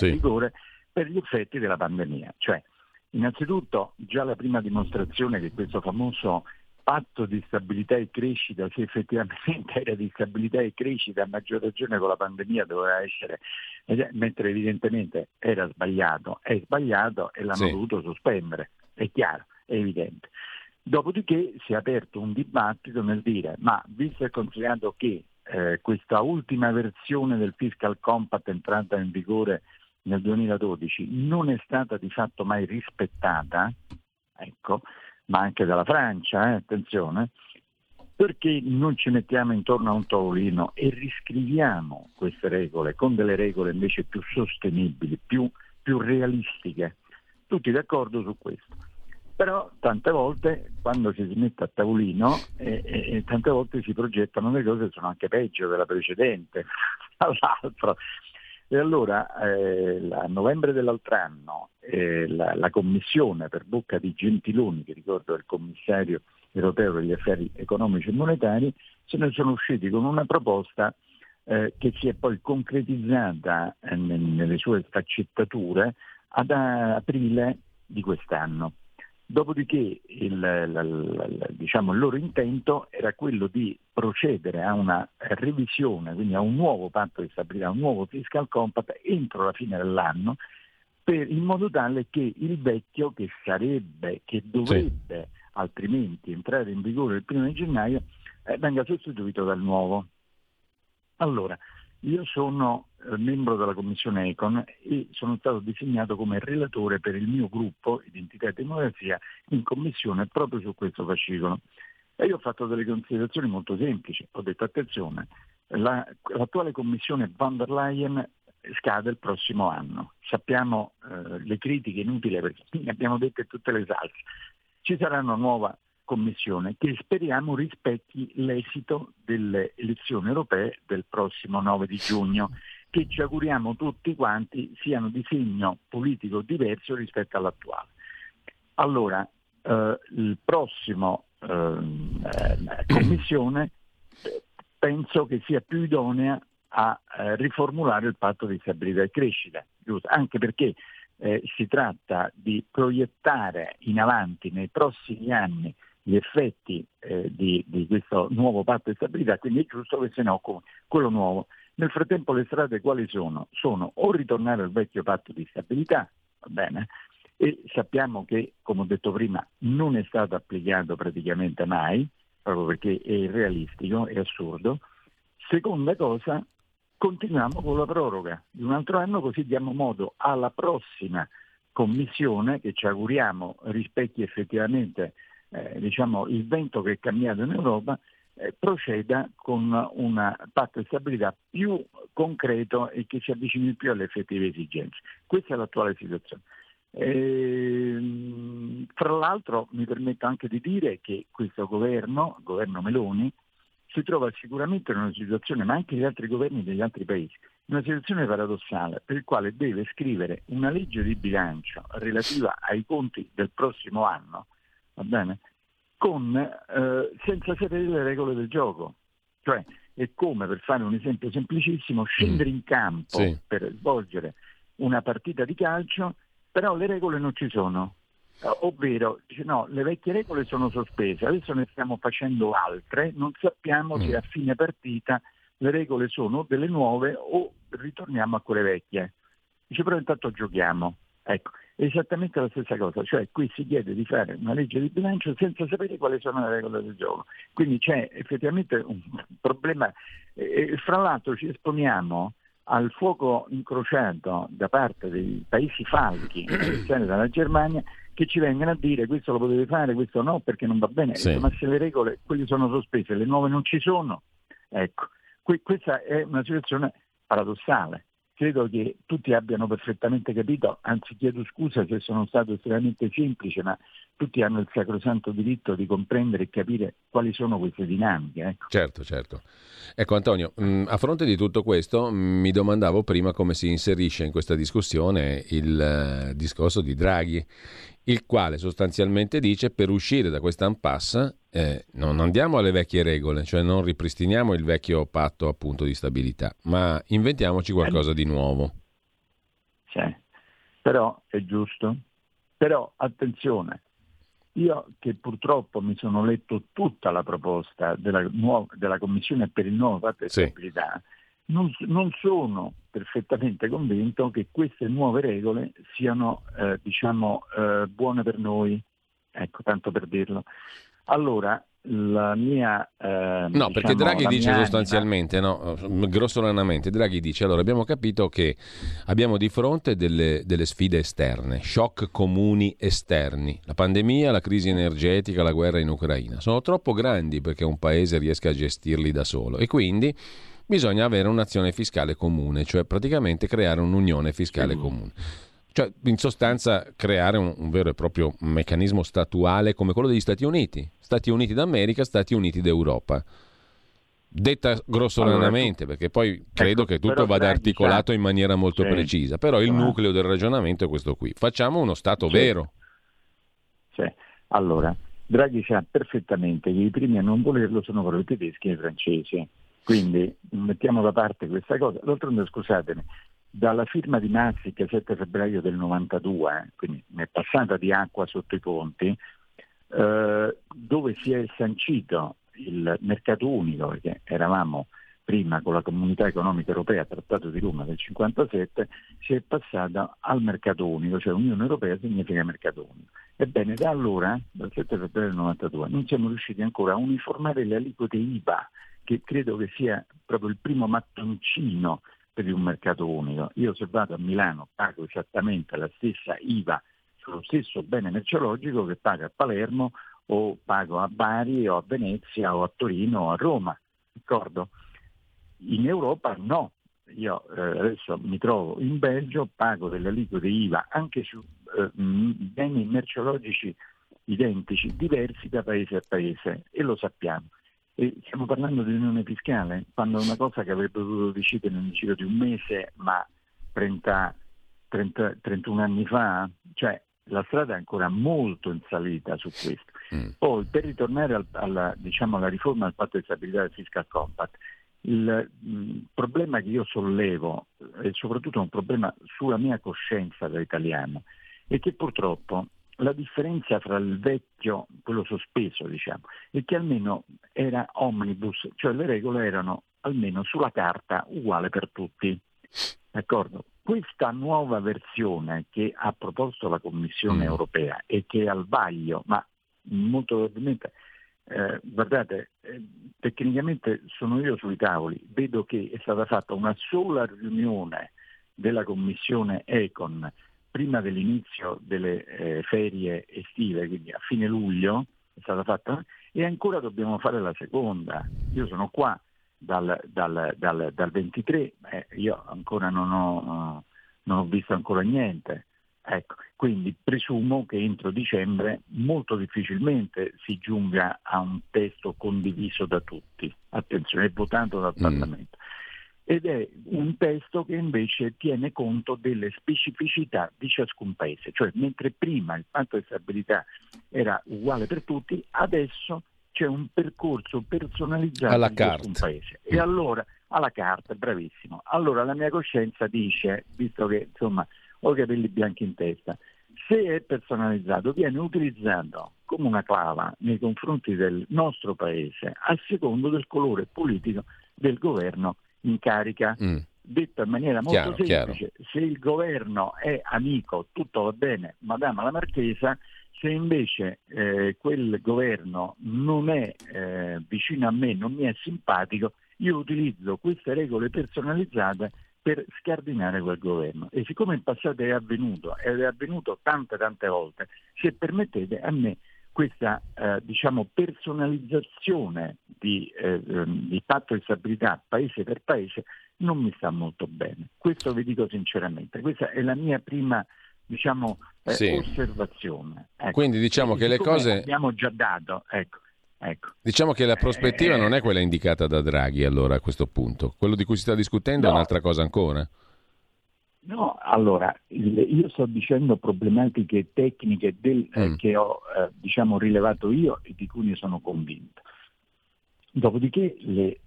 vigore, per gli effetti della pandemia. Cioè, innanzitutto, già la prima dimostrazione che questo famoso patto di stabilità e crescita, se effettivamente era di stabilità e crescita, a maggior ragione con la pandemia doveva essere, mentre evidentemente era sbagliato, è sbagliato e l'hanno dovuto sospendere, è chiaro, è evidente. Dopodiché si è aperto un dibattito nel dire, ma visto e considerato che questa ultima versione del Fiscal Compact entrata in vigore nel 2012 non è stata di fatto mai rispettata, ecco, ma anche dalla Francia, attenzione, perché non ci mettiamo intorno a un tavolino e riscriviamo queste regole con delle regole invece più sostenibili, più realistiche. Tutti d'accordo su questo. Però tante volte quando ci si mette a tavolino tante volte si progettano le cose che sono anche peggio della precedente, tra l'altro. E allora a novembre dell'altro anno la Commissione, per bocca di Gentiloni, che ricordo è il commissario europeo per gli affari economici e monetari, se ne sono usciti con una proposta che si è poi concretizzata nelle sue sfaccettature ad aprile di quest'anno. Dopodiché il loro intento era quello di procedere a una revisione, quindi a un nuovo patto di stabilità, a un nuovo Fiscal Compact entro la fine dell'anno, in modo tale che il vecchio che dovrebbe altrimenti entrare in vigore il 1° gennaio venga sostituito dal nuovo. Allora, io sono membro della Commissione Econ e sono stato designato come relatore per il mio gruppo Identità e Democrazia in Commissione proprio su questo fascicolo. E io ho fatto delle considerazioni molto semplici. Ho detto, attenzione, l'attuale Commissione von der Leyen scade il prossimo anno. Sappiamo le critiche inutili, perché ne abbiamo dette tutte le salse. Ci sarà una nuova Commissione che speriamo rispetti l'esito delle elezioni europee del prossimo 9 di giugno, che ci auguriamo tutti quanti siano di segno politico diverso rispetto all'attuale. Allora, il prossimo Commissione penso che sia più idonea a riformulare il patto di stabilità e crescita, giusto? Anche perché si tratta di proiettare in avanti nei prossimi anni gli effetti di questo nuovo patto di stabilità, quindi è giusto che se ne occupi quello nuovo. Nel frattempo le strade quali sono? Sono o ritornare al vecchio patto di stabilità, va bene, e sappiamo che, come ho detto prima, non è stato applicato praticamente mai, proprio perché è irrealistico, è assurdo. Seconda cosa, continuiamo con la proroga di un altro anno, così diamo modo alla prossima Commissione, che ci auguriamo rispecchi effettivamente il vento che è cambiato in Europa, proceda con un patto di stabilità più concreto e che ci avvicini più alle effettive esigenze. Questa è l'attuale situazione. Tra l'altro mi permetto anche di dire che questo governo, il governo Meloni, si trova sicuramente in una situazione, ma anche gli altri governi degli altri paesi, in una situazione paradossale, per il quale deve scrivere una legge di bilancio relativa ai conti del prossimo anno, va bene? Senza sapere le regole del gioco. Cioè, è come, per fare un esempio semplicissimo, scendere in campo per svolgere una partita di calcio, però le regole non ci sono. Ovvero, dice, no, le vecchie regole sono sospese, adesso ne stiamo facendo altre, non sappiamo se a fine partita le regole sono delle nuove o ritorniamo a quelle vecchie. Dice, però intanto giochiamo. Ecco, è esattamente la stessa cosa, cioè qui si chiede di fare una legge di bilancio senza sapere quali sono le regole del gioco, quindi c'è effettivamente un problema. Fra l'altro ci esponiamo al fuoco incrociato da parte dei paesi falchi, dalla Germania, che ci vengono a dire questo lo potete fare, questo no, perché non va bene, ma se le regole, quelle sono sospese, le nuove non ci sono, ecco, questa è una situazione paradossale. Credo che tutti abbiano perfettamente capito, anzi chiedo scusa se sono stato estremamente semplice, ma tutti hanno il sacrosanto diritto di comprendere e capire quali sono queste dinamiche. Ecco. Certo, certo. Ecco Antonio, a fronte di tutto questo mi domandavo prima come si inserisce in questa discussione il discorso di Draghi, il quale sostanzialmente dice per uscire da questa impasse non andiamo alle vecchie regole, cioè non ripristiniamo il vecchio patto appunto di stabilità, ma inventiamoci qualcosa di nuovo. Sì, però è giusto. Però attenzione, io che purtroppo mi sono letto tutta la proposta della Commissione per il nuovo patto di stabilità, non sono perfettamente convinto che queste nuove regole siano buone per noi, ecco, tanto per dirlo. Allora la mia perché Draghi dice sostanzialmente grossolanamente Draghi dice allora abbiamo capito che abbiamo di fronte delle sfide esterne, shock comuni esterni, la pandemia, la crisi energetica, la guerra in Ucraina sono troppo grandi perché un paese riesca a gestirli da solo e quindi bisogna avere un'azione fiscale comune, cioè praticamente creare un'unione fiscale comune. Cioè, in sostanza, creare un vero e proprio meccanismo statuale come quello degli Stati Uniti d'America, Stati Uniti d'Europa. Detta grossolanamente, perché poi credo che tutto vada articolato in maniera molto precisa, però il nucleo del ragionamento è questo qui. Facciamo uno Stato vero. Cioè, allora, Draghi sa perfettamente che i primi a non volerlo sono proprio i tedeschi e i francesi. Quindi mettiamo da parte questa cosa. D'altronde, scusatemi, dalla firma di Maastricht 7 febbraio del 92, quindi ne è passata di acqua sotto i ponti, dove si è sancito il mercato unico, perché eravamo prima con la Comunità Economica Europea, Trattato di Roma del 57, si è passata al mercato unico, cioè Unione Europea significa mercato unico. Ebbene, da allora, dal 7 febbraio del 92, non siamo riusciti ancora a uniformare le aliquote IVA, che credo che sia proprio il primo mattoncino per un mercato unico. Io se vado a Milano pago esattamente la stessa IVA sullo stesso bene merceologico che pago a Palermo o pago a Bari o a Venezia o a Torino o a Roma, d'accordo? In Europa no. Io adesso mi trovo in Belgio, pago delle aliquote IVA anche su beni merceologici identici, diversi da paese a paese, e lo sappiamo. E stiamo parlando di unione fiscale, quando è una cosa che avrebbe dovuto decidere nel giro di un mese, ma 31 anni fa, cioè la strada è ancora molto in salita su questo. Poi, per ritornare alla riforma del patto di stabilità del fiscal compact, il problema che io sollevo, e soprattutto un problema sulla mia coscienza da italiano, è che purtroppo la differenza tra il vecchio, quello sospeso diciamo, e che almeno era omnibus, cioè le regole erano almeno sulla carta uguale per tutti, d'accordo? Questa nuova versione che ha proposto la Commissione europea e che è al vaglio, ma molto probabilmente, guardate, tecnicamente sono io sui tavoli, vedo che è stata fatta una sola riunione della Commissione Econ prima dell'inizio delle ferie estive, quindi a fine luglio, è stata fatta, e ancora dobbiamo fare la seconda. Io sono qua dal 23, io ancora non ho visto ancora niente. Ecco, quindi presumo che entro dicembre molto difficilmente si giunga a un testo condiviso da tutti, attenzione, votato dal Parlamento. Ed è un testo che invece tiene conto delle specificità di ciascun paese, cioè mentre prima il patto di stabilità era uguale per tutti, adesso c'è un percorso personalizzato alla carta di ciascun paese. E allora, alla carta, bravissimo. Allora la mia coscienza dice, visto che insomma ho i capelli bianchi in testa, se è personalizzato viene utilizzato come una clava nei confronti del nostro paese a secondo del colore politico del governo in carica. Detto in maniera molto semplice, se il governo è amico tutto va bene, madama la marchesa. Se invece quel governo non è vicino a me, non mi è simpatico, io utilizzo queste regole personalizzate per scardinare quel governo. E siccome in passato è avvenuto tante volte, se permettete, a me questa personalizzazione di patto di stabilità paese per paese non mi sta molto bene. Questo vi dico sinceramente, questa è la mia prima osservazione. Ecco. Quindi diciamo che le cose abbiamo già dato, ecco. Diciamo che la prospettiva non è quella indicata da Draghi, allora, a questo punto. Quello di cui si sta discutendo è un'altra cosa ancora. No, allora, io sto dicendo problematiche tecniche che ho rilevato io e di cui ne sono convinto. Dopodiché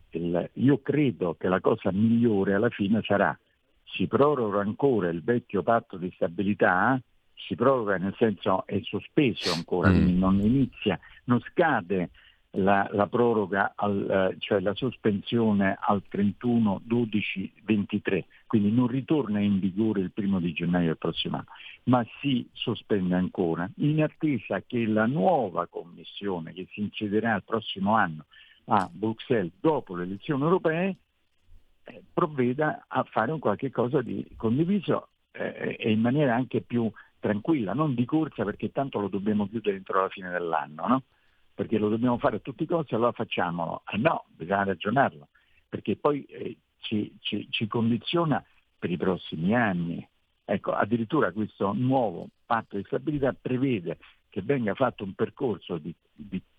io credo che la cosa migliore alla fine sarà: si proroga ancora il vecchio patto di stabilità, si proroga nel senso è sospeso ancora, quindi non scade la proroga, la sospensione al 31/12/23, quindi non ritorna in vigore il 1 gennaio del prossimo anno, ma si sospende ancora in attesa che la nuova commissione che si incederà il prossimo anno a Bruxelles dopo le elezioni europee provveda a fare un qualche cosa di condiviso e in maniera anche più tranquilla, non di corsa, perché tanto lo dobbiamo chiudere entro la fine dell'anno, no? Perché lo dobbiamo fare a tutti i costi, allora facciamolo. No, bisogna ragionarlo, perché poi ci condiziona per i prossimi anni. Ecco, addirittura questo nuovo patto di stabilità prevede che venga fatto un percorso di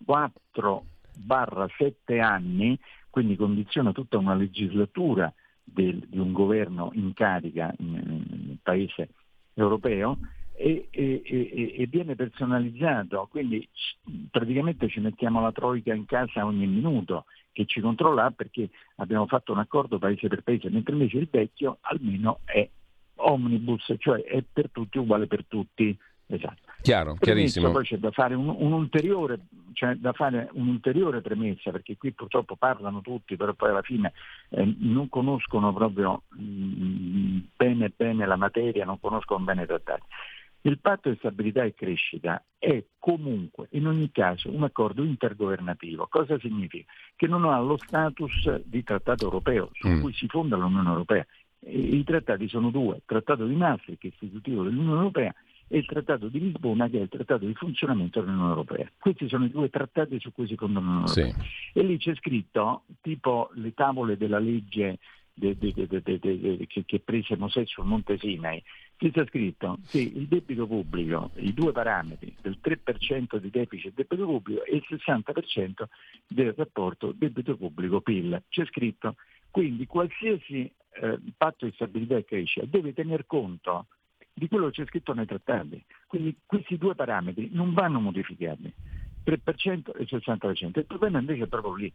4/7 anni, quindi condiziona tutta una legislatura di un governo in carica in paese europeo e viene personalizzato, quindi praticamente ci mettiamo la troica in casa ogni minuto che ci controlla, perché abbiamo fatto un accordo paese per paese, mentre invece il vecchio almeno è omnibus, cioè è per tutti uguale per tutti. Esatto. Chiaro, chiarissimo. Poi c'è da fare un'ulteriore premessa, perché qui purtroppo parlano tutti, però poi alla fine non conoscono proprio bene la materia, non conoscono bene i trattati. Il patto di stabilità e crescita è comunque, in ogni caso, un accordo intergovernativo. Cosa significa? Che non ha lo status di trattato europeo su cui si fonda l'Unione Europea. I trattati sono due: il trattato di Maastricht, che è istitutivo dell'Unione Europea, e il trattato di Lisbona, che è il trattato di funzionamento dell'Unione Europea. Questi sono i due trattati su cui si fonda l'Unione Europea. E lì c'è scritto, tipo le tavole della legge che prese Mosè sul Monte Sinai, c'è scritto che il debito pubblico, i due parametri del 3% di deficit debito pubblico e il 60% del rapporto debito pubblico-PIL, c'è scritto. Quindi qualsiasi patto di stabilità e crescita deve tener conto di quello che c'è scritto nei trattati. Quindi questi due parametri non vanno modificati, 3% e 60%. Il problema invece è proprio lì.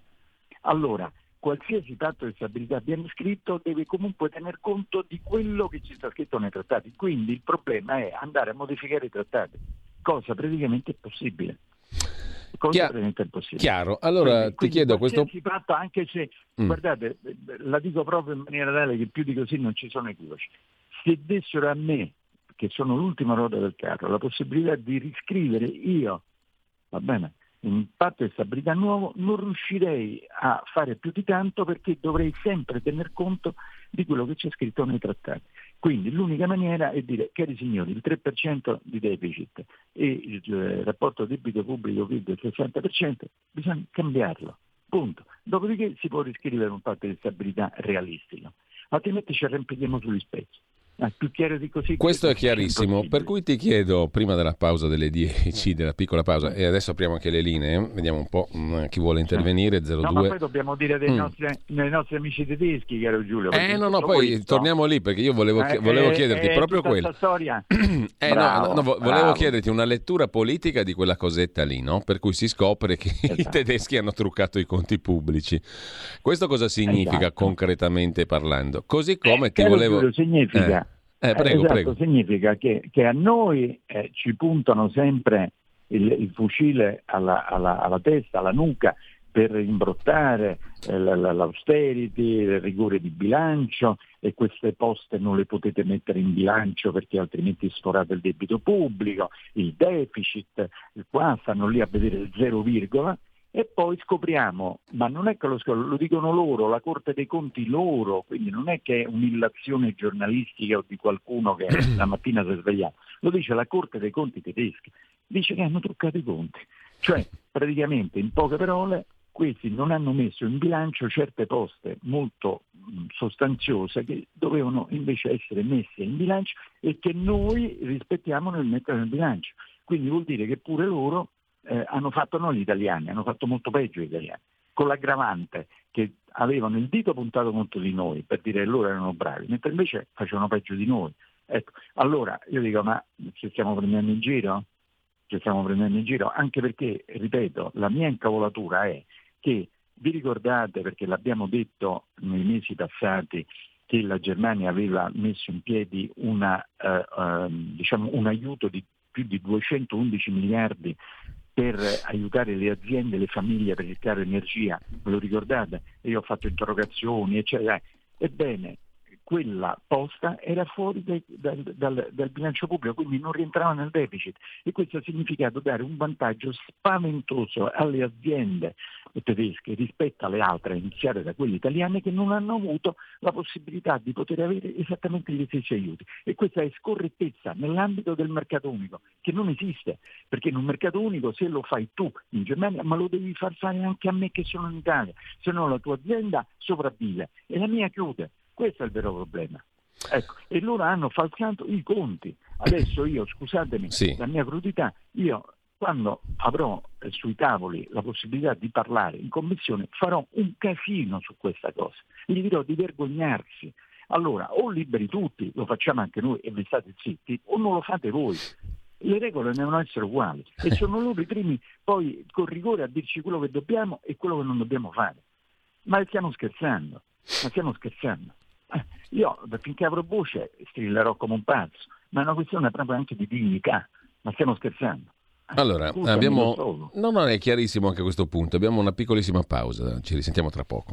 Allora, qualsiasi patto di stabilità ben scritto deve comunque tener conto di quello che ci sta scritto nei trattati. Quindi il problema è andare a modificare i trattati, cosa praticamente impossibile. Chiaro. Allora quindi, ti chiedo questo. Si tratta anche se, guardate, la dico proprio in maniera tale che più di così non ci sono equivoci. Se dessero a me, che sono l'ultima ruota del carro, la possibilità di riscrivere io, va bene, un patto di stabilità nuovo, non riuscirei a fare più di tanto, perché dovrei sempre tener conto di quello che c'è scritto nei trattati. Quindi l'unica maniera è dire, cari signori, il 3% di deficit e il rapporto debito pubblico PIL del 60%, bisogna cambiarlo, punto. Dopodiché si può riscrivere un patto di stabilità realistico, altrimenti ci arrempiamo sugli specchi. Più chiaro di così. Questo è chiarissimo, per cui ti chiedo, prima della pausa delle 10, della piccola pausa, e adesso apriamo anche le linee, vediamo un po' chi vuole intervenire. 02. No, ma poi dobbiamo dire dei nostri amici tedeschi, caro Giulio. Poi torniamo lì, perché io volevo chiederti proprio quello. Volevo chiederti una lettura politica di quella cosetta lì, no? Per cui si scopre che i tedeschi hanno truccato i conti pubblici. Questo cosa significa concretamente parlando? Così come ti volevo... Giulio, significa... Prego. Significa che a noi ci puntano sempre il fucile alla testa, alla nuca, per imbrottare l'austerity, il rigore di bilancio, e queste poste non le potete mettere in bilancio perché altrimenti sforate il debito pubblico, il deficit, qua stanno lì a vedere il 0, e poi scopriamo, ma non è che lo dicono loro, la Corte dei Conti loro, quindi non è che è un'illazione giornalistica o di qualcuno che la mattina si è svegliato, lo dice la Corte dei Conti tedesca, dice che hanno truccato i conti, cioè praticamente in poche parole questi non hanno messo in bilancio certe poste molto sostanziose che dovevano invece essere messe in bilancio e che noi rispettiamo nel mettere in bilancio, quindi vuol dire che pure loro hanno fatto, non gli italiani, hanno fatto molto peggio gli italiani, con l'aggravante che avevano il dito puntato contro di noi per dire che loro erano bravi, mentre invece facevano peggio di noi. Ecco, allora io dico, ma ci stiamo prendendo in giro? Anche perché, ripeto, la mia incavolatura è che, vi ricordate, perché l'abbiamo detto nei mesi passati, che la Germania aveva messo in piedi un aiuto di più di 211 miliardi per aiutare le aziende e le famiglie per cercare energia, ve lo ricordate? Io ho fatto interrogazioni, eccetera. Ebbene, quella posta era fuori dal bilancio pubblico, quindi non rientrava nel deficit, e questo ha significato dare un vantaggio spaventoso alle aziende tedesche rispetto alle altre, a iniziare da quelle italiane, che non hanno avuto la possibilità di poter avere esattamente gli stessi aiuti, e questa è scorrettezza nell'ambito del mercato unico, che non esiste, perché in un mercato unico, se lo fai tu in Germania, ma lo devi far fare anche a me che sono in Italia, se no la tua azienda sopravvive e la mia chiude. Questo è il vero problema. Ecco, e loro hanno falsato i conti. Adesso io, scusatemi la mia crudità, io quando avrò sui tavoli la possibilità di parlare in commissione farò un casino su questa cosa. Gli dirò di vergognarsi. Allora, o liberi tutti, lo facciamo anche noi e vi state zitti, o non lo fate voi. Le regole devono essere uguali e sono loro i primi poi con rigore a dirci quello che dobbiamo e quello che non dobbiamo fare. Ma stiamo scherzando. Io finché avrò voce strillerò come un pazzo, ma è una questione proprio anche di dignità, ma stiamo scherzando. Allora, è chiarissimo anche questo punto, abbiamo una piccolissima pausa, ci risentiamo tra poco.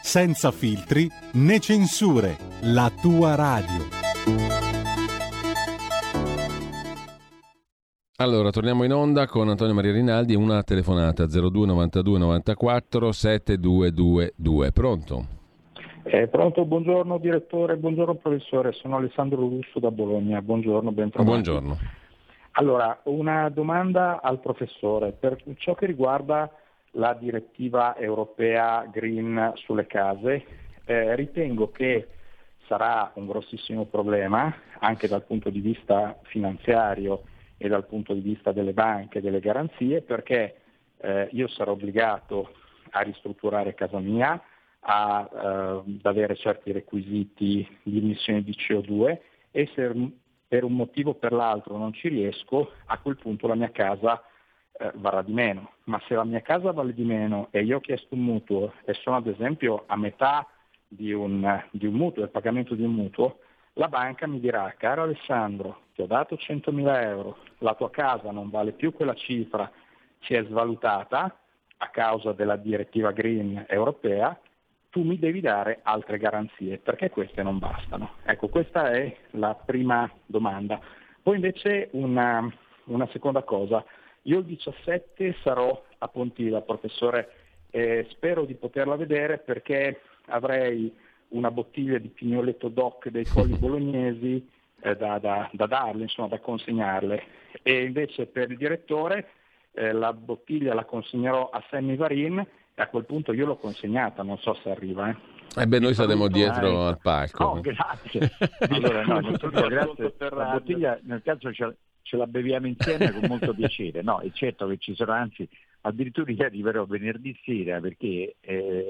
Senza filtri né censure, la tua radio. Allora, torniamo in onda con Antonio Maria Rinaldi, una telefonata 02 92 94 7222. Pronto? Pronto, buongiorno direttore, buongiorno professore, sono Alessandro Russo da Bologna, buongiorno, bentrovati. Buongiorno. Allora, una domanda al professore per ciò che riguarda la direttiva europea green sulle case, ritengo che sarà un grossissimo problema anche dal punto di vista finanziario e dal punto di vista delle banche, delle garanzie, perché io sarò obbligato a ristrutturare casa mia, ad avere certi requisiti di emissione di CO2, e se per un motivo o per l'altro non ci riesco, a quel punto la mia casa varrà di meno, ma se la mia casa vale di meno e io ho chiesto un mutuo e sono ad esempio a metà di un mutuo, del pagamento di un mutuo, la banca mi dirà: caro Alessandro, ti ho dato 100.000 euro, la tua casa non vale più quella cifra, si è svalutata a causa della direttiva green europea, tu mi devi dare altre garanzie perché queste non bastano. Ecco, questa è la prima domanda. Poi invece una seconda cosa, io il 17 sarò a Pontida, professore, spero di poterla vedere perché avrei una bottiglia di pignoletto DOC dei Colli Bolognesi da darle, insomma, da consegnarle, e invece per il direttore la bottiglia la consegnerò a Sammy Varin e a quel punto io l'ho consegnata, non so se arriva. Noi saremo dietro al palco. Oh, grazie. Allora, grazie per la bottiglia, nel caso ce la beviamo insieme con molto piacere. No, è certo che ci sarà, anzi addirittura io arriverò venerdì sera perché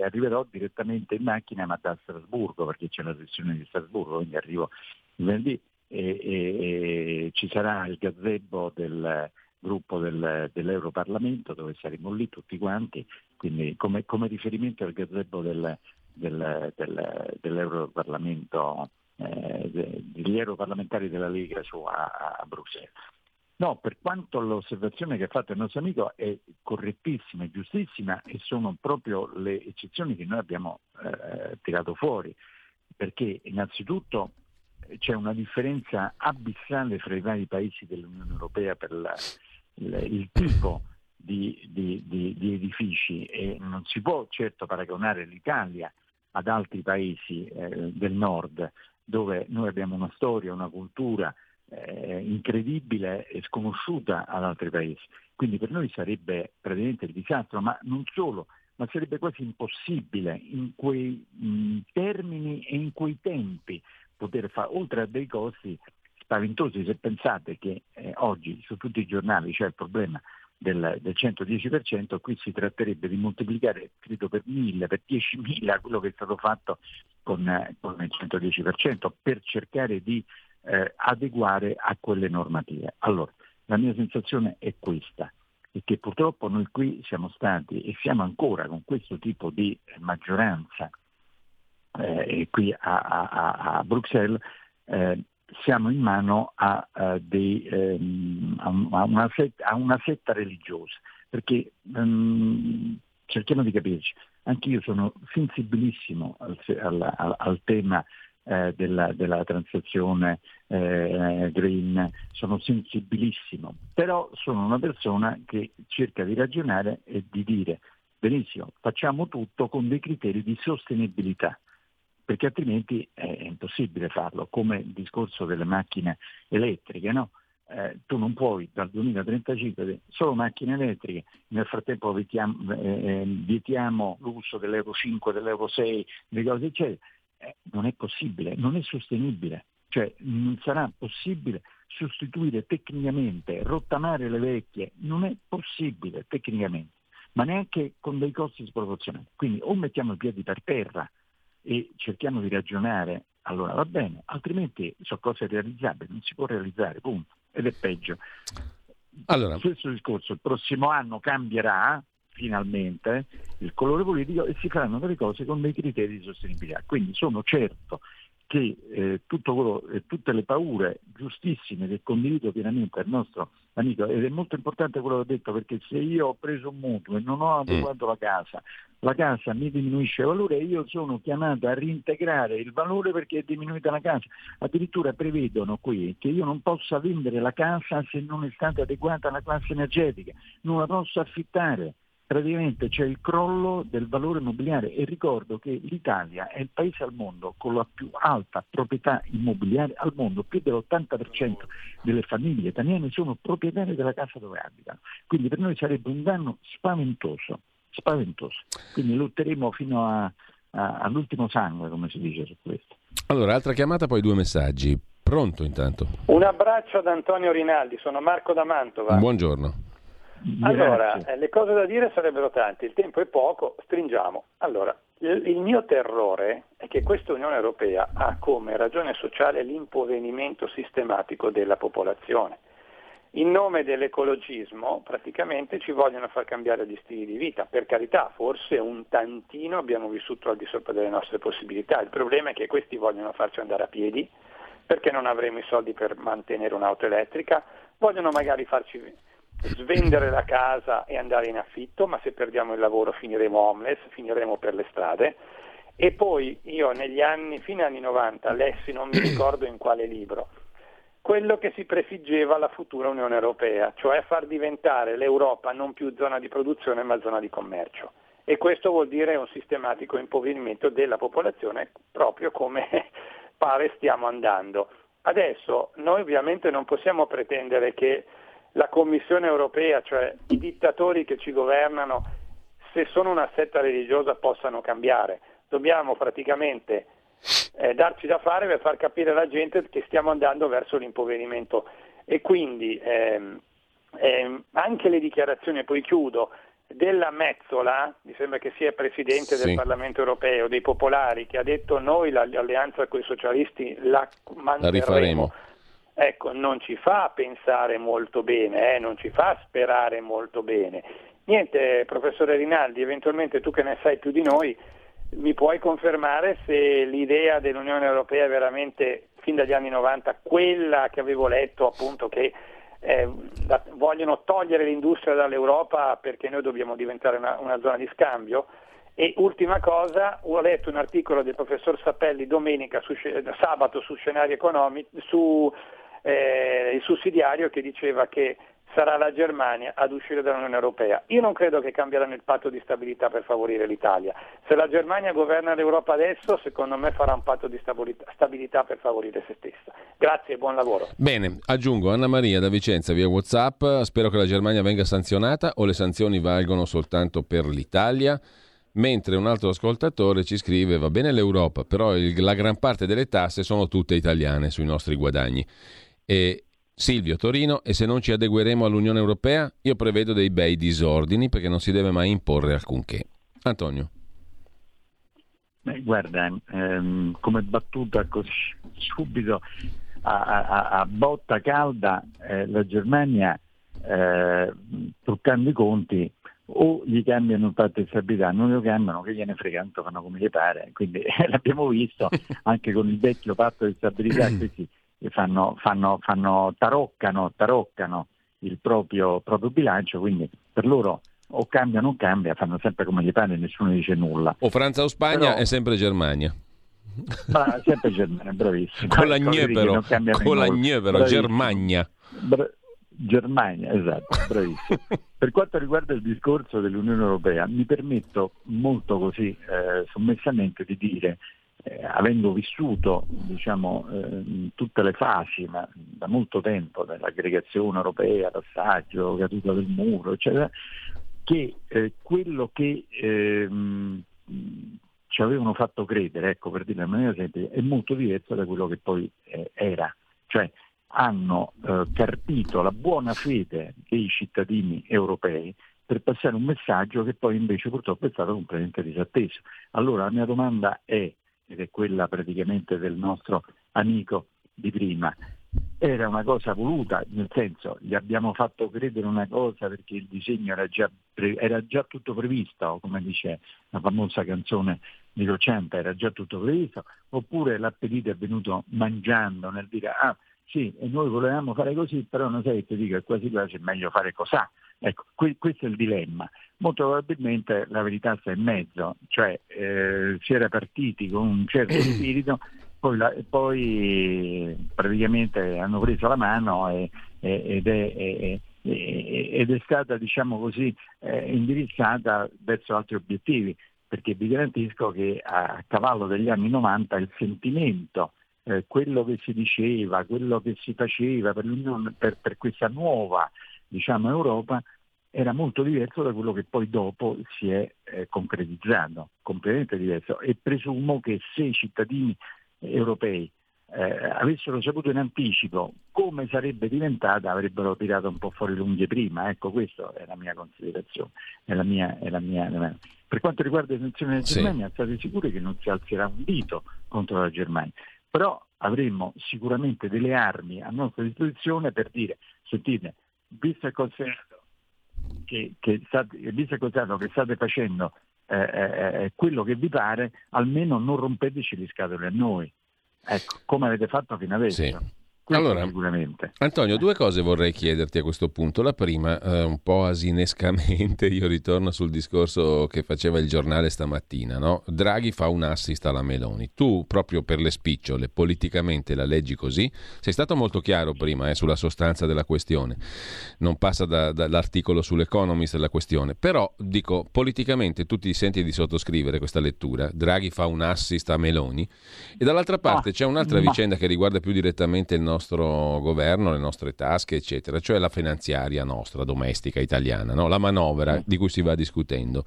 arriverò direttamente in macchina, ma da Strasburgo, perché c'è la sessione di Strasburgo, quindi arrivo venerdì e ci sarà il gazebo del gruppo dell'Europarlamento dove saremo lì tutti quanti, quindi come riferimento al gazebo dell'Europarlamento, degli europarlamentari della Lega a Bruxelles. No, per quanto l'osservazione che ha fatto il nostro amico è correttissima e giustissima, e sono proprio le eccezioni che noi abbiamo tirato fuori, perché innanzitutto c'è una differenza abissale fra i vari paesi dell'Unione Europea per il tipo di edifici, e non si può certo paragonare l'Italia ad altri paesi del nord, dove noi abbiamo una storia, una cultura incredibile e sconosciuta ad altri paesi. Quindi per noi sarebbe praticamente il disastro, ma non solo, ma sarebbe quasi impossibile in quei termini e in quei tempi poter fare, oltre a dei costi spaventosi. Se pensate che oggi su tutti i giornali c'è il problema del 110%, qui si tratterebbe di moltiplicare, credo, per 1000, per 10.000 quello che è stato fatto con il 110% per cercare di adeguare a quelle normative. Allora, la mia sensazione è questa, e che purtroppo noi qui siamo stati e siamo ancora con questo tipo di maggioranza qui a Bruxelles, siamo in mano a una setta religiosa, perché cerchiamo di capirci. Anche io sono sensibilissimo al tema della transizione green, sono sensibilissimo, però sono una persona che cerca di ragionare e di dire: benissimo, facciamo tutto con dei criteri di sostenibilità, perché altrimenti è impossibile farlo, come il discorso delle macchine elettriche, no? Tu non puoi dal 2035 solo macchine elettriche, nel frattempo vietiamo l'uso dell'Euro 5, dell'Euro 6, delle cose eccetera. Non è possibile, non è sostenibile, cioè non sarà possibile sostituire tecnicamente, rottamare le vecchie, non è possibile tecnicamente, ma neanche con dei costi sproporzionati. Quindi o mettiamo i piedi per terra e cerchiamo di ragionare, allora va bene, altrimenti sono cose realizzabili, non si può realizzare, punto, ed è peggio. Allora, stesso discorso, il prossimo anno cambierà finalmente il colore politico e si faranno delle cose con dei criteri di sostenibilità. Quindi sono certo che tutte le paure giustissime che condivido pienamente al nostro amico, ed è molto importante quello che ho detto, perché se io ho preso un mutuo e non ho adeguato la casa mi diminuisce il valore, io sono chiamato a reintegrare il valore perché è diminuita la casa. Addirittura prevedono qui che io non possa vendere la casa se non è stata adeguata alla classe energetica, non la posso affittare. Praticamente c'è il crollo del valore immobiliare, e ricordo che l'Italia è il paese al mondo con la più alta proprietà immobiliare al mondo, più dell'80% delle famiglie italiane sono proprietarie della casa dove abitano, quindi per noi sarebbe un danno spaventoso, quindi lotteremo fino all'ultimo sangue, come si dice su questo. Allora, altra chiamata, poi due messaggi. Pronto intanto? Un abbraccio ad Antonio Rinaldi, sono Marco da Mantova. Buongiorno. Allora, le cose da dire sarebbero tante, il tempo è poco, stringiamo. Allora, il mio terrore è che questa Unione Europea ha come ragione sociale l'impoverimento sistematico della popolazione. in nome dell'ecologismo praticamente ci vogliono far cambiare gli stili di vita. Per carità, forse un tantino abbiamo vissuto al di sopra delle nostre possibilità, il problema è che questi vogliono farci andare a piedi perché non avremo i soldi per mantenere un'auto elettrica, vogliono magari farci svendere la casa e andare in affitto, ma se perdiamo il lavoro finiremo homeless, finiremo per le strade. E poi io negli anni, fino agli anni 90, lessi, non mi ricordo in quale libro, quello che si prefiggeva la futura Unione Europea, cioè far diventare l'Europa non più zona di produzione ma zona di commercio. E questo vuol dire un sistematico impoverimento della popolazione, proprio come pare stiamo andando. Adesso noi ovviamente non possiamo pretendere che la Commissione Europea, cioè i dittatori che ci governano, se sono una setta religiosa, possano cambiare. Dobbiamo praticamente darci da fare per far capire alla gente che stiamo andando verso l'impoverimento. E quindi anche le dichiarazioni, poi chiudo, della Mezzola, mi sembra che sia presidente del Parlamento Europeo, dei popolari, che ha detto noi l'alleanza con i socialisti la manterremo, la ecco, non ci fa pensare molto bene, non ci fa sperare molto bene. Niente, professore Rinaldi, eventualmente tu che ne sai più di noi mi puoi confermare se l'idea dell'Unione Europea è veramente, fin dagli anni 90, quella che avevo letto, appunto, che vogliono togliere l'industria dall'Europa perché noi dobbiamo diventare una zona di scambio? E ultima cosa, ho letto un articolo del professor Sapelli domenica, sabato, su Scenari Economici, su il Sussidiario, che diceva che sarà la Germania ad uscire dall'Unione Europea. Io non credo che cambieranno il patto di stabilità per favorire l'Italia. Se la Germania governa l'Europa adesso, secondo me farà un patto di stabilità per favorire se stessa. Grazie e buon lavoro. Bene, aggiungo Anna Maria da Vicenza via WhatsApp. Spero che la Germania venga sanzionata, o le sanzioni valgono soltanto per l'Italia? Mentre un altro ascoltatore ci scrive: va bene l'Europa, però la gran parte delle tasse sono tutte italiane sui nostri guadagni. E Silvio Torino: e se non ci adegueremo all'Unione Europea, io prevedo dei bei disordini, perché non si deve mai imporre alcunché. Antonio. Guarda, come battuta così subito a botta calda, la Germania, truccando i conti, o gli cambiano il patto di stabilità, non lo cambiano, che gliene frega, tanto fanno come gli pare. Quindi l'abbiamo visto anche con il vecchio patto di stabilità, questi taroccano il proprio bilancio, quindi per loro o cambia o non cambia, fanno sempre come gli pare, nessuno dice nulla. O Francia o Spagna, è sempre Germania. Ma sempre Germania, bravissimo. Con la Germania. Germania, esatto, bravissimo. Per quanto riguarda il discorso dell'Unione Europea, mi permetto molto così sommessamente di dire, avendo vissuto, diciamo, tutte le fasi, ma da molto tempo, dell'aggregazione europea, passaggio, caduta del muro, eccetera, che quello che ci avevano fatto credere, ecco, per dirla in maniera semplice, è molto diverso da quello che poi era. Cioè hanno carpito la buona fede dei cittadini europei per passare un messaggio che poi invece purtroppo è stato completamente disatteso. Allora la mia domanda è, ed è quella praticamente del nostro amico di prima, era una cosa voluta, nel senso, gli abbiamo fatto credere una cosa perché il disegno era già tutto previsto, come dice la famosa canzone di Crocianta, era già tutto previsto, oppure l'appetito è venuto mangiando nel dire sì, e noi volevamo fare così, però non sai che ti dico, è quasi quasi è meglio fare cos'ha. Ecco, questo è il dilemma. Molto probabilmente la verità sta in mezzo, cioè si era partiti con un certo spirito, poi praticamente hanno preso la mano ed è stata, diciamo così, indirizzata verso altri obiettivi, perché vi garantisco che a cavallo degli anni 90 il sentimento, quello che si diceva, quello che si faceva per questa nuova, diciamo, Europa era molto diverso da quello che poi dopo si è concretizzato, completamente diverso. E presumo che se i cittadini europei avessero saputo in anticipo come sarebbe diventata, avrebbero tirato un po' fuori le unghie prima. Ecco, questa è la mia considerazione, è la mia. Per quanto riguarda le sanzioni della Germania, state sicuri che non si alzerà un dito contro la Germania, però avremmo sicuramente delle armi a nostra disposizione per dire sottile, visto e considerato che state facendo quello che vi pare, almeno non rompeteci le scatole a noi, ecco, come avete fatto fino adesso. Sì. Allora, sicuramente. Antonio, due cose vorrei chiederti a questo punto. La prima, un po' asinescamente, io ritorno sul discorso che faceva il giornale stamattina, no? Draghi fa un assist alla Meloni. Tu, proprio per le spicciole, politicamente la leggi così? Sei stato molto chiaro prima sulla sostanza della questione. Non passa dall'articolo sull'Economist la questione. Però, dico, politicamente tu ti senti di sottoscrivere questa lettura. Draghi fa un assist a Meloni. E dall'altra parte c'è un'altra vicenda che riguarda più direttamente il nostro governo, le nostre tasche, eccetera, cioè la finanziaria nostra, domestica, italiana, no? La manovra di cui si va discutendo.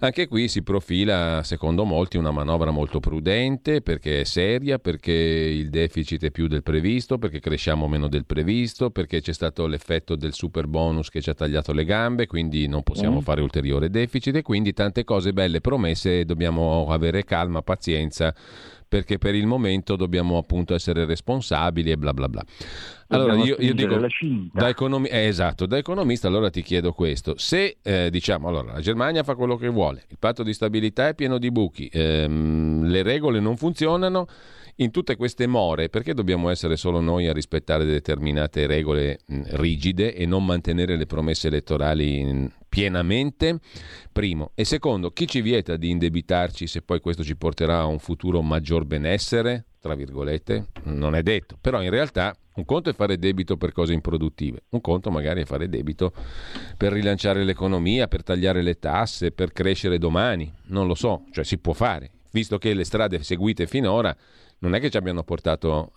Anche qui si profila, secondo molti, una manovra molto prudente, perché è seria, perché il deficit è più del previsto, perché cresciamo meno del previsto, perché c'è stato l'effetto del super bonus che ci ha tagliato le gambe, quindi non possiamo fare ulteriore deficit, e quindi tante cose belle promesse, dobbiamo avere calma, pazienza, perché per il momento dobbiamo appunto essere responsabili e bla bla bla. Allora io dico, da economista, allora ti chiedo questo: se diciamo, allora la Germania fa quello che vuole, il patto di stabilità è pieno di buchi, le regole non funzionano, in tutte queste more perché dobbiamo essere solo noi a rispettare determinate regole rigide e non mantenere le promesse elettorali pienamente? Primo. E secondo, chi ci vieta di indebitarci se poi questo ci porterà a un futuro maggior benessere, tra virgolette? Non è detto, però in realtà un conto è fare debito per cose improduttive, un conto magari è fare debito per rilanciare l'economia, per tagliare le tasse, per crescere domani, non lo so, cioè si può fare, visto che le strade seguite finora non è che ci abbiano portato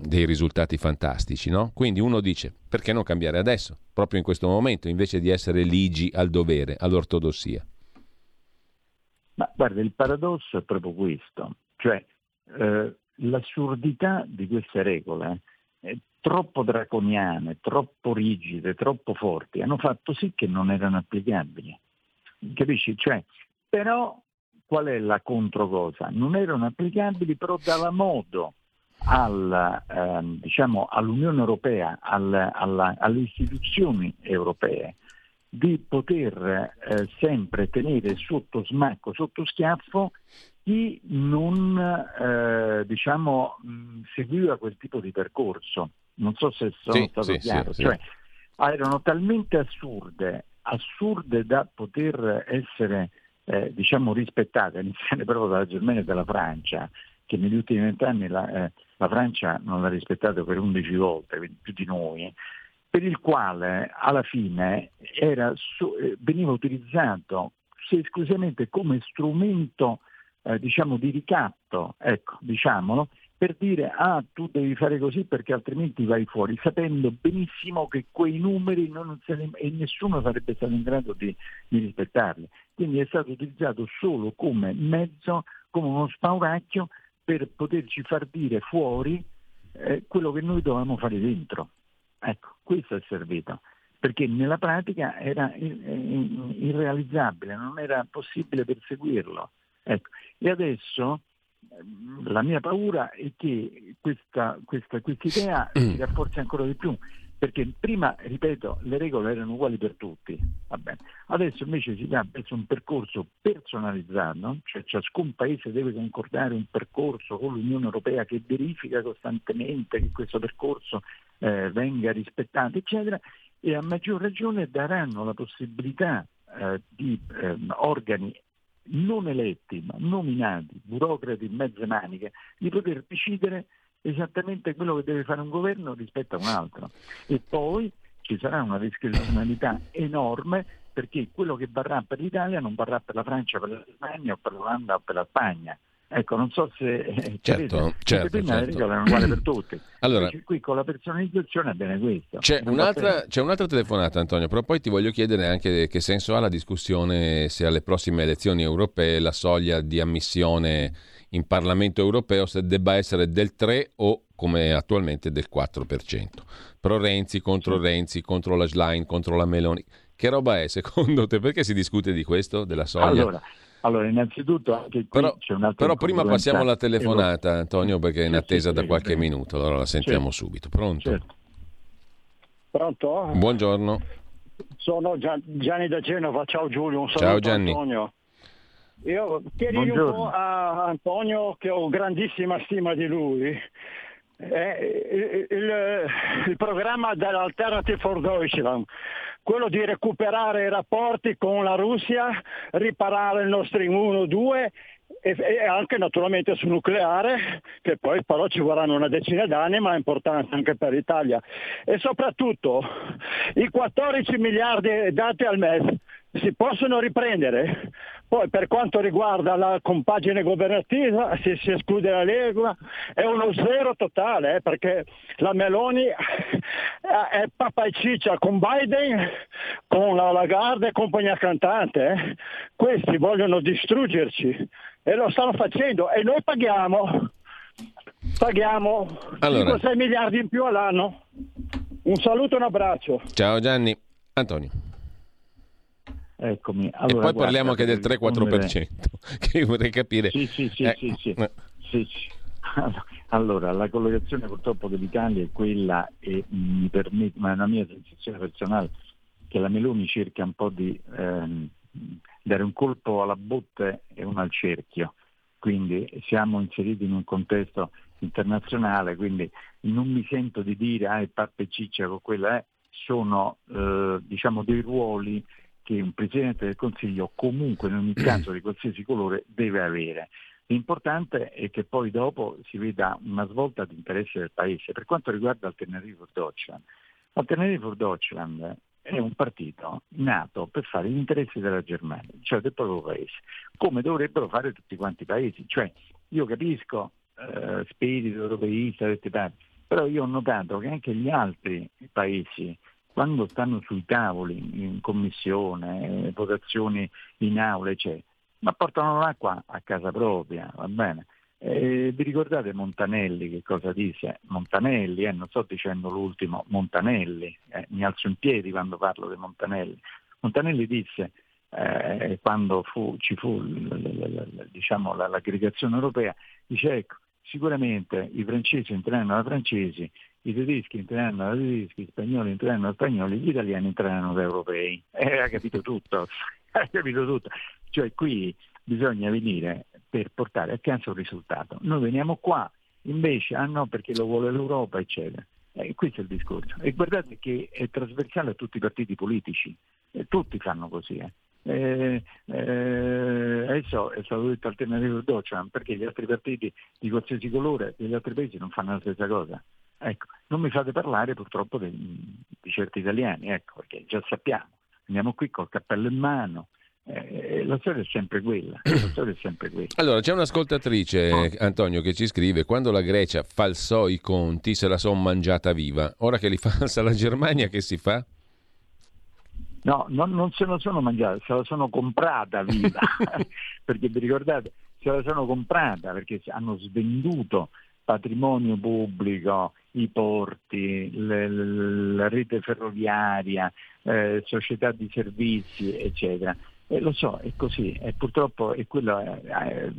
dei risultati fantastici, no? Quindi uno dice, perché non cambiare adesso, proprio in questo momento, invece di essere ligi al dovere, all'ortodossia? Ma guarda, il paradosso è proprio questo, cioè l'assurdità di queste regole, troppo draconiane, troppo rigide, troppo forti, hanno fatto sì che non erano applicabili, capisci? Cioè, però qual è la controcosa? Non erano applicabili, però dava modo all'Unione Europea, alle istituzioni europee, di poter sempre tenere sotto smacco, sotto schiaffo, chi non seguiva quel tipo di percorso. Non so se sono stato chiaro. Sì, cioè, erano talmente assurde da poter essere rispettate, iniziare proprio dalla Germania e dalla Francia, che negli ultimi 20 anni la Francia non l'ha rispettato per 11 volte, quindi più di noi, per il quale alla fine veniva utilizzato esclusivamente come strumento di ricatto, ecco, diciamolo, per dire tu devi fare così perché altrimenti vai fuori, sapendo benissimo che quei numeri e nessuno sarebbe stato in grado di rispettarli. Quindi è stato utilizzato solo come mezzo, come uno spauracchio per poterci far dire fuori quello che noi dovevamo fare dentro. Ecco, questo è servito, perché nella pratica era irrealizzabile, non era possibile perseguirlo. Ecco. E adesso la mia paura è che questa idea si rafforzi ancora di più, perché prima, ripeto, le regole erano uguali per tutti, va bene. Adesso invece si va verso un percorso personalizzato, cioè ciascun paese deve concordare un percorso con l'Unione Europea che verifica costantemente che questo percorso venga rispettato, eccetera, e a maggior ragione daranno la possibilità di organi non eletti ma nominati, burocrati in mezze maniche, di poter decidere esattamente quello che deve fare un governo rispetto a un altro, e poi ci sarà una discrezionalità enorme, perché quello che varrà per l'Italia non varrà per la Francia, per la Germania o per l'Olanda o per la Spagna. Ecco, non so se certo. Le regole erano uguali per tutti. Allora, qui con la personalizzazione è bene questo. C'è un'altra telefonata, Antonio, però poi ti voglio chiedere anche che senso ha la discussione se alle prossime elezioni europee la soglia di ammissione in Parlamento europeo se debba essere del 3 o, come attualmente, del 4%. Pro Renzi, contro Renzi, contro la Schlein, contro la Meloni. Che roba è secondo te? Perché si discute di questo, della soglia? Allora, innanzitutto anche qui c'è un'altra. Però prima passiamo alla telefonata, Antonio, perché è in attesa da qualche minuto. Allora la sentiamo subito. Pronto? Certo. Pronto? Buongiorno. Sono Gianni da Genova, ciao Giulio, un saluto. Ciao Gianni. Antonio. Io chiedi un po' a Antonio che ho grandissima stima di lui. Il programma dell'Alternative for Deutschland, quello di recuperare i rapporti con la Russia, riparare il nostro 1-2 e anche naturalmente sul nucleare, che poi però ci vorranno una decina d'anni, ma è importante anche per l'Italia. E soprattutto i 14 miliardi dati al MES si possono riprendere. Poi per quanto riguarda la compagine governativa, se si esclude la Lega, è uno zero totale, perché la Meloni è papà e ciccia con Biden, con la Lagarde e compagnia cantante. Questi vogliono distruggerci e lo stanno facendo e noi paghiamo allora 5-6 miliardi in più all'anno. Un saluto e un abbraccio. Ciao Gianni. Antonio. Eccomi. Allora, e poi guarda, parliamo anche del 3-4%, che vorrei capire. Sì. Allora, la collocazione purtroppo dell'Italia è quella, e mi permette, ma è una mia sensazione personale, che la Meloni cerca un po' di dare un colpo alla botte e uno al cerchio. Quindi siamo inseriti in un contesto internazionale, quindi non mi sento di dire il pappa e ciccia con quella è, sono diciamo dei ruoli che un Presidente del Consiglio comunque in ogni caso di qualsiasi colore deve avere. L'importante è che poi dopo si veda una svolta di interesse del Paese. Per quanto riguarda Alternative for Deutschland, Alternative for Deutschland è un partito nato per fare gli interessi della Germania, cioè del proprio Paese, come dovrebbero fare tutti quanti i Paesi. Cioè, io capisco spirito europeista, però io ho notato che anche gli altri Paesi, quando stanno sui tavoli, in commissione, votazioni in aula, eccetera, ma portano l'acqua a casa propria, va bene? Vi ricordate Montanelli che cosa disse? Montanelli, non sto dicendo l'ultimo, Montanelli, mi alzo in piedi quando parlo di Montanelli. Montanelli disse, quando ci fu diciamo, l'aggregazione europea, dice ecco, sicuramente i francesi entreranno da francesi, i tedeschi entreranno da tedeschi, gli spagnoli entreranno da spagnoli, gli italiani entreranno da europei. Ha capito tutto. Cioè qui bisogna venire per portare a casa un risultato. Noi veniamo qua, invece, no perché lo vuole l'Europa, eccetera. Questo è il discorso. E guardate che è trasversale a tutti i partiti politici, tutti fanno così. Adesso è stato detto Alternative Deutschland, perché gli altri partiti di qualsiasi colore degli altri paesi non fanno la stessa cosa. Ecco, non mi fate parlare purtroppo di certi italiani, ecco, perché già sappiamo, andiamo qui col cappello in mano, la storia è sempre quella. Allora c'è un'ascoltatrice, Antonio, che ci scrive: quando la Grecia falsò i conti se la son mangiata viva, ora che li falsa la Germania che si fa? No, non se la sono mangiata, se la sono comprata viva perché vi ricordate, se la sono comprata perché hanno svenduto patrimonio pubblico, i porti, la rete ferroviaria, società di servizi, eccetera. Lo so, è così, purtroppo è quello,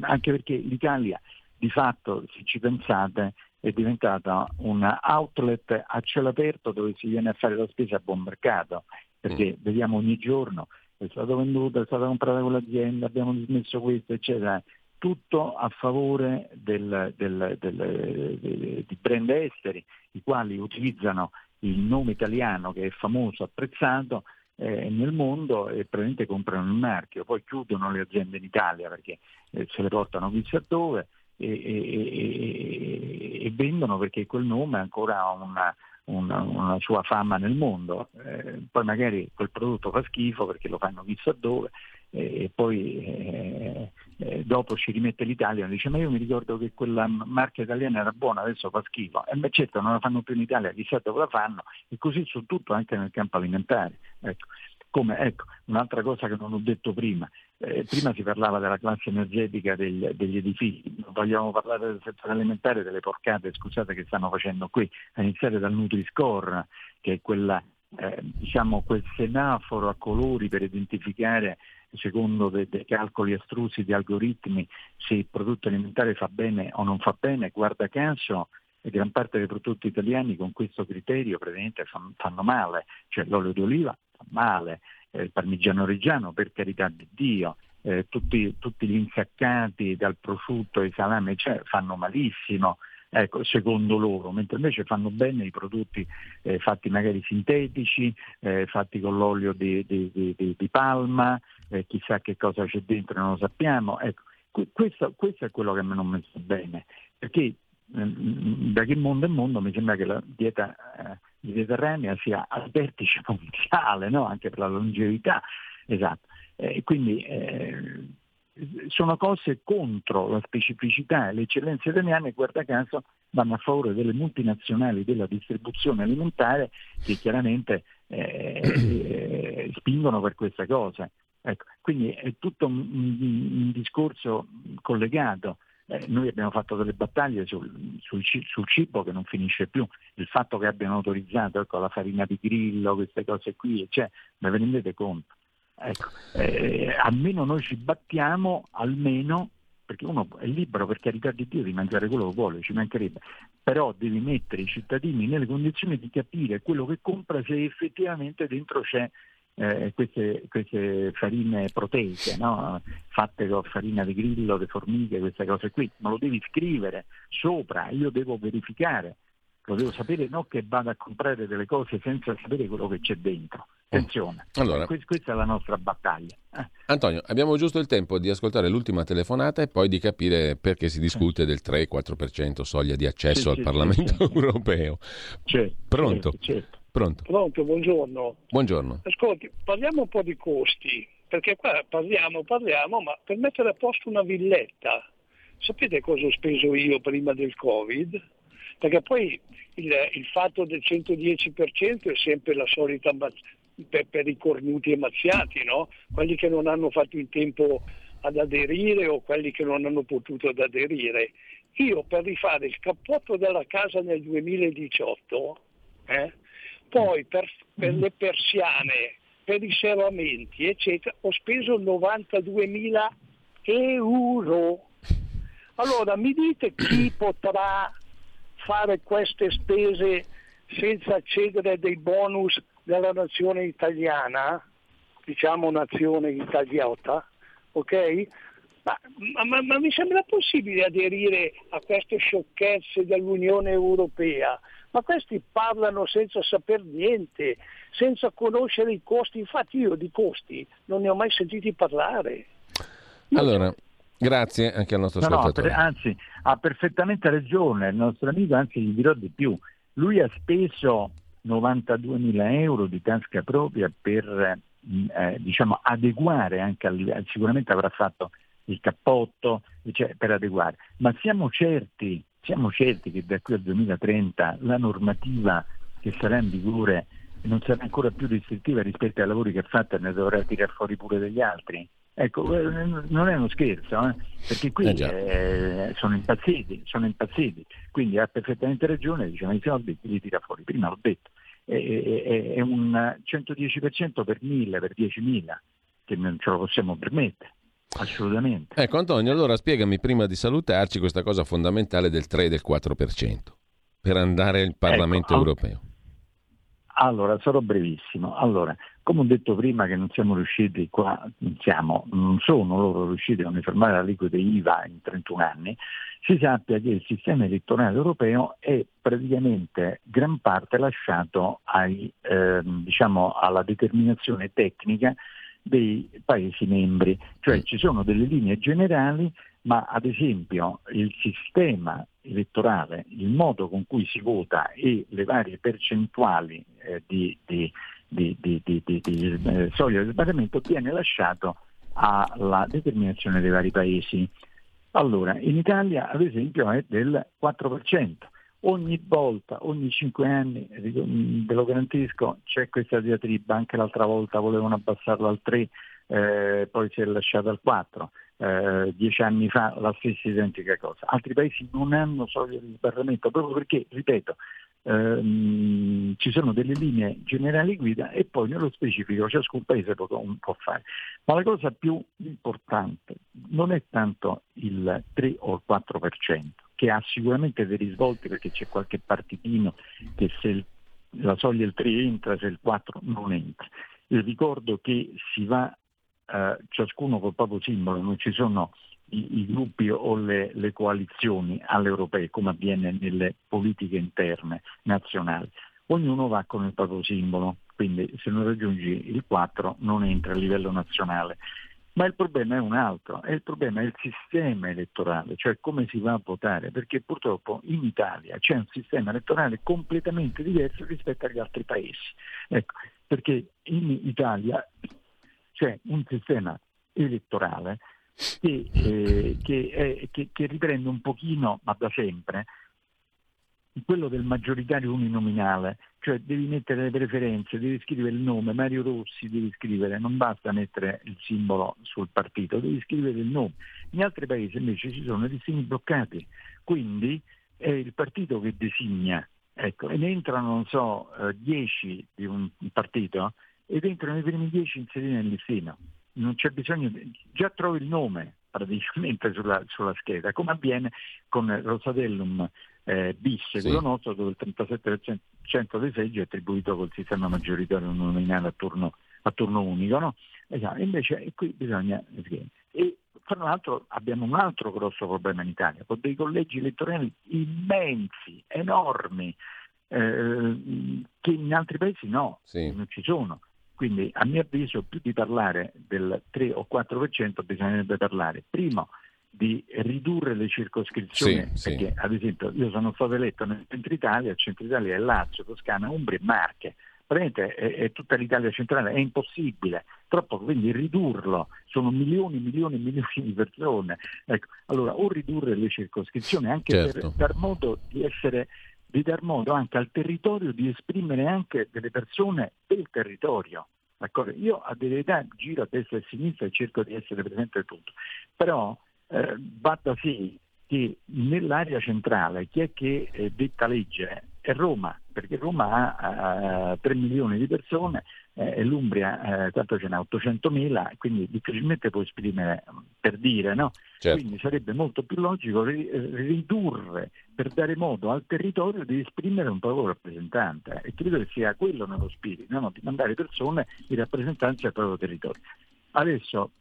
anche perché l'Italia di fatto, se ci pensate, è diventata un outlet a cielo aperto dove si viene a fare la spesa a buon mercato, perché vediamo ogni giorno è stata venduta, è stata comprata quell'azienda, abbiamo dismesso questo, eccetera. Tutto a favore di brand esteri, i quali utilizzano il nome italiano che è famoso, apprezzato nel mondo, e praticamente comprano il marchio, poi chiudono le aziende in Italia perché se le portano chissà dove e vendono perché quel nome ancora ha una sua fama nel mondo, poi magari quel prodotto fa schifo perché lo fanno chissà dove. E poi dopo ci rimette l'Italia e dice: ma io mi ricordo che quella marca italiana era buona, adesso fa schifo. E beh, certo, non la fanno più in Italia, chissà dove la fanno. E così su tutto, anche nel campo alimentare. Ecco, un'altra cosa che non ho detto prima, prima si parlava della classe energetica degli edifici, vogliamo parlare del settore alimentare, delle porcate, scusate, che stanno facendo qui, a iniziare dal Nutri-Score, che è quella diciamo quel semaforo a colori per identificare secondo dei calcoli astrusi di algoritmi se il prodotto alimentare fa bene o non fa bene. Guarda caso e gran parte dei prodotti italiani con questo criterio praticamente fanno male, cioè l'olio d'oliva fa male, il parmigiano reggiano per carità di Dio, tutti gli insaccati dal prosciutto e salame fanno malissimo, ecco, secondo loro, mentre invece fanno bene i prodotti fatti magari sintetici, fatti con l'olio di palma, chissà che cosa c'è dentro, non lo sappiamo. Ecco, questo è quello che non mi sta bene, perché da che mondo è mondo mi sembra che la dieta mediterranea sia al vertice mondiale, no? Anche per la longevità, esatto. Quindi sono cose contro la specificità e le eccellenze italiane e guarda caso vanno a favore delle multinazionali della distribuzione alimentare che chiaramente spingono per questa cosa. Ecco, quindi è tutto un discorso collegato. Noi abbiamo fatto delle battaglie sul cibo che non finisce più, il fatto che abbiano autorizzato la farina di grillo, queste cose qui, ma ve ne rendete conto? Ecco, almeno noi ci battiamo, almeno, perché uno è libero per carità di Dio di mangiare quello che vuole, ci mancherebbe, però devi mettere i cittadini nelle condizioni di capire quello che compra, se effettivamente dentro c'è queste farine proteiche, no? Fatte con farina di grillo, di formiche, queste cose qui, ma lo devi scrivere sopra, io devo verificare, lo devo sapere, non che vado a comprare delle cose senza sapere quello che c'è dentro. Attenzione, allora, questa è la nostra battaglia. Antonio, abbiamo giusto il tempo di ascoltare l'ultima telefonata e poi di capire perché si discute del 3-4% soglia di accesso al Parlamento europeo. Certo. Pronto? Certo. Pronto, buongiorno. Buongiorno. Ascolti, parliamo un po' di costi, perché qua parliamo, ma per mettere a posto una villetta, sapete cosa ho speso io prima del Covid? Perché poi il fatto del 110% è sempre la solita per i cornuti e mazziati, no? Quelli che non hanno fatto in tempo ad aderire o quelli che non hanno potuto ad aderire. Io per rifare il cappotto della casa nel 2018, poi per le persiane, per i serramenti, eccetera, ho speso 92.000 euro. Allora mi dite chi potrà fare queste spese senza accedere a dei bonus della nazione italiana, diciamo nazione italiota, ok? Ma mi sembra possibile aderire a queste sciocchezze dell'Unione Europea? Ma questi parlano senza saper niente, senza conoscere i costi. Infatti io di costi non ne ho mai sentiti parlare. Allora, grazie anche al nostro ascoltatore. Anzi, ha perfettamente ragione il nostro amico, anzi gli dirò di più. Lui ha speso 92.000 euro di tasca propria per adeguare anche sicuramente avrà fatto il cappotto, cioè, per adeguare, ma siamo certi che da qui al 2030 la normativa che sarà in vigore non sarà ancora più restrittiva rispetto ai lavori che ha fatto e ne dovrà tirare fuori pure degli altri? Ecco, non è uno scherzo, perché qui sono impazziti, quindi ha perfettamente ragione, diciamo i soldi li tira fuori, prima l'ho detto, è un 110% per 1000, per 10.000, che non ce lo possiamo permettere. Assolutamente. Ecco Antonio, allora spiegami prima di salutarci questa cosa fondamentale del 3 e del 4% per andare al Parlamento europeo. Allora, sarò brevissimo. Allora, come ho detto prima che non siamo riusciti qua, non sono loro riusciti a uniformare la liquida IVA in 31 anni, si sappia che il sistema elettorale europeo è praticamente gran parte lasciato alla determinazione tecnica dei Paesi membri, cioè ci sono delle linee generali, ma ad esempio il sistema elettorale, il modo con cui si vota e le varie percentuali di soglia di sbarramento viene lasciato alla determinazione dei vari Paesi. Allora, in Italia ad esempio è del 4%. Ogni volta, ogni 5 anni, ve lo garantisco, c'è questa diatriba, anche l'altra volta volevano abbassarlo al 3, poi si è lasciato al 4, 10 anni fa la stessa identica cosa. Altri paesi non hanno soglie di sbarramento proprio perché, ripeto, ci sono delle linee generali guida e poi nello specifico ciascun paese può fare. Ma la cosa più importante non è tanto il 3 o il 4%, che ha sicuramente dei risvolti, perché c'è qualche partitino che se la soglia il 3 entra, se il 4 non entra. Il ricordo che si va ciascuno col proprio simbolo, non ci sono i gruppi o le coalizioni all'europea come avviene nelle politiche interne nazionali. Ognuno va con il proprio simbolo, quindi se non raggiungi il 4 non entra a livello nazionale. Ma il problema è un altro, è il problema è il sistema elettorale, cioè come si va a votare, perché purtroppo in Italia c'è un sistema elettorale completamente diverso rispetto agli altri paesi. Ecco, perché in Italia c'è un sistema elettorale che riprende un pochino, ma da sempre, quello del maggioritario uninominale, cioè devi mettere le preferenze, devi scrivere il nome, Mario Rossi devi scrivere, non basta mettere il simbolo sul partito, devi scrivere il nome. In altri paesi invece ci sono listini bloccati, quindi è il partito che designa, ecco, e ne entrano 10 di un partito ed entrano i primi 10 inseriti nel listino, non c'è bisogno, già trovi il nome praticamente sulla scheda, come avviene con Rosatellum bis, sì, quello nostro, dove il 37% dei seggi è attribuito col sistema maggioritario nominale a turno unico, no? Esatto. Invece qui bisogna, e tra l'altro abbiamo un altro grosso problema in Italia, con dei collegi elettorali immensi, enormi, che in altri paesi no, sì, non ci sono. Quindi a mio avviso più di parlare del 3 o 4% bisognerebbe parlare primo di ridurre le circoscrizioni, sì, perché sì, ad esempio io sono stato eletto nel centro Italia è Lazio, Toscana, Umbria e Marche, praticamente è tutta l'Italia centrale, è impossibile, troppo, quindi ridurlo, sono milioni di persone, ecco, allora o ridurre le circoscrizioni anche, certo, per dar modo di dar modo anche al territorio di esprimere anche delle persone del territorio. D'accordo? Io a verità giro a destra e a sinistra e cerco di essere presente a tutto, però va da sé che nell'area centrale chi è che detta legge è Roma, perché Roma ha 3 milioni di persone e l'Umbria tanto ce n'ha 800.000, quindi difficilmente può esprimere, per dire, no? Certo. Quindi sarebbe molto più logico ridurre per dare modo al territorio di esprimere un proprio rappresentante, e credo che sia quello nello spirito, no? Di mandare persone in rappresentanza al proprio territorio. Adesso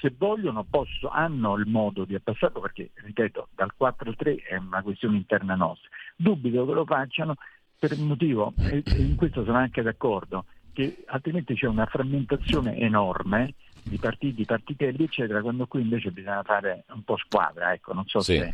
se vogliono hanno il modo di abbassarlo, perché ripeto dal 4 al 3 è una questione interna nostra, dubito che lo facciano per un motivo, e in questo sono anche d'accordo, che altrimenti c'è una frammentazione enorme di partiti, partitelli eccetera, quando qui invece bisogna fare un po' squadra, ecco, non so se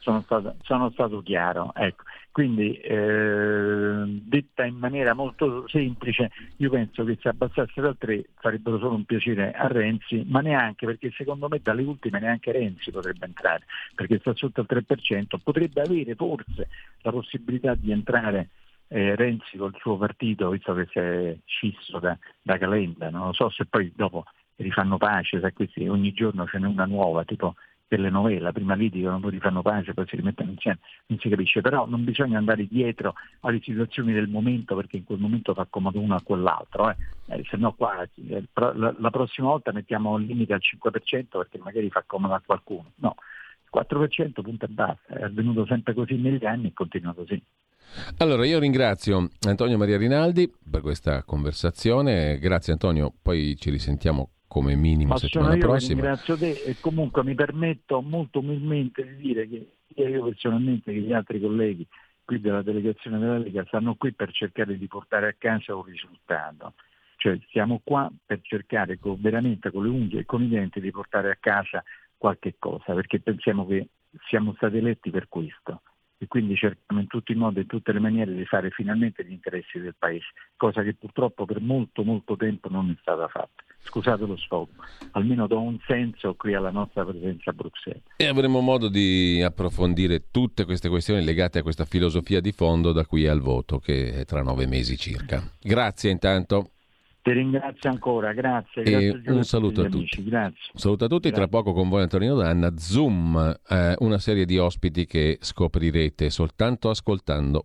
sono stato chiaro, ecco. Quindi detta in maniera molto semplice, io penso che se abbassassero al 3 farebbero solo un piacere a Renzi, ma neanche, perché secondo me dalle ultime neanche Renzi potrebbe entrare, perché sta sotto al 3%, potrebbe avere forse la possibilità di entrare Renzi col suo partito, visto che si è scisso da Calenda, non lo so se poi dopo rifanno pace, sai, questi ogni giorno ce n'è una nuova, tipo telenovela, prima litigano, poi rifanno pace, poi si rimettono insieme, non si capisce, però non bisogna andare dietro alle situazioni del momento, perché in quel momento fa comodo uno a quell'altro, se no qua la prossima volta mettiamo il limite al 5% perché magari fa comodo a qualcuno, no, il 4% punto e basta, è avvenuto sempre così negli anni e continua così. Allora, io ringrazio Antonio Maria Rinaldi per questa conversazione. Grazie Antonio, poi ci risentiamo come minimo settimana prossima. Ringrazio te, e comunque mi permetto molto umilmente di dire che sia io personalmente che gli altri colleghi qui della delegazione della Lega stanno qui per cercare di portare a casa un risultato. Cioè siamo qua per cercare veramente con le unghie e con i denti di portare a casa qualche cosa, perché pensiamo che siamo stati eletti per questo. E quindi cerchiamo in tutti i modi e in tutte le maniere di fare finalmente gli interessi del paese, cosa che purtroppo per molto tempo non è stata fatta. Scusate lo sfogo, almeno do un senso qui alla nostra presenza a Bruxelles. E avremo modo di approfondire tutte queste questioni legate a questa filosofia di fondo da qui al voto, che è tra 9 mesi circa. Grazie intanto. Ti ringrazio ancora, grazie. E un saluto a tutti. Grazie. Un saluto a tutti, grazie. Tra poco con voi Antonino Danna, Zoom, una serie di ospiti che scoprirete soltanto ascoltando.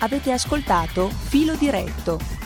Avete ascoltato Filo Diretto.